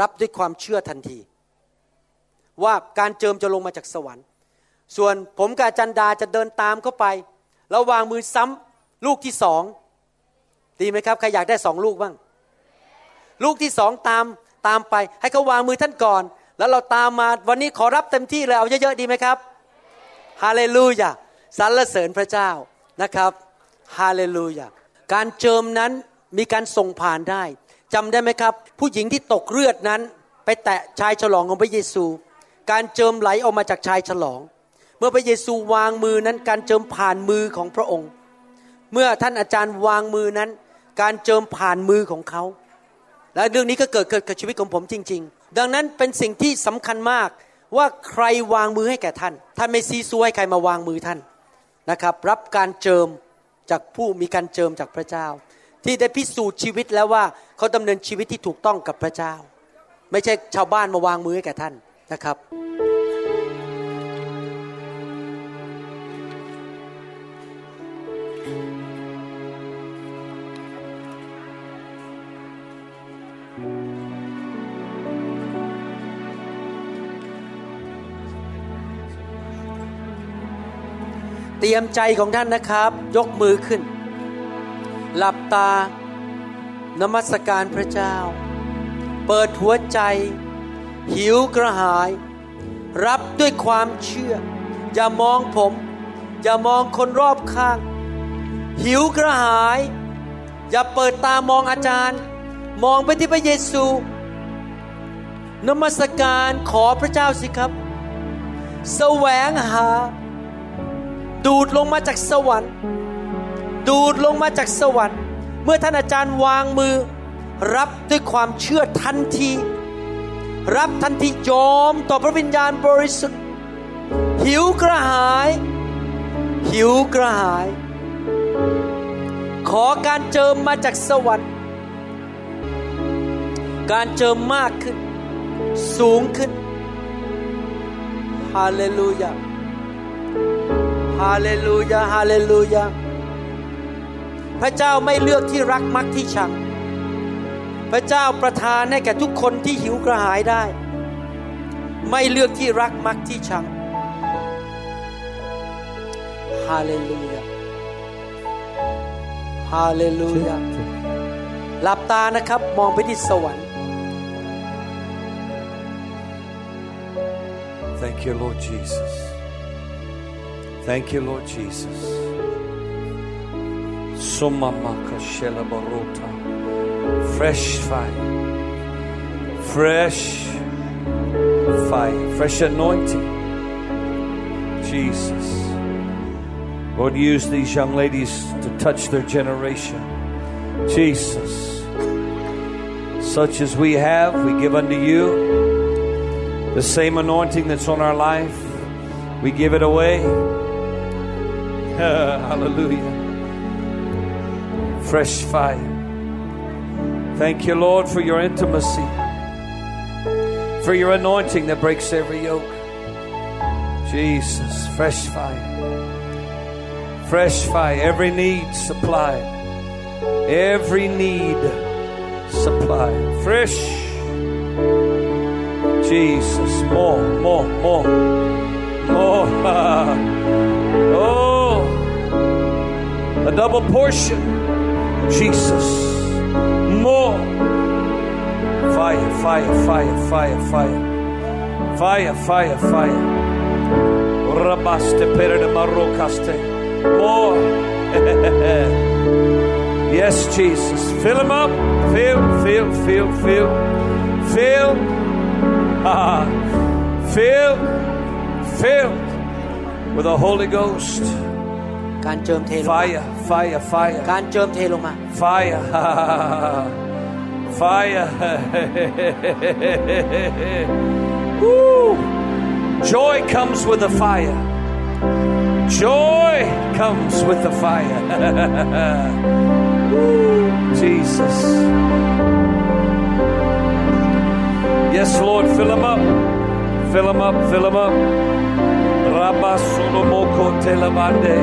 รับด้วยความเชื่อทันทีว่าการเจิมจะลงมาจากสวรรค์ส่วนผมกับอาจารย์ดาจะเดินตามเข้าไปแล้ววางมือซ้ำลูกที่สองดีไหมครับใครอยากได้สองลูกบ้างลูกที่สองตามตามไปให้เขาวางมือท่านก่อนแล้วเราตามมาวันนี้ขอรับเต็มที่เลยเอาเยอะๆดีไหมครับฮาเลลูยาสรรเสริญพระเจ้านะครับฮาเลลูยาการเจิมนั้นมีการส่งผ่านได้จำได้ไหมครับผู้หญิงที่ตกเลือดนั้นไปแตะชายฉลองของพระเยซูการเจิมไหลออกมาจากชายฉลองเมื่อพระเยซูวางมือนั้นการเจิมผ่านมือของพระองค์เมื่อท่านอาจารย์วางมือนั้นการเจิมผ่านมือของเขาและเรื่องนี้ก็เกิดเกิดกับชีวิตของผมจริงๆดังนั้นเป็นสิ่งที่สำคัญมากว่าใครวางมือให้แก่ท่านท่านไม่ซีซัวให้ใครมาวางมือท่านนะครับรับการเจิมจากผู้มีการเจิมจากพระเจ้าที่ได้พิสูจน์ชีวิตแล้วว่าเขาดำเนินชีวิตที่ถูกต้องกับพระเจ้าไม่ใช่ชาวบ้านมาวางมือให้แก่ท่านนะครับเตรียมใจของท่านนะครับยกมือขึ้นหลับตานมัสการพระเจ้าเปิดหัวใจหิวกระหายรับด้วยความเชื่ออย่ามองผมอย่ามองคนรอบข้างหิวกระหายอย่าเปิดตามองอาจารย์มองไปที่พระเยซูนมัสการขอพระเจ้าสิครับแสวงหาดูดลงมาจากสวรรค์ดูดลงมาจากสวรรค์เมื่อท่านอาจารย์วางมือรับด้วยความเชื่อทันทีรับทันทียอมต่อพระวิญญาณบริสุทธิ์หิวกระหายหิวกระหายขอการเจิมมาจากสวรรค์การเจิมมากขึ้นสูงขึ้นฮาเลลูยาฮาเลลูยาฮาเลลูยาพ พระเจ้าไม่เลือกที่รักมักที่ชังพระเจ้าประทานให้แก่ทุกคนที่หิวกระหายได้ไม่เลือกที่รักมักที่ชังฮาเลลูยาฮาเลลูยาหลับตานะครับมองไปที่สวรรค์ Thank you Lord Jesus Thank you Lord Jesus Somamaka shelabarota Fresh fire Fresh fire Fresh anointing Jesus Lord use these young ladies to touch their generation Jesus such as we have we give unto you the same anointing that's on our life we give it away hallelujah fresh fire thank you Lord for your intimacy for your anointing that breaks every yoke Jesus fresh fire fresh fire every need supplied every need supplied fresh Jesus more more more more oh a double portion Jesus more fire fire fire fire fire fire fire fire rabaste perede marocaste more Yes, Jesus. Fill him up. Fill, fill, fill, fill. Fill. Ah. Fill. Fill. With the Holy Ghost. การเจิมเทลงมา Fire, fire, fire. การเจิมเทลงมา Fire. Fire. Woo. Joy comes with the fire. Joy comes with the fire. Jesus Yes Lord fill him up fill him up fill him up Rabba Solomoko Telabande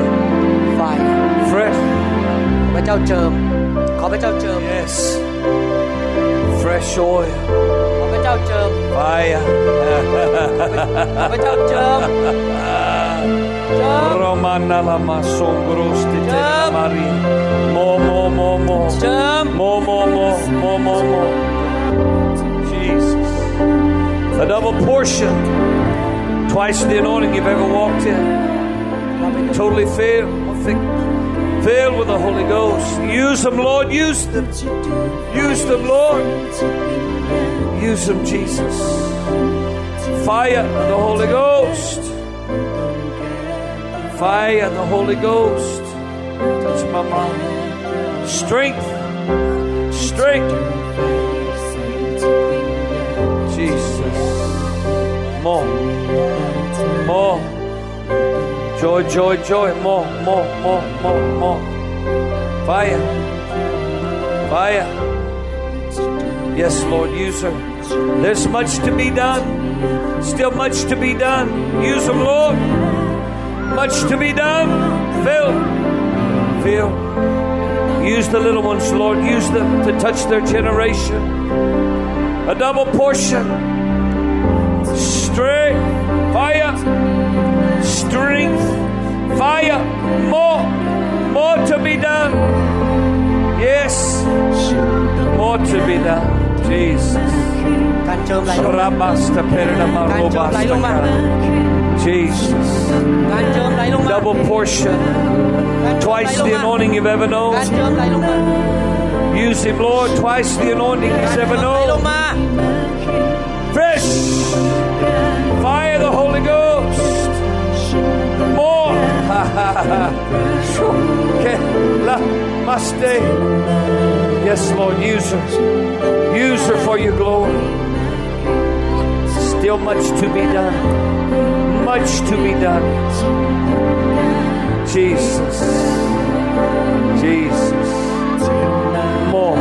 Fire Fresh พระเจ้าเจิมขอพระเจ้าเจิม Yes Fresh oil ขอพระเจ้าเจิม Fire ขอพระเจ้าเจิม Romana lama songrosti Maria More more more more More more more more more more Jesus A double portion Twice the anointing you've ever walked in Totally filled Filled with the Holy Ghost Use them Lord Use them Use them Lord Use them Jesus Fire of the Holy Ghost Fire of the Holy Ghost Touch my mom Strength Strength Jesus More More Joy, joy, joy More, more, more, more, more Fire Fire Yes, Lord, use her There's much to be done Still much to be done Use them, Lord Much to be done. Fill. Fill. Use the little ones, Lord. Use them to touch their generation. A double portion. Strength. Fire. Strength. Fire. More. More to be done. Yes. More to be done. Jesus. Rabasta Perenama Robasta.Jesus double portion twice the anointing you've ever known use him Lord twice the anointing he's ever known fresh fire the Holy Ghost more yes Lord use her use her for your glory still much to be done Much to be done. Jesus. Jesus. More.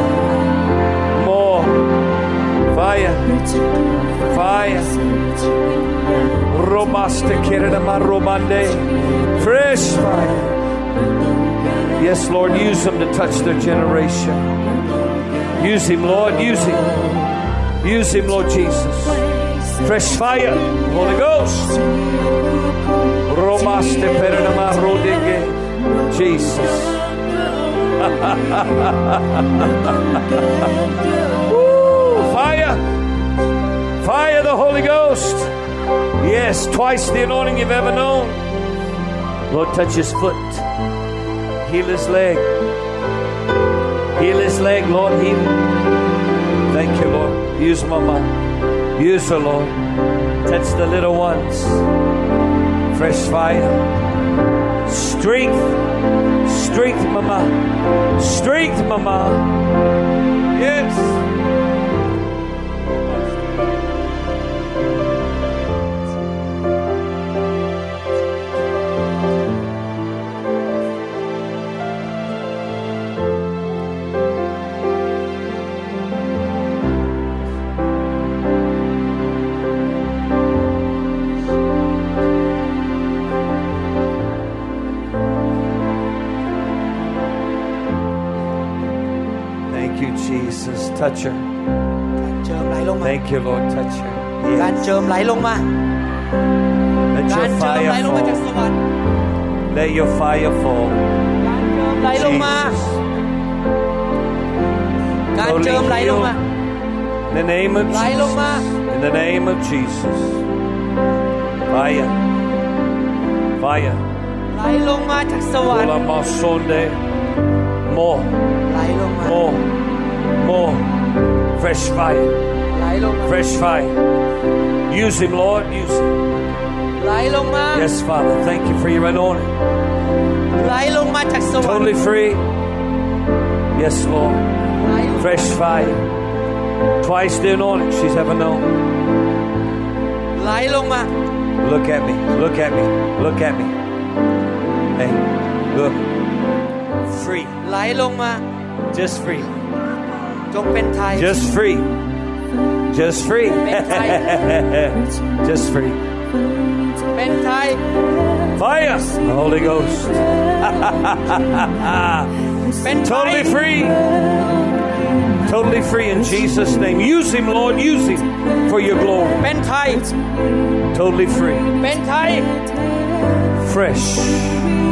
More. Fire. Fire. Robaste kereda marobande. Fresh fire. Yes, Lord, use him to touch their generation. Use him, Lord, use him. Use him, Lord Jesus. Fresh fire, Holy Ghost. Romaste perenama rodege, Jesus. Fire, fire the Holy Ghost. Yes, twice the anointing you've ever known. Lord, touch his foot. Heal his leg. Heal his leg, Lord, heal. Thank you, Lord. Use Mama. Use her, Lord. Touch the little ones. Fresh fire. Strength. Strength, Mama. Strength, Mama. Yes. Touch her. Thank you, Lord. Touch her. Yes. การเจิมไหลลงมา Let your fire fall. Let your fire fall. การเจิมไหลลงมาการเจิมไหลลงมา In the name of Jesus. In the name of Jesus. Fire. Fire. ไหลลงมาจากสวรรค์ More. ไหลลงมา More.More fresh fire, fresh fire. Use him, Lord, use him. Yes, Father, thank you for your anointing. Totally free. Yes, Lord. Fresh fire. Twice the anointing she's ever known. Look at me, look at me, look at me. Hey, look. Free. Just free.Just free. Just free. Just free. Fire. The Holy Ghost. Totally free. Totally free in Jesus' name. Use him, Lord. Use him for your glory. Totally free. Fresh.